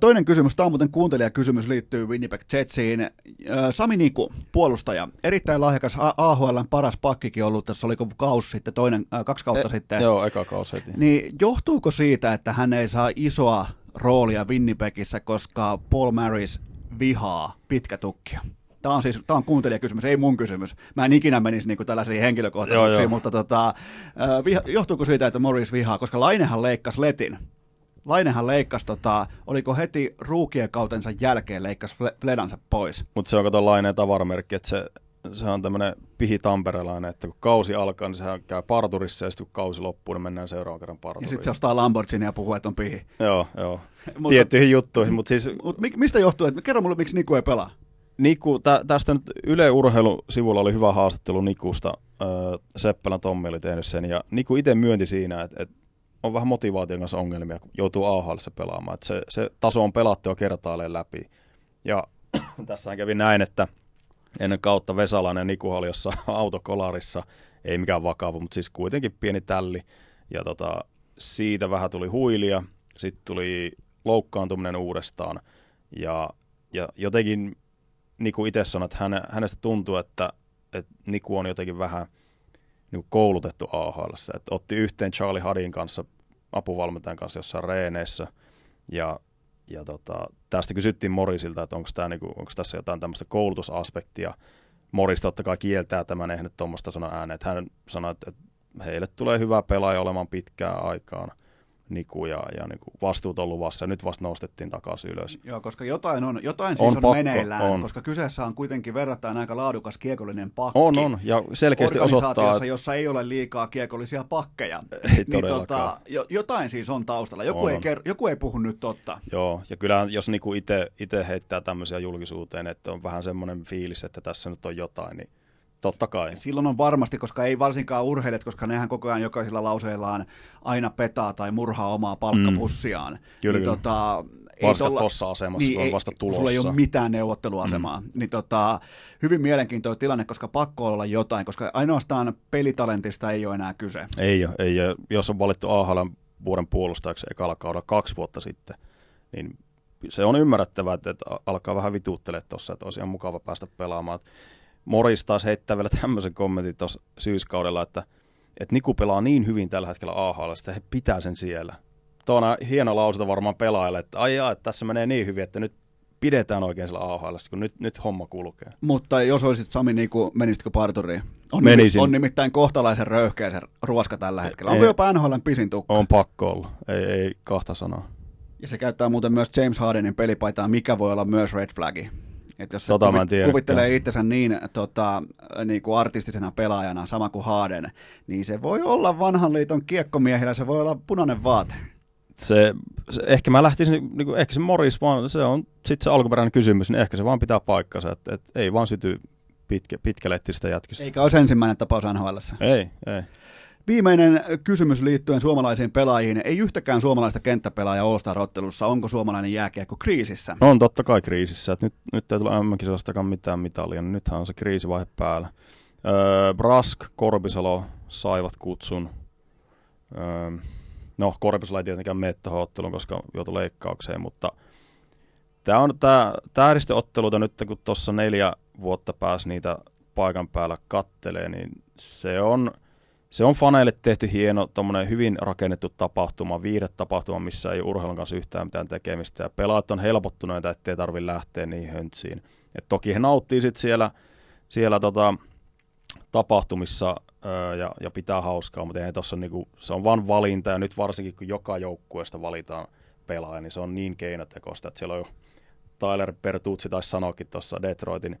Toinen kysymys, tämä on muuten kuuntelijakysymys, liittyy Winnipeg Jetsiin. Sami Niku, puolustaja, erittäin lahjakas, AHL:n paras pakkikin ollut, tässä oliko kausi sitten, kaksi kautta sitten. Joo, eka kausi heti. Niin johtuuko siitä, että hän ei saa isoa roolia Winnipegissä, koska Paul Maurice vihaa pitkätukkia? Tämä on kuuntelijakysymys, ei mun kysymys. Mä en ikinä menisi niinku tällaisiin henkilökohtaisuuksiin, mutta johtuuko siitä, että Morris vihaa? Koska Lainehan leikkasi Letin. Lainehan leikkasi, oliko heti ruukien kautensa jälkeen leikkasi Fledansa pois. Mutta se on kato Laineen tavaramerkki, että se on tämmöinen pihitamperelainen, että kun kausi alkaa, niin sehän käy parturissa ja sitten kun kausi loppuu, niin mennään seuraavan kerran parturiin. Ja sitten se ostaa Lamborghini ja puhuu, että on pihi. Joo. Tiettyihin juttuihin, mutta siis... Mistä johtuu? Kerro mulle, miksi Niku ei pelaa. Niku, tästä nyt Yle Urheilusivulla oli hyvä haastattelu Nikusta, Seppälän Tommi oli tehnyt sen, ja Niku itse myönti siinä, että on vähän motivaation kanssa ongelmia, kun joutuu AHL:ssä pelaamaan, että se taso on pelattu jo kertaalleen läpi. Ja tässähän kävi näin, että ennen kautta Vesalainen Niku oli jossain autokolarissa, ei mikään vakava, mutta siis kuitenkin pieni tälli, ja siitä vähän tuli huilia, sitten tuli loukkaantuminen uudestaan, ja jotenkin... Niku itse sanoi, että hänestä tuntuu, että Niku on jotenkin vähän niin koulutettu AHL:ssä. Että otti yhteen Charlie Hudin kanssa, apuvalmentajan kanssa jossain reeneissä. Ja tästä kysyttiin Morisilta, että onko tässä jotain tämmöistä koulutusaspektia. Moris totta kai kieltää tämän, eihän nyt tuommoista sano ääneen. Että hän sanoi, että heille tulee hyvä pelaaja olemaan pitkään aikaan. Niku ja niinku vastuut on luvassa, ja nyt vasta nostettiin takaisin ylös. Joo, koska jotain on meneillään, koska kyseessä on kuitenkin verrattain aika laadukas kiekollinen pakki. On, ja selkeästi osoittaa, että... jossa ei ole liikaa kiekollisia pakkeja. Ei niin jotain siis on taustalla, joku ei puhu nyt totta. Joo, ja kyllähän jos Niku itse heittää tämmöisiä julkisuuteen, että on vähän semmoinen fiilis, että tässä nyt on jotain, niin... Totta kai. Silloin on varmasti, koska ei varsinkaan urheilijat, koska nehän koko ajan jokaisilla lauseillaan aina petaa tai murhaa omaa palkkapussiaan. Kyllä. Varsinkaan tuossa asemassa, kun on vasta tulossa. Sulla ei ole mitään neuvotteluasemaa. Niin hyvin mielenkiintoinen tilanne, koska pakko olla jotain, koska ainoastaan pelitalentista ei ole enää kyse. Ei. Jos on valittu AHL:n vuoden puolustajaksi ekalla kaudella 2 vuotta sitten, niin se on ymmärrettävää, että alkaa vähän vituuttelemaan tuossa, että olisi ihan mukava päästä pelaamaan. Morris taas heittää vielä tämmöisen kommentin tuossa syyskaudella, että Niku pelaa niin hyvin tällä hetkellä AHL, että he pitää sen siellä. Tuo on hieno lausunto varmaan pelaajalle, että aijaa, että tässä menee niin hyvin, että nyt pidetään oikein sillä AHL, kun nyt homma kulkee. Mutta jos olisit Sami Niku, menisitkö parturiin? On nimittäin kohtalaisen röyhkeä se ruoska tällä hetkellä. Onko jopa NHL:n pisin tukka? On pakko olla, ei kahta sanaa. Ja se käyttää muuten myös James Hardenin pelipaitaa, mikä voi olla myös red flagi. Että jos se kuvittelee itsensä niin kuin artistisena pelaajana, sama kuin Harden, niin se voi olla vanhan liiton kiekkomiehillä, se voi olla punainen vaate. Ehkä mä lähtisin, niin kuin, ehkä se Morris vaan, se on sitten se alkuperäinen kysymys, niin ehkä se vaan pitää paikkansa, että ei vaan syty pitkälettistä jätkistä. Eikä olisi ensimmäinen tapaus NHL:ssä. Ei. Viimeinen kysymys liittyen suomalaisiin pelaajiin. Ei yhtäkään suomalaista kenttäpelaajaa All-Star-ottelussa. Onko suomalainen jääkiekko kriisissä? On totta kai kriisissä. Nyt ei tule MM-kisastakaan mitään mitalia. Nythän on se kriisivaihe päällä. Brask, Korpisalo saivat kutsun. Korpisalo ei tietenkään mene tuohon otteluun, koska joutui leikkaukseen. Mutta tämä risteotteluita nyt, kun tuossa 4 vuotta pääsi niitä paikan päällä kattelee, niin se on faneille tehty hieno, tommonen hyvin rakennettu tapahtuma, viihdetapahtuma, missä ei urheilun kanssa yhtään mitään tekemistä. Ja pelaat on helpottuneita, ettei tarvitse lähteä niihin höntsiin. Et toki he nauttii sit siellä tapahtumissa ja pitää hauskaa, mutta eihän tossa niinku, se on vaan valinta. Ja nyt varsinkin, kun joka joukkueesta valitaan pelaaja, niin se on niin keinotekoista. Että siellä on jo Tyler Bertuzzi taisi sanoakin tuossa Detroitin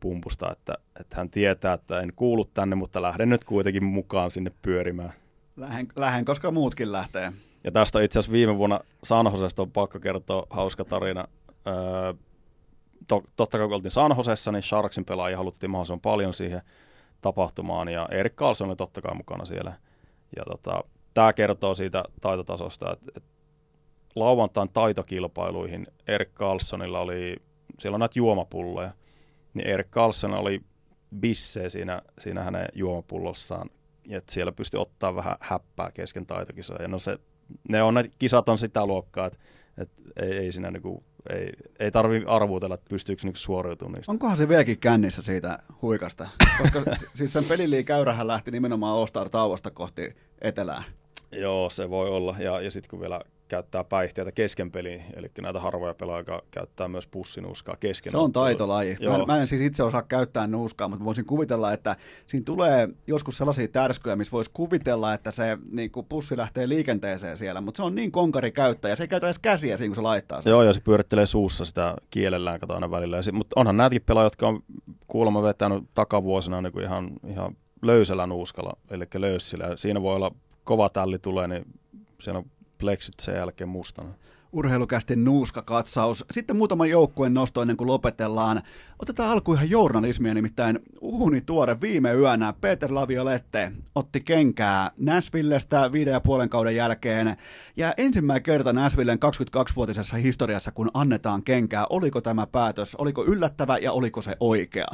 pumpusta, että hän tietää, että en kuulu tänne, mutta lähden nyt kuitenkin mukaan sinne pyörimään. Lähden, koska muutkin lähtee. Ja tästä itse asiassa viime vuonna San Josesta on pakko kertoa hauska tarina. Totta kai kun oltiin San Josessa, niin Sharksin pelaajia haluttiin mahdollisimman paljon siihen tapahtumaan, ja Erik Karlsson oli totta kai mukana siellä. Ja tämä kertoo siitä taitotasosta, että lauantain taitokilpailuihin Erik Karlssonilla oli, siellä on näitä juomapulloja, niin Erik Karlsson oli bissee siinä hänen juomapullossaan, että siellä pystyi ottaa vähän häppää kesken taitokisoja. No ne kisat on sitä luokkaa, että ei siinä niinku, ei tarvitse arvuutella, että pystyykö niinku suoriutumaan niistä. Onkohan se vieläkin kännissä siitä huikasta? Koska siis sen peliliikäyrähän lähti nimenomaan All-Star-tauosta kohti etelää. Joo, se voi olla. Ja sitten kun vielä käyttää päihteitä kesken peliin, eli näitä harvoja pelaajia, joka käyttää myös pussinuuskaa kesken. Se on taitolaji. Mä en siis itse osaa käyttää nuuskaa, mutta voisin kuvitella, että siinä tulee joskus sellaisia tärskyjä, missä voisi kuvitella, että se niin kuin pussi lähtee liikenteeseen siellä, mutta se on niin konkari käyttäjä, se ei käytä edes käsiä siinä, kun se laittaa sen. Joo, ja se pyörittelee suussa sitä kielellään, kato aina välillä. Mutta onhan näitäkin pelaajia, jotka on kuulemma vetänyt takavuosina niin kuin ihan löysällä nuuskalla, eli löyssillä. Siinä voi olla kova tälli tulee, niin siellä on pleksit sen jälkeen mustana. Urheilukästin nuuskakatsaus. Sitten muutama joukkueen nosto ennen kuin lopetellaan. Otetaan alkuun ihan journalismia, nimittäin uunituore viime yönä. Peter Laviolette otti kenkää Nashvillestä 5,5 kauden jälkeen. Ja ensimmäinen kerta Nashvillen 22-vuotisessa historiassa, kun annetaan kenkää. Oliko tämä päätös? Oliko yllättävä ja oliko se oikea?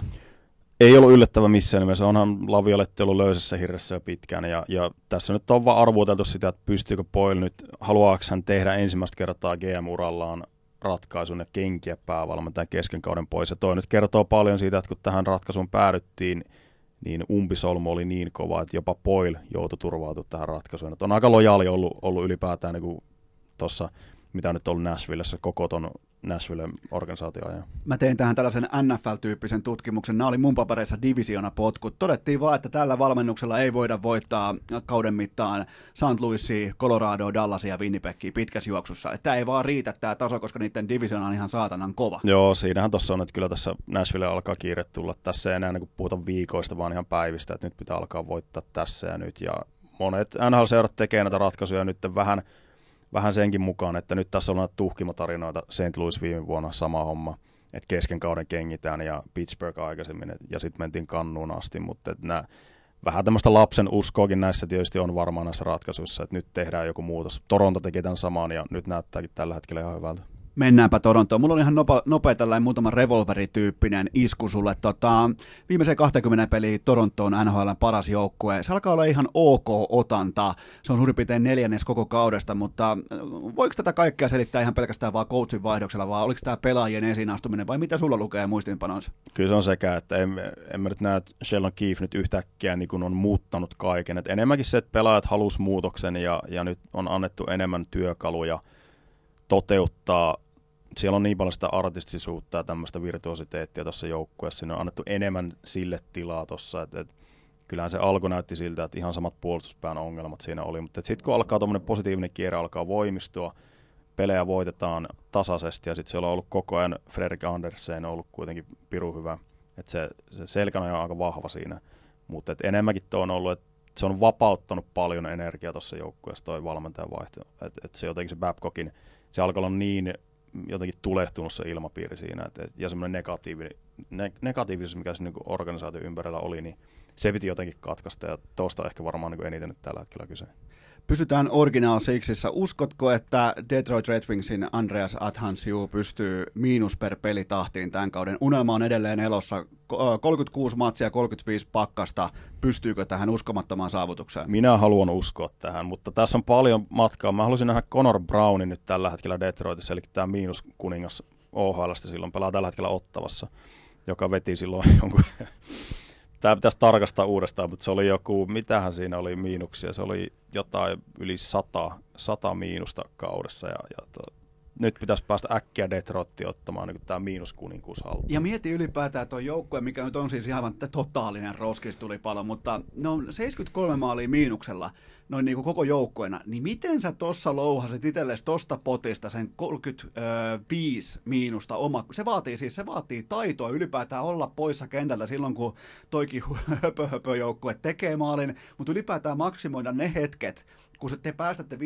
Ei ollut yllättävä missään nimessä. Onhan Laviolette ollut löysässä hirressä jo pitkään. Ja tässä nyt on vaan arvuuteltu sitä, että pystyykö Poil nyt, haluaako hän tehdä ensimmäistä kertaa GM-urallaan ratkaisun ja kenkiä päävalmentajan kesken kauden pois. Ja toi nyt kertoo paljon siitä, että kun tähän ratkaisuun päädyttiin, niin umpisolmu oli niin kova, että jopa Poil joutui turvautumaan tähän ratkaisuun. Että on aika lojaali ollut ylipäätään niin tuossa, mitä nyt on ollut Nashvillessä koko ton Nashvillen organisaatioajan. Mä tein tähän tällaisen NFL-tyyppisen tutkimuksen. Nämä oli mun papereissa divisioonapotkut. Todettiin vaan, että tällä valmennuksella ei voida voittaa kauden mittaan St. Louisia, Coloradoa, Dallasia ja Winnipegia pitkässä juoksussa. Tämä ei vaan riitä tämä taso, koska niiden divisioona on ihan saatanan kova. Joo, siinähän tuossa on, että kyllä tässä Nashville alkaa kiire tulla. Tässä ei enää niin kuin puhuta viikoista, vaan ihan päivistä, että nyt pitää alkaa voittaa tässä ja nyt. Ja monet NHL-seurat tekee näitä ratkaisuja nyt vähän senkin mukaan, että nyt tässä on tuhkimotarinoita, St. Louis viime vuonna sama homma, että kesken kauden kengitään ja Pittsburgh aikaisemmin ja sitten mentiin Kannuun asti, mutta vähän tämmöistä lapsen uskoakin näissä tietysti on varmaan näissä ratkaisuissa, että nyt tehdään joku muutos. Toronto teki tämän saman ja nyt näyttääkin tällä hetkellä ihan hyvältä. Mennäänpä Torontoon. Mulla on ihan nopea tällainen muutama revolverityyppinen isku sulle. Viimeiseen 20 peliin Toronto on NHL:n paras joukkue. Se alkaa olla ihan ok otanta. Se on suurin piirtein neljännes koko kaudesta, mutta voiko tätä kaikkea selittää ihan pelkästään vaan coachin vaihdoksella, vai oliko tämä pelaajien esiinastuminen, vai mitä sulla lukee muistiinpanoissa? Kyllä se on sekä, että en mä nyt näe, että Sheldon Keefe nyt yhtäkkiä niin kun on muuttanut kaiken. Et enemmänkin se, että pelaajat halusi muutoksen ja nyt on annettu enemmän työkaluja toteuttaa. Siellä on niin paljon sitä artistisuutta ja tämmöistä virtuositeettia tuossa joukkueessa. Siinä on annettu enemmän sille tilaa tuossa. Kyllähän se alku näytti siltä, että ihan samat puolustuspään ongelmat siinä oli. Mutta sitten kun alkaa tuommoinen positiivinen kierre, alkaa voimistua, pelejä voitetaan tasaisesti. Ja sitten siellä on ollut koko ajan, Fredrik Andersen on ollut kuitenkin pirun hyvä. Että se selkänoja on aika vahva siinä. Mutta enemmänkin tuo on ollut, että se on vapauttanut paljon energiaa tuossa joukkueessa toi valmentajan vaihto. Että se jotenkin se Babcockin, se alkoi olla niin jotenkin tulehtunut se ilmapiiri siinä, ja semmoinen negatiivisuus, mikä se niinku organisaation ympärillä oli, niin se piti jotenkin katkaista, ja tuosta ehkä varmaan niinku eniten nyt tällä hetkellä kyse. Pysytään Original Sixissä. Uskotko, että Detroit Red Wingsin Andreas Athanasiou pystyy miinus per pelitahtiin tämän kauden? Unelma on edelleen elossa. 36 matsia, 35 pakkasta. Pystyykö tähän uskomattomaan saavutukseen? Minä haluan uskoa tähän, mutta tässä on paljon matkaa. Mä haluaisin nähdä Connor Brownin nyt tällä hetkellä Detroitissa, eli tämä miinuskuningas OHL:sta silloin pelaa tällä hetkellä Ottavassa, joka veti silloin jonkun... Tämä pitäisi tarkastaa uudestaan, mutta se oli joku, mitähän siinä oli miinuksia, se oli jotain yli 100 miinusta kaudessa ja nyt pitäisi päästä äkkiä Detroittiin ottamaan niin tämä miinuskuninkuus haltuun. Ja mieti ylipäätään tuo joukkue, mikä nyt on siis ihan totaalinen roskistulipalo, mutta ne on 73 maalia miinuksella, noin niin kuin koko joukkueena, niin miten sä tuossa louhasit itsellesi tuosta potista sen 35 miinusta oma? Se vaatii taitoa ylipäätään olla poissa kentältä silloin, kun toikin höpö-höpö-joukkue tekee maalin, mutta ylipäätään maksimoida ne hetket, kun te päästätte 5-5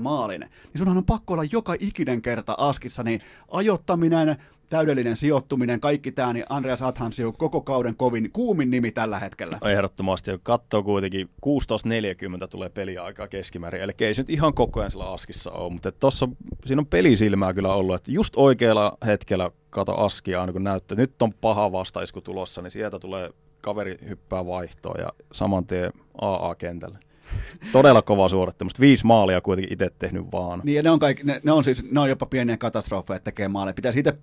maalin, niin sunhan on pakko olla joka ikinen kerta askissa, niin ajoittaminen, täydellinen sijoittuminen, kaikki tämä, niin Andreas Athanasiou koko kauden kovin kuumin nimi tällä hetkellä. Ehdottomasti, kun katsoo kuitenkin, 16.40 tulee peliaikaa keskimäärin, eli ei se nyt ihan koko ajan sillä askissa ole, mutta tuossa siinä on pelisilmää kyllä ollut, että just oikealla hetkellä kato askia, aina kun näyttää, nyt on paha vastaisku tulossa, niin sieltä tulee kaveri hyppää vaihtoon ja saman tien AA-kentälle. Todella kovaa suorittamista. 5 maalia kuitenkin itse tehnyt vaan. Niin, ja ne on jopa pieniä katastrofeja tekee maaleja. Pitäisi itse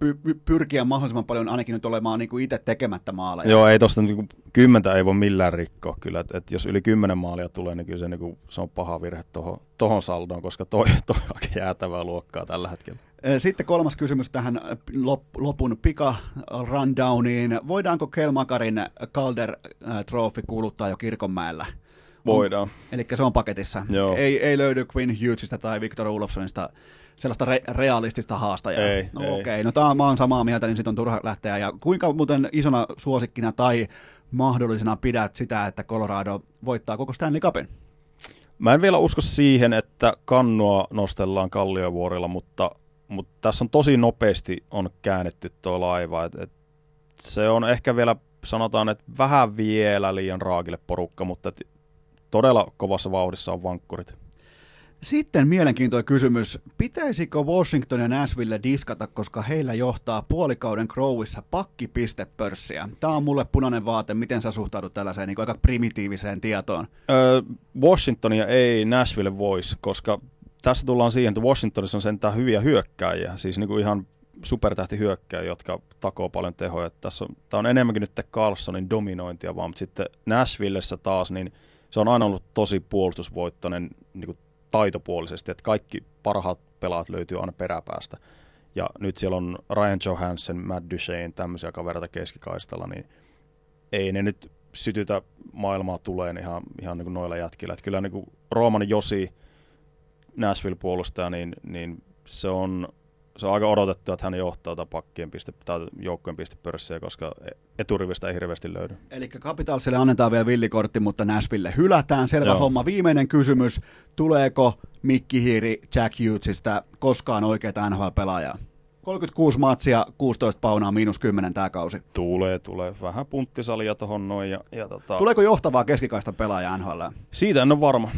pyrkiä mahdollisimman paljon ainakin nyt olemaan niin kuin itse tekemättä maaleja. Joo, ei tuosta niin 10 ei voi millään rikkoa kyllä. Et jos yli 10 maalia tulee, niin kyllä se, niin kuin, se on paha virhe tohon saldoon, koska toi on aika jäätävää luokkaa tällä hetkellä. Sitten kolmas kysymys tähän lopun pika-rundowniin. Voidaanko Kelmakarin Calder-trofi kuuluttaa jo Kirkonmäellä? Voidaan. Eli se on paketissa. Ei löydy Quinn Hughesista tai Victor Olofssonista sellaista realistista haastajaa. Okei. No tämä mä oon samaa mieltä, niin sitten on turha lähteä. Ja kuinka muuten isona suosikkina tai mahdollisena pidät sitä, että Colorado voittaa koko Stanley Cupin? Mä en vielä usko siihen, että kannua nostellaan Kalliovuorilla, mutta tässä on tosi nopeasti on käännetty tuo laiva. Se on ehkä vielä, sanotaan, että vähän vielä liian raakille porukka, mutta... Todella kovassa vauhdissa on vankkurit. Sitten mielenkiintoinen kysymys. Pitäisikö Washington ja Nashville diskata, koska heillä johtaa puolikauden Crowissa pakkipistepörssiä? Tämä on mulle punainen vaate. Miten sä suhtaudut tällaiseen niin kuin aika primitiiviseen tietoon? Washingtonia ei Nashville voisi, koska tässä tullaan siihen, että Washingtonissa on sentään hyviä hyökkääjiä. Siis niin kuin ihan supertähtihyökkääjiä, jotka takoo paljon tehoja. Tämä on enemmänkin nyt Carlsonin dominointia vaan, mutta sitten Nashvillessä taas... niin se on aina ollut tosi puolustusvoittoinen niin kuin taitopuolisesti, että kaikki parhaat pelaat löytyy aina peräpäästä. Ja nyt siellä on Ryan Johansson, Matt Duchene, tämmöisiä kavereita keskikaistalla, niin ei ne nyt sytytä maailmaa tuleen ihan niin kuin noilla jätkillä. Että kyllä niin kuin Rooman Josi, Nashville-puolustaja, niin se on aika odotettu, että hän johtaa joukkojen pistepörssiä, koska eturivistä ei hirveästi löydy. Eli Capitalsille annetaan vielä villikortti, mutta Nashville hylätään. Selvä homma. Viimeinen kysymys. Tuleeko Mikkihiiri Jack Hughesista koskaan oikeaa NHL-pelaajaa? 36 matsia, 16 paunaa, -10 tämä kausi. Tulee. Vähän punttisalia tuohon noin. Tuleeko johtavaa keskikaista pelaajaa NHL? Siitä en ole varma.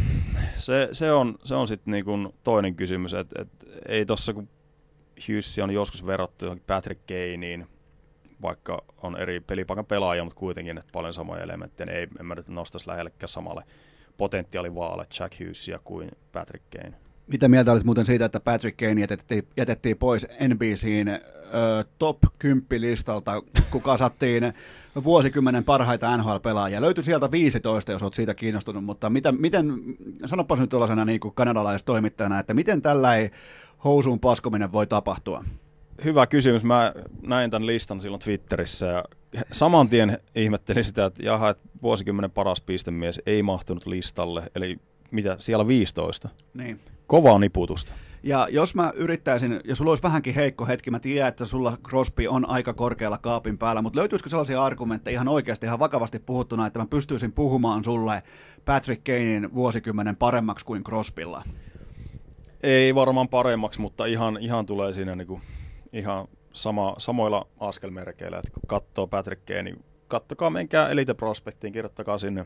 Se on sitten niinku toinen kysymys. Et ei tuossa kun Hughesia on joskus verrattu johonkin Patrick Kaneen, vaikka on eri pelipaikan pelaajia, mutta kuitenkin että paljon samoja elementtejä. Ei, en mä nyt nostaisi lähellekään samalle potentiaalivaale Jack Hughesia kuin Patrick Kane. Mitä mieltä olit muuten siitä, että Patrick Kane jätettiin pois NBC:n top 10-listalta, kun kasattiin vuosikymmenen parhaita NHL-pelaajia? Löytyi sieltä 15, jos olet siitä kiinnostunut, mutta miten, sanopas nyt tuollaisena niin kuin kanadalaistoimittajana, että miten tällainen housuun paskominen voi tapahtua? Hyvä kysymys. Mä näin tämän listan silloin Twitterissä ja saman tien ihmettelin sitä, että jaha, että vuosikymmenen paras pistemies ei mahtunut listalle, eli mitä, siellä 15? Niin. Kovaa niputusta. Ja jos mä yrittäisin, ja sulla olisi vähänkin heikko hetki, mä tiedän, että sulla Crosby on aika korkealla kaapin päällä, mutta löytyisikö sellaisia argumentteja ihan oikeasti, ihan vakavasti puhuttuna, että mä pystyisin puhumaan sulle Patrick Kanen vuosikymmenen paremmaksi kuin Crosbylla? Ei varmaan paremmaksi, mutta ihan tulee siinä niinku, ihan samoilla askelmerkeillä, että kun katsoo Patrick Kanen, niin kattokaa, menkää Elite Prospectiin, kirjoittakaa sinne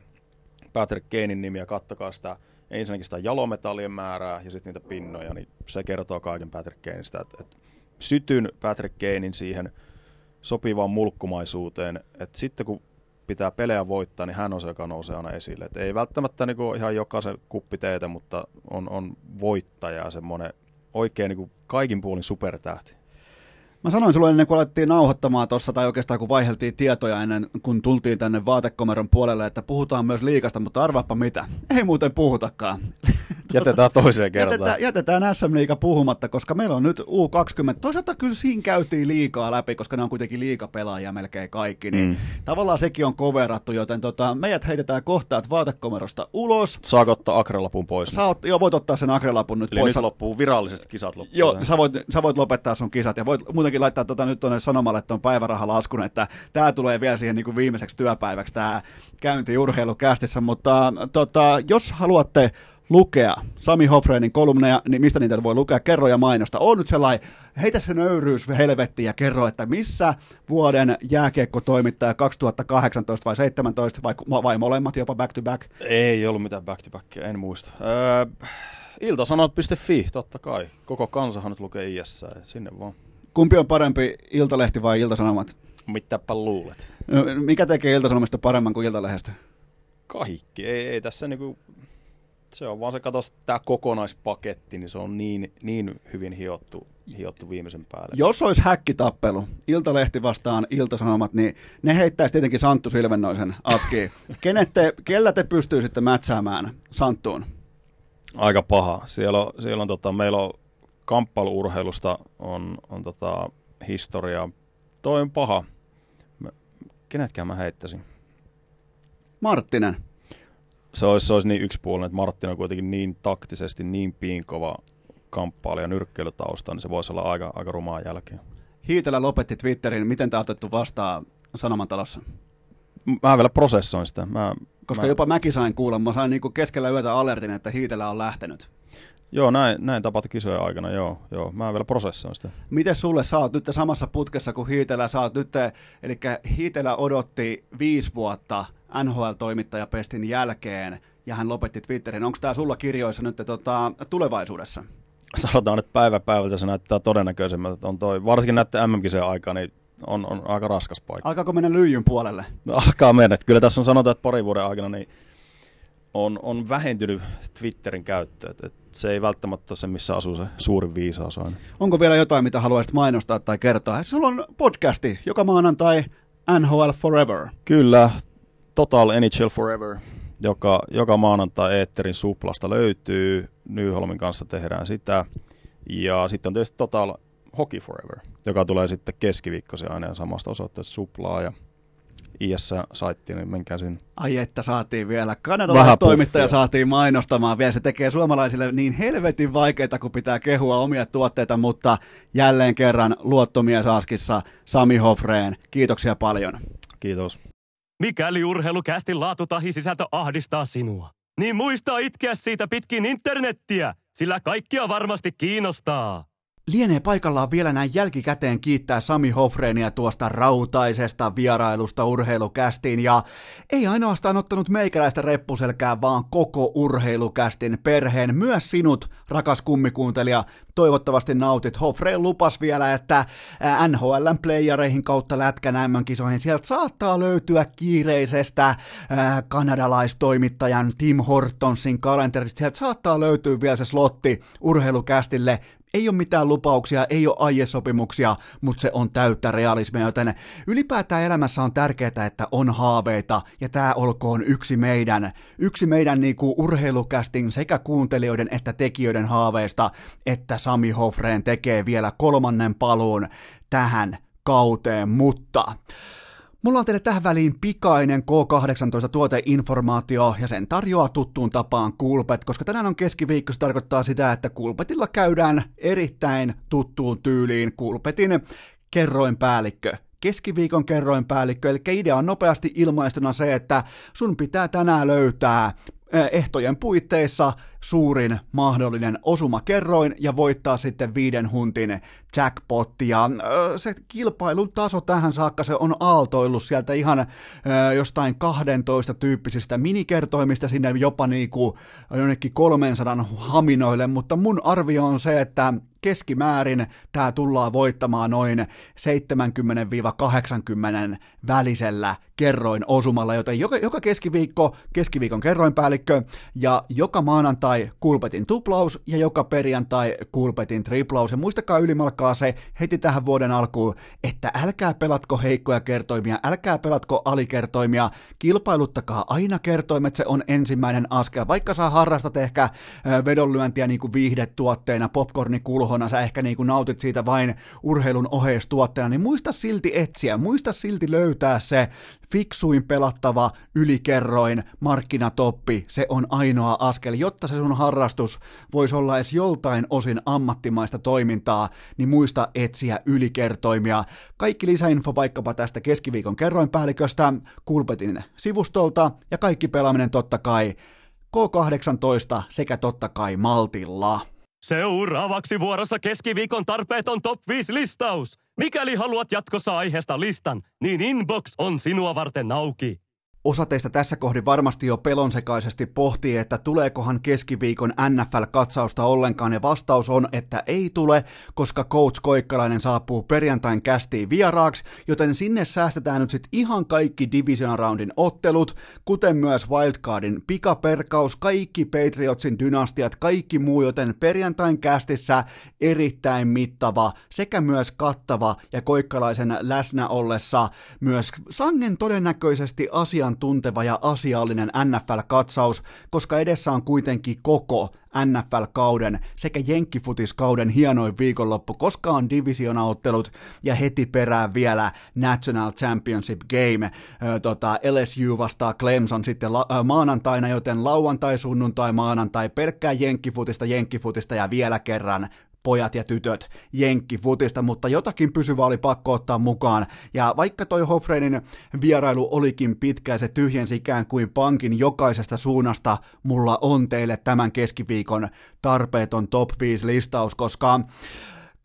Patrick Kanen nimi ja kattokaa sitä, ensinnäkin sitä jalometallien määrää ja sitten niitä pinnoja, niin se kertoo kaiken Patrick Kaneista. Että sytyn Patrick Kanen siihen sopivaan mulkkumaisuuteen, että sitten kun pitää pelejä voittaa, niin hän on se, joka nousee aina esille. Et ei välttämättä niinku ihan jokaisen kuppi teetä, mutta on voittaja ja semmoinen oikein niinku kaikin puolin supertähti. Mä sanoin sulle ennen kuin alettiin nauhoittamaan tuossa, tai oikeastaan kun vaiheltiin tietoja ennen kuin tultiin tänne vaatekomeron puolelle, että puhutaan myös liigasta, mutta arvaappa mitä. Ei muuten puhutakaan. Jätetään toiseen kertaan. Jätetään SM-liiga puhumatta, koska meillä on nyt U20. Toisaalta kyllä siinä käytiin liikaa läpi, koska ne on kuitenkin liigapelaajia melkein kaikki. Niin tavallaan sekin on koverattu, joten meidät heitetään kohtaat vaatekomerosta ulos. Saako ottaa akrelapun pois? Joo, voit ottaa sen akrelapun nyt eli pois. Nyt loppuu virallisesti kisat loppuun. Joo, sä voit lopettaa sun kisat ja voit laittaa nyt tuonne sanomalle, että on päivärahalaskun, että tämä tulee vielä siihen niin kuin viimeiseksi työpäiväksi tämä käynti urheilukästissä, mutta jos haluatte lukea Sami Hoffrénin kolumneja, niin mistä niitä voi lukea? Kerro ja mainosta. On nyt sellainen, heitä se nöyryys helvettiin ja kerro, että missä vuoden jääkiekkotoimittaja 2018 vai 2017 vai molemmat jopa back to back? Ei ollut mitään back to backia, en muista. Iltasanat.fi, totta kai. Koko kansahan nyt lukee IS, sinne vaan. Kumpi on parempi, Iltalehti vai Iltasanomat? Mitäpä luulet? No, mikä tekee Iltasanomista paremman kuin Iltalehdestä? Kaikki. Ei tässä niinku, se on vaan se, katos, tämä kokonaispaketti, niin se on niin hyvin hiottu viimeisen päälle. Jos olisi häkkitappelu, Iltalehti vastaan Iltasanomat, niin ne heittäisi tietenkin Santtu Silvennoisen askiin. Kellä te pystyisitte mätsäämään Santtuun? Aika paha. Meillä on kamppailuurheilusta on historiaa. Toi on paha. Kenetkään mä heittäisin? Marttinen. Se olisi niin yksipuolinen, että Marttinen on kuitenkin niin taktisesti, niin piinkova kamppailija nyrkkeilytausta, niin se voisi olla aika rumaa jälkeen. Hiitelä lopetti Twitterin. Miten tämä on otettu vastaan Sanomantalossa? Mä vielä prosessoin sitä. Koska jopa mäkin sain kuulla. Mä sain niinku keskellä yötä alertin, että Hiitelä on lähtenyt. Joo, näin tapahtui kisojen aikana, joo. Mä vielä prosessoin sitä. Miten sulle, sä oot nyt samassa putkessa kuin Hiitelä, sä oot nyt, eli Hiitelä odotti 5 vuotta NHL-toimittajapestin jälkeen, ja hän lopetti Twitterin. Onko tää sulla kirjoissa nyt tulevaisuudessa? Sanotaan, että päivä päivältä se näyttää todennäköisemmältä. Varsinkin näiden MM-kisojen aikaa, niin on aika raskas paikka. Alkaako mennä lyijyn puolelle? No, alkaa mennä. Kyllä tässä on sanotaan, että 2 vuoden aikana niin on vähentynyt Twitterin käyttö. Se ei välttämättä ole se, missä asuu se suurin viisaus aina. Onko vielä jotain, mitä haluaisit mainostaa tai kertoa? Sulla on podcasti joka maanantai, NHL Forever. Kyllä, Total NHL Forever, joka maanantai Eetterin Suplasta löytyy. Nyholmin kanssa tehdään sitä. Ja sitten on tietysti Total Hockey Forever, joka tulee sitten keskiviikkoisin aina samasta osoitteesta Suplaa ja IS-saittiin, niin menkää sinne. Ai että saatiin vielä. Kanadalaistoimittaja saatiin mainostamaan vielä. Se tekee suomalaisille niin helvetin vaikeita, kun pitää kehua omia tuotteita, mutta jälleen kerran luottomies askissa Sami Hoffrén. Kiitoksia paljon. Kiitos. Mikäli urheilukästin laatu tahi sisältö ahdistaa sinua, niin muista itkeä siitä pitkin internettiä, sillä kaikkia varmasti kiinnostaa. Lienee paikallaan vielä näin jälkikäteen kiittää Sami Hoffrénia tuosta rautaisesta vierailusta urheilukästiin, ja ei ainoastaan ottanut meikäläistä reppuselkää, vaan koko urheilukästin perheen, myös sinut, rakas kummikuuntelija. Toivottavasti nautit. Hoffrén lupas vielä, että NHL:n playereihin kautta lätkän MM-kisoihin sieltä saattaa löytyä kiireisestä kanadalaistoimittajan Tim Hortonsin kalenterista. Sieltä saattaa löytyä vielä se slotti urheilukästille. Ei ole mitään lupauksia, ei ole aiesopimuksia, mutta se on täyttä realismia, joten ylipäätään elämässä on tärkeää, että on haaveita, ja tämä olkoon yksi meidän niinku urheilukästin sekä kuuntelijoiden että tekijöiden haaveista, että Sami Hoffrén tekee vielä 3. paluun tähän kauteen, mutta... Mulla on teille tähän väliin pikainen K18-tuoteinformaatio, ja sen tarjoaa tuttuun tapaan Kulpet, koska tänään on keskiviikko, se tarkoittaa sitä, että Kulpetilla käydään erittäin tuttuun tyyliin Kulpetin kerroinpäällikkö. Keskiviikon kerroinpäällikkö, eli idea on nopeasti ilmaistuna se, että sun pitää tänään löytää ehtojen puitteissa suurin mahdollinen osumakerroin ja voittaa sitten 5 huntin jackpotti. Ja se kilpailun taso tähän saakka, se on aaltoillut sieltä ihan jostain 12 tyyppisistä minikertoimista sinne jopa niinku jonnekin 300 haminoille, mutta mun arvio on se, että keskimäärin tämä tullaan voittamaan noin 70-80 välisellä kerroin osumalla, joten joka keskiviikko keskiviikon kerroinpäällikkö, ja joka maanantai Kulpetin tuplaus, ja joka perjantai Kulpetin triplaus. Ja muistakaa ylimalkaa se heti tähän vuoden alkuun, että älkää pelatko heikkoja kertoimia, älkää pelatko alikertoimia, kilpailuttakaa aina kertoimet, se on ensimmäinen askel. Vaikka sä harrastat ehkä vedonlyöntiä niin kuin viihdetuotteena, popcornikulho, sä ehkä niin kuin nautit siitä vain urheilun oheistuotteena, niin muista silti etsiä, muista silti löytää se fiksuin pelattava ylikerroin markkinatoppi, se on ainoa askel, jotta se sun harrastus voisi olla edes joltain osin ammattimaista toimintaa, niin muista etsiä ylikertoimia. Kaikki lisäinfo vaikkapa tästä keskiviikon kerroinpäälliköstä Kulpetin sivustolta, ja kaikki pelaaminen totta kai K18 sekä totta kai maltilla. Seuraavaksi vuorossa keskiviikon tarpeeton top 5 listaus. Mikäli haluat jatkossa aiheesta listan, niin inbox on sinua varten auki. Osa teistä tässä kohdin varmasti jo pelonsekaisesti pohtii, että tuleekohan keskiviikon NFL-katsausta ollenkaan, ja vastaus on, että ei tule, koska coach Koikkalainen saapuu perjantain kästiin vieraaksi, joten sinne säästetään nyt sitten ihan kaikki division roundin ottelut, kuten myös wildcardin pikaperkaus, kaikki Patriotsin dynastiat, kaikki muu, joten perjantain kästissä erittäin mittava sekä myös kattava, ja Koikkalaisen läsnä ollessa myös sangen todennäköisesti asiantunteva ja asiallinen NFL-katsaus, koska edessä on kuitenkin koko NFL-kauden sekä jenkkifutiskauden hienoin viikonloppu, koska on divisionaottelut ja heti perään vielä National Championship Game. LSU vastaa Clemson sitten maanantaina, joten lauantai, sunnuntai, maanantai pelkkää jenkkifutista ja vielä kerran pojat ja tytöt jenkkifutista, mutta jotakin pysyvää oli pakko ottaa mukaan. Ja vaikka toi Hoffrénin vierailu olikin pitkä, se tyhjensi ikään kuin pankin jokaisesta suunnasta, mulla on teille tämän keskiviikon tarpeeton top 5 listaus, koska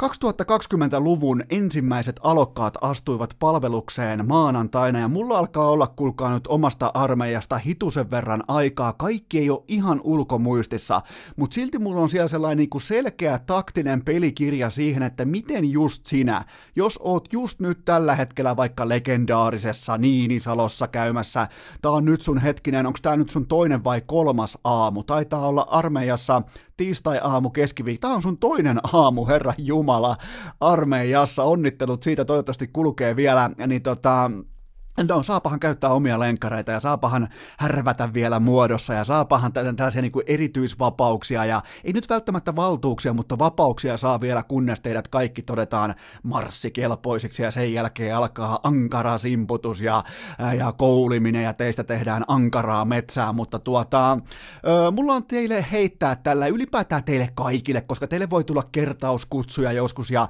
2020-luvun ensimmäiset alokkaat astuivat palvelukseen maanantaina, ja mulla alkaa olla, kuulkaa nyt, omasta armeijasta hitusen verran aikaa. Kaikki ei ole ihan ulkomuistissa, mutta silti mulla on siellä sellainen niin kuin selkeä taktinen pelikirja siihen, että miten just sinä, jos oot just nyt tällä hetkellä vaikka legendaarisessa Niinisalossa käymässä, tää on nyt sun hetkinen, onko tää nyt sun 2. vai 3. aamu, taitaa olla armeijassa tiistai-aamu, keskiviikko. Tää on sun 2. aamu, herra jumala, armeijassa. Onnittelut siitä, toivottavasti kulkee vielä, niin no, saapahan käyttää omia lenkkareita, ja saapahan härvätä vielä muodossa, ja saapahan tällaisia niin kuin erityisvapauksia, ja ei nyt välttämättä valtuuksia, mutta vapauksia saa vielä, kunnes teidät kaikki todetaan marssikelpoisiksi, ja sen jälkeen alkaa ankara simputus ja kouliminen, ja teistä tehdään ankaraa metsää, mutta mulla on teille heittää tällä, ylipäätään teille kaikille, koska teille voi tulla kertauskutsuja joskus, ja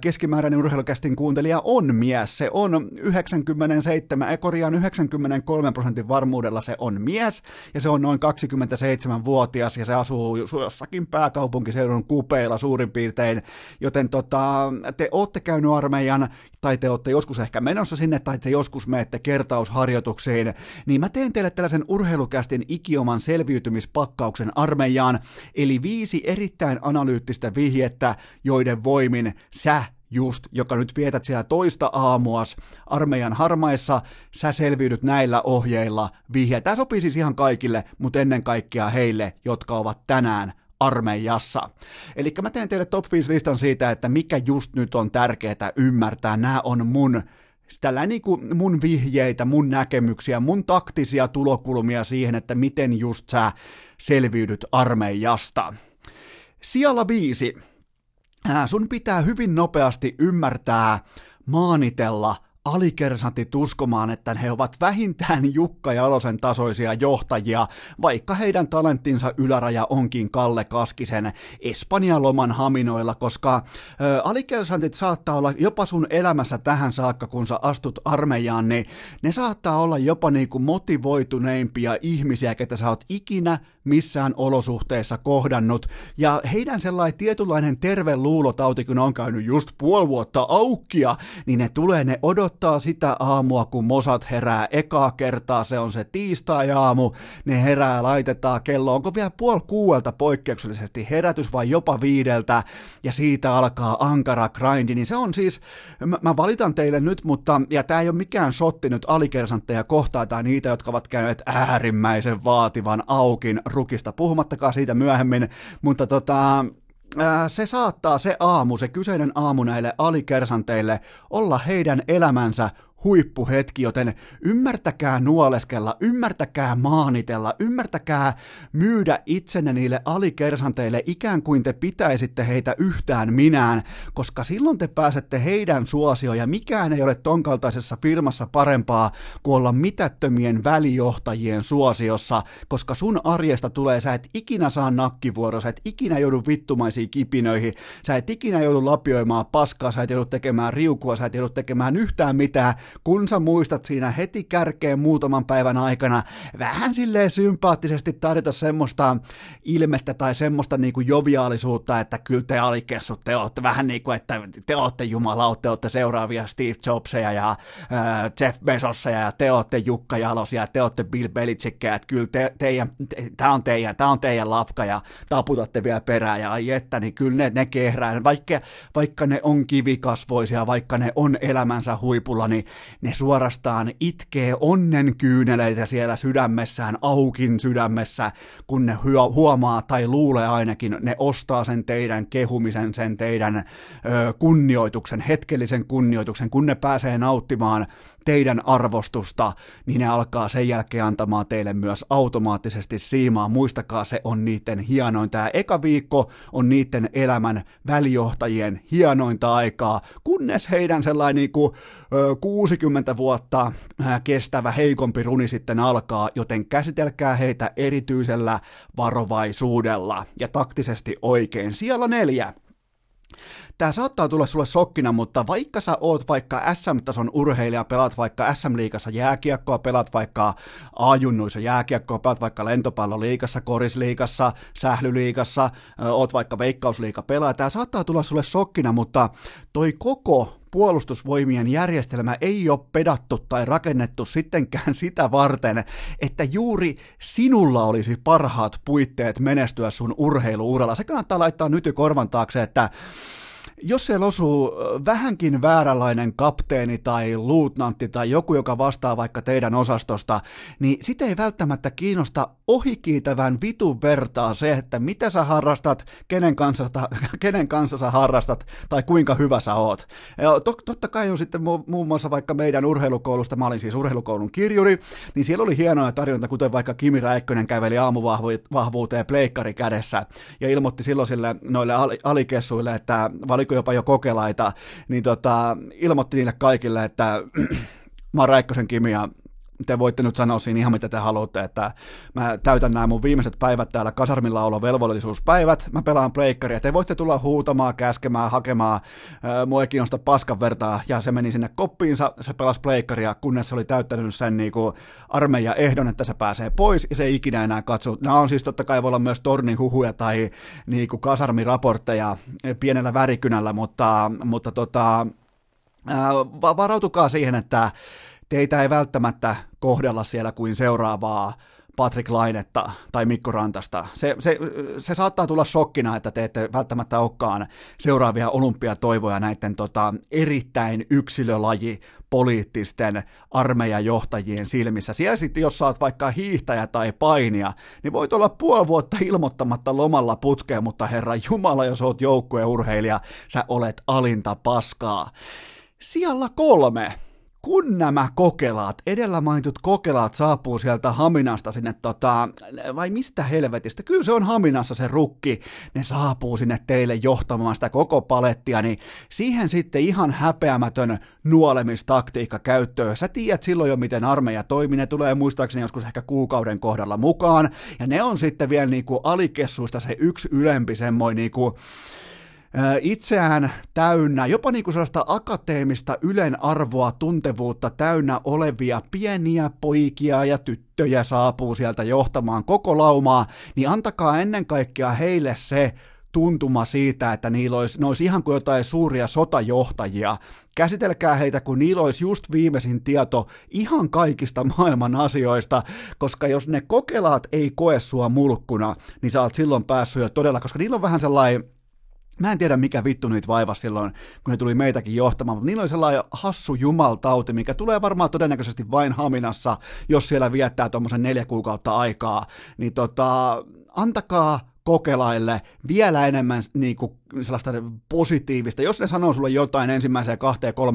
keskimääräinen urheilukästin kuuntelija on mies, se on 97 93% varmuudella se on mies, ja se on noin 27-vuotias, ja se asuu jossakin pääkaupunkiseudun kupeilla suurin piirtein, joten te olette käynyt armeijan, tai te olette joskus ehkä menossa sinne, tai te joskus menette kertausharjoituksiin, niin mä teen teille tällaisen urheilukästin ikioman selviytymispakkauksen armeijaan, eli 5 erittäin analyyttistä vihjettä, joiden voimin sä just, joka nyt vietät siellä toista aamuas armeijan harmaissa, sä selviydyt näillä ohjeilla vihjeillä. Tämä sopii siis ihan kaikille, mutta ennen kaikkea heille, jotka ovat tänään armeijassa. Eli mä teen teille top 5 listan siitä, että mikä just nyt on tärkeää ymmärtää. Nämä on tällä niin kuin mun vihjeitä, mun näkemyksiä, mun taktisia tulokulmia siihen, että miten just sä selviydyt armeijasta. Sijalla 5. Sun pitää hyvin nopeasti ymmärtää, maanitella alikersantit uskomaan, että he ovat vähintään Jukka Jalosen tasoisia johtajia, vaikka heidän talenttinsa yläraja onkin Kalle Kaskisen Espanjaloman haminoilla, koska alikersantit saattaa olla jopa sun elämässä tähän saakka, kun sä astut armeijaan, niin ne saattaa olla jopa niinku motivoituneimpia ihmisiä, ketä sä oot ikinä missään olosuhteessa kohdannut, ja heidän sellainen tietynlainen terve luulotauti, kun on käynyt just puoli vuotta aukkia, niin ne odottaa sitä aamua, kun mosat herää ekaa kertaa, se on se tiistai-aamu, ne herää, laitetaan kello, onko vielä 5:30 poikkeuksellisesti herätys vai jopa 5, ja siitä alkaa ankara grindi, niin se on siis, mä valitan teille nyt, mutta, ja tää ei ole mikään shotti nyt alikersantteja kohtaan tai niitä, jotka ovat käyneet äärimmäisen vaativan aukin rukista, puhumattakaan siitä myöhemmin, mutta se saattaa se kyseinen aamu näille alikersanteille olla heidän elämänsä huippuhetki, joten ymmärtäkää nuoleskella, ymmärtäkää maanitella, ymmärtäkää myydä itsenne niille alikersanteille ikään kuin te pitäisitte heitä yhtään minään, koska silloin te pääsette heidän suosioon ja mikään ei ole tonkaltaisessa firmassa parempaa kuin olla mitättömien välijohtajien suosiossa, koska sun arjesta tulee, sä et ikinä saa nakkivuoroa, sä et ikinä joudu vittumaisiin kipinöihin, sä et ikinä joudu lapioimaan paskaa, sä et joudu tekemään riukua, sä et joudu tekemään yhtään mitään, kun sä muistat siinä heti kärkeen muutaman päivän aikana vähän silleen sympaattisesti tarjota semmoista ilmettä tai semmoista niinku joviaalisuutta, että kyllä te alikessut, te ootte vähän niin kuin, että te ootte jumalaut, te ootte seuraavia Steve Jobseja ja Jeff Bezosseja ja te ootte Jukka Jalosia ja te ootte Bill Belichickeja, että kyllä tää on teidän lafka ja taputatte vielä perään ja ai että, niin kyllä ne kehrää, vaikka ne on kivikasvoisia, vaikka ne on elämänsä huipulla, niin ne suorastaan itkee onnenkyyneleitä siellä sydämessään, aukin sydämessä, kun ne huomaa tai luulee ainakin, ne ostaa sen teidän kehumisen, sen teidän kunnioituksen, hetkellisen kunnioituksen, kun ne pääsee nauttimaan teidän arvostusta, niin ne alkaa sen jälkeen antamaan teille myös automaattisesti siimaa. Muistakaa, se on niiden hienoin. Tämä eka viikko on niiden elämän välijohtajien hienointa aikaa, kunnes heidän sellainen niin kuin 60 vuotta kestävä heikompi runi sitten alkaa, joten käsitelkää heitä erityisellä varovaisuudella ja taktisesti oikein. Siellä 4. Tämä saattaa tulla sulle sokkina, mutta vaikka sä oot vaikka SM-tason urheilija, pelaat vaikka SM-liigassa jääkiekkoa, pelaat vaikka A-junnuissa jääkiekkoa, pelaat vaikka lentopalloliigassa, korisliigassa, sählyliigassa, oot vaikka veikkausliiga pelaaja, tämä saattaa tulla sulle sokkina, mutta toi koko puolustusvoimien järjestelmä ei ole pedattu tai rakennettu sittenkään sitä varten, että juuri sinulla olisi parhaat puitteet menestyä sun urheiluuralla. Se kannattaa laittaa nyt jo korvan taakse, että jos siellä osuu vähänkin vääränlainen kapteeni tai luutnantti tai joku, joka vastaa vaikka teidän osastosta, niin sitä ei välttämättä kiinnosta ohikiitävän vitun vertaa se, että mitä sä harrastat, kenen kanssa sä harrastat tai kuinka hyvä sä oot. Totta kai on sitten muun muassa vaikka meidän urheilukoulusta, mä olin siis urheilukoulun kirjuri, niin siellä oli hienoja tarjonta, kuten vaikka Kimi Räikkönen käveli aamuvahvuuteen pleikkari kädessä ja ilmoitti silloin noille alikessuille, että oliko jopa jo kokelaita, niin ilmoitti niille kaikille, että mä oon Räikkösen Kimi ja te voitte nyt sanoa siinä ihan mitä te haluatte, että mä täytän nämä mun viimeiset päivät täällä kasarmilla olla velvollisuuspäivät, mä pelaan pleikkaria, te voitte tulla huutamaan, käskemään, hakemaan, mua ei kiinnosta paskan vertaa, ja se meni sinne koppiinsa, se pelasi pleikkaria, kunnes se oli täyttänyt sen niinku armeijan ehdon, että se pääsee pois, ja se ei ikinä enää katso. Nämä on siis totta kai voi olla myös tornihuhuja tai niinku kasarmiraportteja pienellä värikynällä, mutta varautukaa siihen, että teitä ei välttämättä kohdella siellä kuin seuraavaa Patrik Lainetta tai Mikko Rantasta. Se saattaa tulla shokkina, että te ette välttämättä olekaan seuraavia olympiatoivoja näiden erittäin yksilölaji poliittisten armeijajohtajien silmissä. Siellä sitten, jos sä oot vaikka hiihtäjä tai painija, niin voit olla puoli vuotta ilmoittamatta lomalla putkeen, mutta herra jumala, jos oot joukkueurheilija, sä olet alinta paskaa. Sijalla 3. Kun nämä kokelaat, edellä mainitut kokelaat saapuu sieltä Haminasta sinne, vai mistä helvetistä, kyllä se on Haminassa se rukki, ne saapuu sinne teille johtamaan sitä koko palettia, niin siihen sitten ihan häpeämätön nuolemistaktiikka käyttöön. Sä tiedät silloin jo, miten armeija toimii, ne tulee muistaakseni joskus ehkä kuukauden kohdalla mukaan, ja ne on sitten vielä niinku alikessuista se yksi ylempi semmoinen niinku itseään täynnä, jopa niin kuin sellaista akateemista Ylen arvoa, tuntevuutta täynnä olevia pieniä poikia ja tyttöjä saapuu sieltä johtamaan koko laumaa, niin antakaa ennen kaikkea heille se tuntuma siitä, että niillä olisi ihan kuin jotain suuria sotajohtajia. Käsitelkää heitä, kun niillä olisi just viimeisin tieto ihan kaikista maailman asioista, koska jos ne kokelaat ei koe sua mulkkuna, niin sä oot silloin päässyt jo todella, koska niillä on vähän sellainen, mä en tiedä mikä vittu niitä vaivasi silloin, kun ne tuli meitäkin johtamaan, mutta niillä oli sellainen hassu jumaltauti, mikä tulee varmaan todennäköisesti vain Haminassa, jos siellä viettää tuommoisen 4 kuukautta aikaa, niin antakaa kokelaille vielä enemmän niinku sellaista positiivista. Jos ne sanoo sulle jotain ensimmäiseen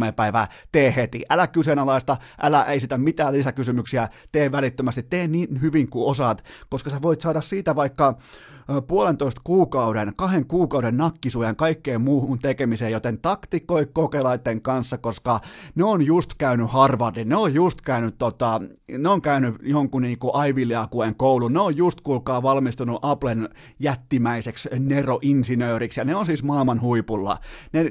2-3 päivää, tee heti. Älä kyseenalaista, älä esitä mitään lisäkysymyksiä, tee välittömästi, tee niin hyvin kuin osaat, koska sä voit saada siitä vaikka 1,5 kuukauden, 2 kuukauden nakkisujan kaikkeen muuhun tekemiseen, joten taktikoi kokelaiden kanssa, koska ne on just käynyt Harvardin, ne on just käynyt, ne on käynyt jonkun niinku Ivy League koulun, ne on just kuulkaa valmistunut Applen jättimäiseksi neroinsinööriksi, ja ne on siis maailman huipulla.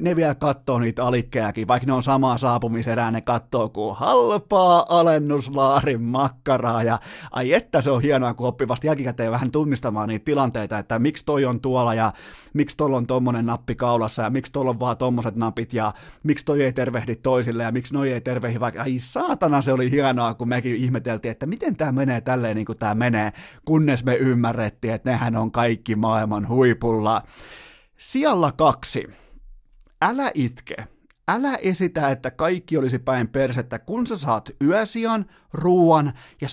Ne vielä katsoo niitä alikkejäkin, vaikka ne on samaa saapumiserää, ne katsoo kuin halpaa alennuslaarin makkaraa, ja ai että se on hienoa, kun oppii vasta jälkikäteen vähän tunnistamaan niitä tilanteita, että miksi toi on tuolla, ja miksi tuolla on tommonen nappi kaulassa, ja miksi tuolla on vaan tommoset napit, ja miksi toi ei tervehdi toisille, ja miksi noi ei tervehdi, vaikka ai saatana se oli hienoa, kun mekin ihmeteltiin, että miten tää menee tälleen niin kuin tää menee, kunnes me ymmärrettiin, että nehän on kaikki maailman huipulla. Sijalla 2. Älä itke. Älä esitä, että kaikki olisi päin persettä, kun sä saat yösijan, ruuan ja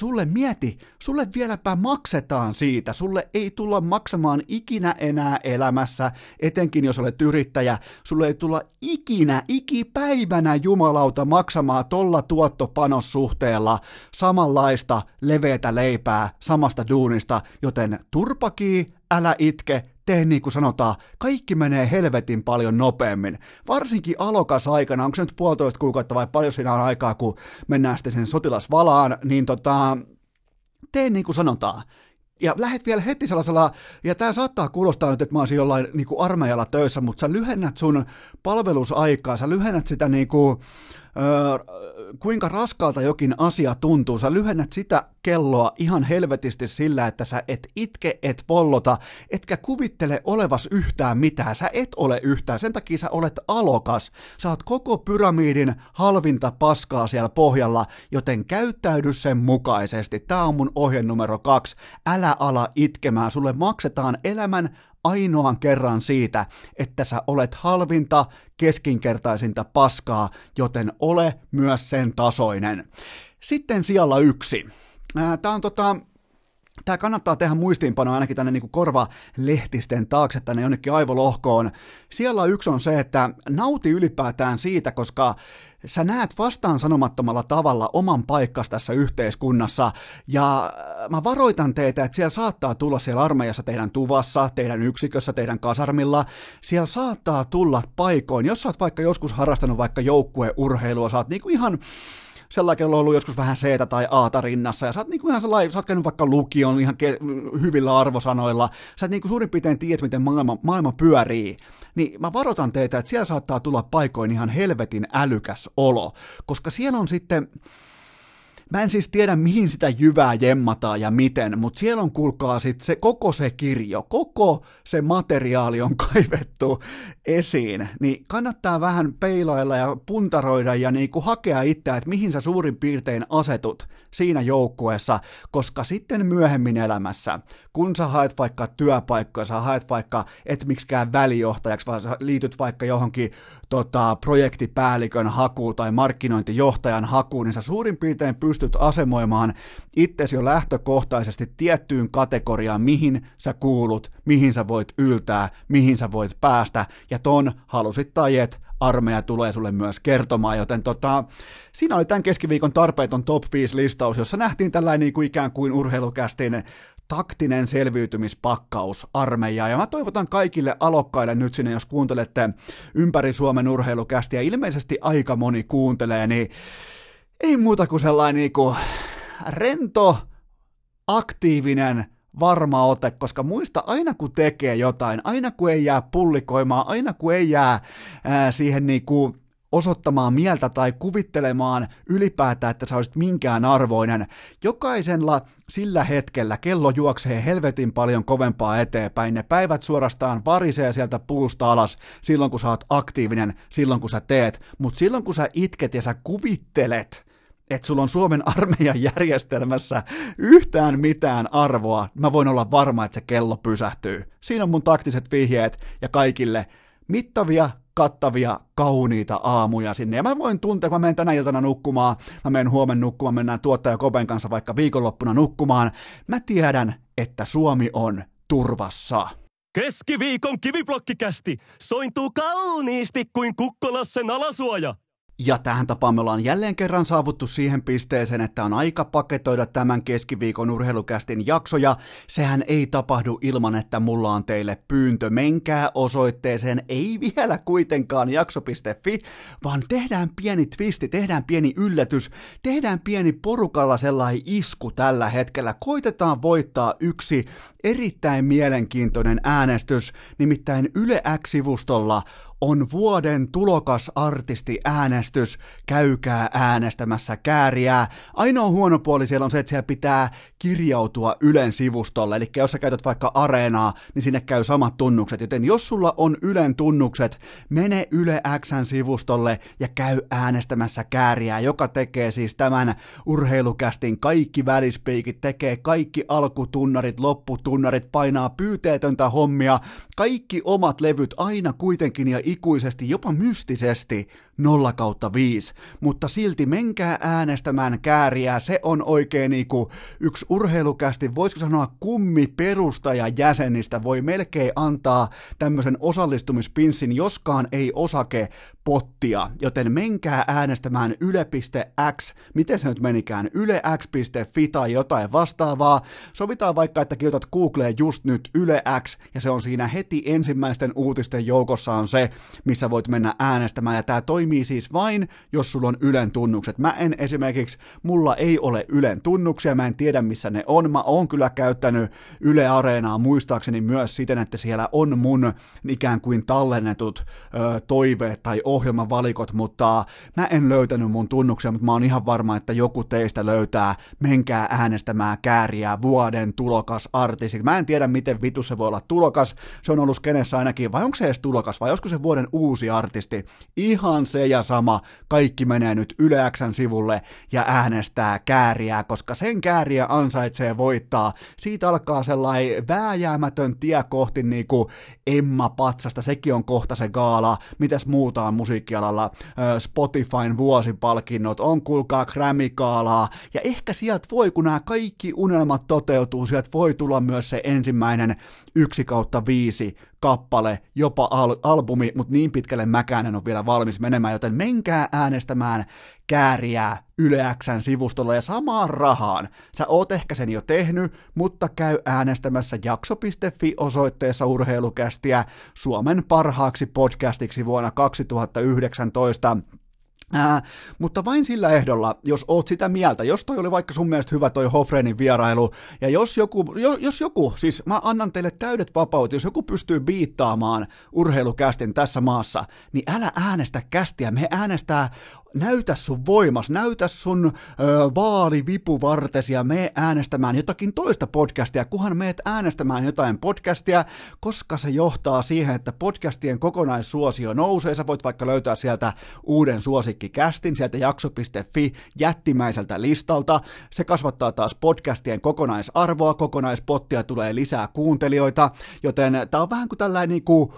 sulle vieläpä maksetaan siitä, sulle ei tulla maksamaan ikinä enää elämässä, etenkin jos olet yrittäjä, sulle ei tulla ikinä, ikipäivänä jumalauta maksamaan tolla tuottopanossuhteella samanlaista leveätä leipää samasta duunista, joten turpakii, älä itke, tee niin kuin sanotaan, kaikki menee helvetin paljon nopeammin. Varsinkin alokas aikana, onko se nyt 1,5 kuukautta vai paljon siinä on aikaa, kun mennään sitten sen sotilasvalaan, niin tee niin kuin sanotaan. Ja lähet vielä heti sellaisella, ja tämä saattaa kuulostaa nyt, että mä olisin jollain niin kuin armeijalla töissä, mutta sä lyhennät sun palvelusaikaa, sä lyhennät sitä niin kuin, kuinka raskaalta jokin asia tuntuu, sä lyhennät sitä kelloa ihan helvetisti sillä, että sä et itke, et vollota, etkä kuvittele olevas yhtään mitään, sä et ole yhtään, sen takia sä olet alokas, sä oot koko pyramidin halvinta paskaa siellä pohjalla, joten käyttäydy sen mukaisesti, tää on mun ohje numero 2, älä ala itkemään, sulle maksetaan elämän ainoan kerran siitä, että sä olet halvinta, keskinkertaisinta paskaa, joten ole myös sen tasoinen. Sitten sijalla 1. Tämä kannattaa tehdä muistiinpanoa ainakin tänne niin korvalehtisten taakse, tänne jonnekin aivolohkoon. Sijalla 1 on se, että nauti ylipäätään siitä, koska sä näet vastaan sanomattomalla tavalla oman paikkas tässä yhteiskunnassa, ja mä varoitan teitä, että siellä saattaa tulla siellä armeijassa teidän tuvassa, teidän yksikössä, teidän kasarmilla, siellä saattaa tulla paikoin, jos sä oot vaikka joskus harrastanut vaikka joukkueurheilua, sä oot niinku ihan sellainen, on ollut joskus vähän C- tai A-ta rinnassa, ja sä oot niinku ihan sellainen, sä oot käynyt vaikka lukion ihan hyvillä arvosanoilla, sä et niinku suurin piirtein tiedät, miten maailma pyörii, niin mä varoitan teitä, että siellä saattaa tulla paikoin ihan helvetin älykäs olo, koska siellä on sitten... Mä en siis tiedä, mihin sitä jyvää jemmataan ja miten, mutta siellä on, kuulkaa, sitten se koko se kirjo, koko se materiaali on kaivettu esiin, niin kannattaa vähän peilailla ja puntaroida ja niinku hakea itseä, että mihin sä suurin piirtein asetut siinä joukkueessa, koska sitten myöhemmin elämässä, kun sä haet vaikka työpaikkoja, sä haet vaikka, et miksikään välijohtajaksi, vaan sä liityt vaikka johonkin projektipäällikön hakuun tai markkinointijohtajan hakuun, niin sä suurin piirtein pystyt asemoimaan itsesi jo lähtökohtaisesti tiettyyn kategoriaan, mihin sä kuulut, mihin sä voit yltää, mihin sä voit päästä, ja ton halusit tai et, armeija tulee sulle myös kertomaan, joten siinä oli tämän keskiviikon tarpeeton top 5 listaus, jossa nähtiin tällainen niin kuin ikään kuin urheilukästin taktinen selviytymispakkaus armeijaa, ja mä toivotan kaikille alokkaille nyt sinne, jos kuuntelette ympäri Suomen urheilukästiä, ilmeisesti aika moni kuuntelee, niin ei muuta kuin sellainen niin kuin rento, aktiivinen, varma ote, koska muista aina kun tekee jotain, aina kun ei jää pullikoimaan, aina kun ei jää siihen niin kuin osoittamaan mieltä tai kuvittelemaan ylipäätään, että sä olisit minkään arvoinen. Jokaisella sillä hetkellä kello juoksee helvetin paljon kovempaa eteenpäin. Ne päivät suorastaan varisee sieltä puusta alas silloin, kun sä oot aktiivinen, silloin, kun sä teet. Mutta silloin, kun sä itket ja sä kuvittelet, että sulla on Suomen armeijan järjestelmässä yhtään mitään arvoa, mä voin olla varma, että se kello pysähtyy. Siinä on mun taktiset vihjeet ja kaikille mittavia, kattavia, kauniita aamuja sinne. Ja mä voin tuntea, kun mä menen tänä iltana nukkumaan, mä menen huomenna nukkumaan, mennään tuottaja Kopen kanssa vaikka viikonloppuna nukkumaan. Mä tiedän, että Suomi on turvassa. Keskiviikon kiviblokkikästi sointuu kauniisti kuin Kukkolassen alasuoja. Ja tähän tapaan me ollaan jälleen kerran saavuttu siihen pisteeseen, että on aika paketoida tämän keskiviikon urheilukästin jaksoja. Sehän ei tapahdu ilman, että mulla on teille pyyntö. Menkää osoitteeseen, ei vielä kuitenkaan jakso.fi, vaan tehdään pieni twisti, tehdään pieni yllätys, tehdään pieni porukalla sellainen isku tällä hetkellä. Koitetaan voittaa yksi erittäin mielenkiintoinen äänestys, nimittäin Yle X-sivustolla on vuoden tulokasartisti äänestys, käykää äänestämässä kääriää. Ainoa huono puoli siellä on se, että siellä pitää kirjautua Ylen sivustolle, eli jos sä käytät vaikka Areenaa, niin sinne käy samat tunnukset, joten jos sulla on Ylen tunnukset, mene Yle X:n sivustolle ja käy äänestämässä kääriää, joka tekee siis tämän urheilukästin kaikki välispiikit, tekee kaikki alkutunnarit, lopputunnarit, painaa pyyteetöntä hommia, kaikki omat levyt aina kuitenkin ja ikuisesti, jopa mystisesti 0/5, mutta silti menkää äänestämään kääriää, se on oikein niinku yksi urheilukästi, voisiko sanoa kummi perustajajäsenistä, voi melkein antaa tämmöisen osallistumispinssin, joskaan ei osake pottia, joten menkää äänestämään yle.x, miten se nyt menikään, ylex.fi tai jotain vastaavaa, sovitaan vaikka, että kirjoitat Googleen just nyt ylex, ja se on siinä heti ensimmäisten uutisten joukossa on se, missä voit mennä äänestämään, ja tämä toimii siis vain, jos sulla on Ylen tunnukset. Mä en esimerkiksi, mulla ei ole Ylen tunnuksia, mä en tiedä missä ne on, mä oon kyllä käyttänyt Yle Areenaa muistaakseni myös siten, että siellä on mun ikään kuin tallennetut toiveet tai ohjelmavalikot, mutta mä en löytänyt mun tunnuksia, mutta mä oon ihan varma, että joku teistä löytää, menkää äänestämään kääriää vuoden tulokas artisti. Mä en tiedä, miten vitus se voi olla tulokas, se on ollut kenessä ainakin, vai onko se edes tulokas, vai olisiko se vuoden uusi artisti, ihan se ja sama, kaikki menee nyt Yle X:n sivulle ja äänestää kääriää, koska sen kääriä ansaitsee voittaa. Siitä alkaa sellainen vääjäämätön tie kohti niin kuin Emma Patsasta, sekin on kohta se gaala, mitäs muuta on musiikkialalla, Spotifyn vuosipalkinnot, on kuulkaa Grammy-gaalaa, ja ehkä sieltä voi, kun nämä kaikki unelmat toteutuu, sieltä voi tulla myös se ensimmäinen 1/5 kappale, jopa albumi, mutta niin pitkälle mäkään en ole vielä valmis menemään, joten menkää äänestämään kääriää Yle X:n sivustolla ja samaan rahaan. Sä oot ehkä sen jo tehnyt, mutta käy äänestämässä jakso.fi-osoitteessa urheilukästiä Suomen parhaaksi podcastiksi vuonna 2019. Mutta vain sillä ehdolla, jos oot sitä mieltä, jos toi oli vaikka sun mielestä hyvä toi Hoffrénin vierailu, ja jos joku, siis mä annan teille täydet vapaut, jos joku pystyy biittaamaan urheilukästin tässä maassa, niin älä äänestä kästiä, me äänestää näytä sun voimas, näytä sun vaalivipuvartesi ja mene äänestämään jotakin toista podcastia, kunhan meet äänestämään jotain podcastia, koska se johtaa siihen, että podcastien kokonaissuosio nousee. Sä voit vaikka löytää sieltä uuden suosikkikästin, sieltä jakso.fi jättimäiseltä listalta. Se kasvattaa taas podcastien kokonaisarvoa, kokonaispottia tulee lisää kuuntelijoita, joten tää on vähän kuin tällainen niinku,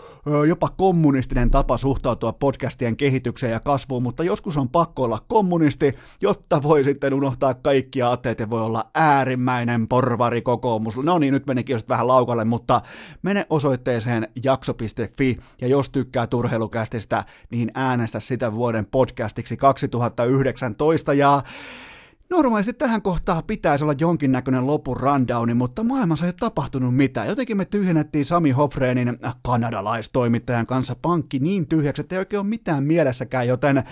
jopa kommunistinen tapa suhtautua podcastien kehitykseen ja kasvuun, mutta joskus on pakko olla kommunisti, jotta voi sitten unohtaa kaikki aatteet ja voi olla äärimmäinen porvari kokoomus. No niin, nyt menikin jo vähän laukalle, mutta mene osoitteeseen jakso.fi ja jos tykkää urheilukästistä, niin äänestä sitä vuoden podcastiksi 2019 ja normaalisti tähän kohtaan pitäisi olla jonkinnäköinen lopun rundowni, mutta maailmassa ei ole tapahtunut mitään. Jotenkin me tyhjennettiin Sami Hoffrénin kanadalaistoimittajan kanssa pankki niin tyhjäksi, että ei oikein ole mitään mielessäkään, joten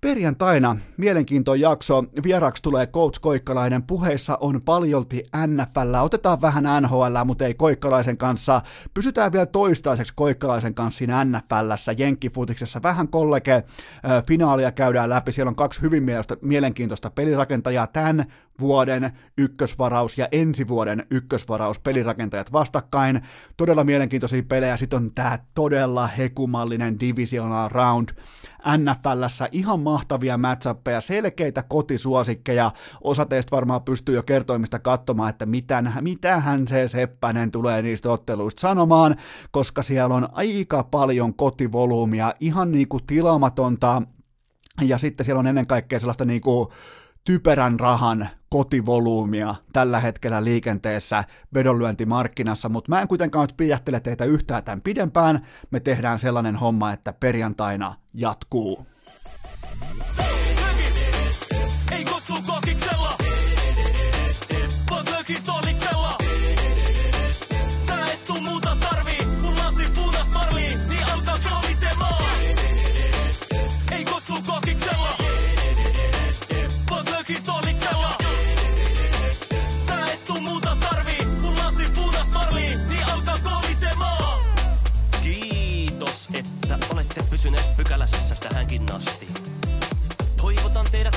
perjantaina mielenkiintoinen jakso. Vieraksi tulee coach Koikkalainen. Puheissa on paljolti NFL. Otetaan vähän NHL, mutta ei Koikkalaisen kanssa. Pysytään vielä toistaiseksi Koikkalaisen kanssa siinä NFL:ssä, jenkkifutiksessa. Vähän kollegefinaalia käydään läpi. Siellä on kaksi hyvin mielenkiintoista pelirakentajaa. Tämän vuoden ykkösvaraus ja ensi vuoden ykkösvaraus pelirakentajat vastakkain. Todella mielenkiintoisia pelejä. Sitten on tämä todella hekumallinen divisional round NFL:ssä. Ihan mahtavia matchappeja, selkeitä kotisuosikkeja. Osa teistä varmaan pystyy jo kertoimista katsomaan, että mitähän se Seppänen tulee niistä otteluista sanomaan, koska siellä on aika paljon kotivolyymia, ihan niinku tilaamatonta, ja sitten siellä on ennen kaikkea sellaista niinku typerän rahan kotivolyymia tällä hetkellä liikenteessä vedonlyöntimarkkinassa, mutta mä en kuitenkaan nyt pidättele teitä yhtään tämän pidempään. Me tehdään sellainen homma, että perjantaina jatkuu. Ei kutsu kokiksella, vaan lökistoliksella. Tää et tuu muuta tarvii, kun lassi puutas parlii, niin alkaa kolisemaan. Ei kutsu kokiksella, vaan lökistoliksella. Tää et tuu muuta tarvii, kun lassi puutas parlii, niin alkaa kolisemaan. Kiitos, että olette pysyneet pykälässä tähänkin asti. Toivotan teidät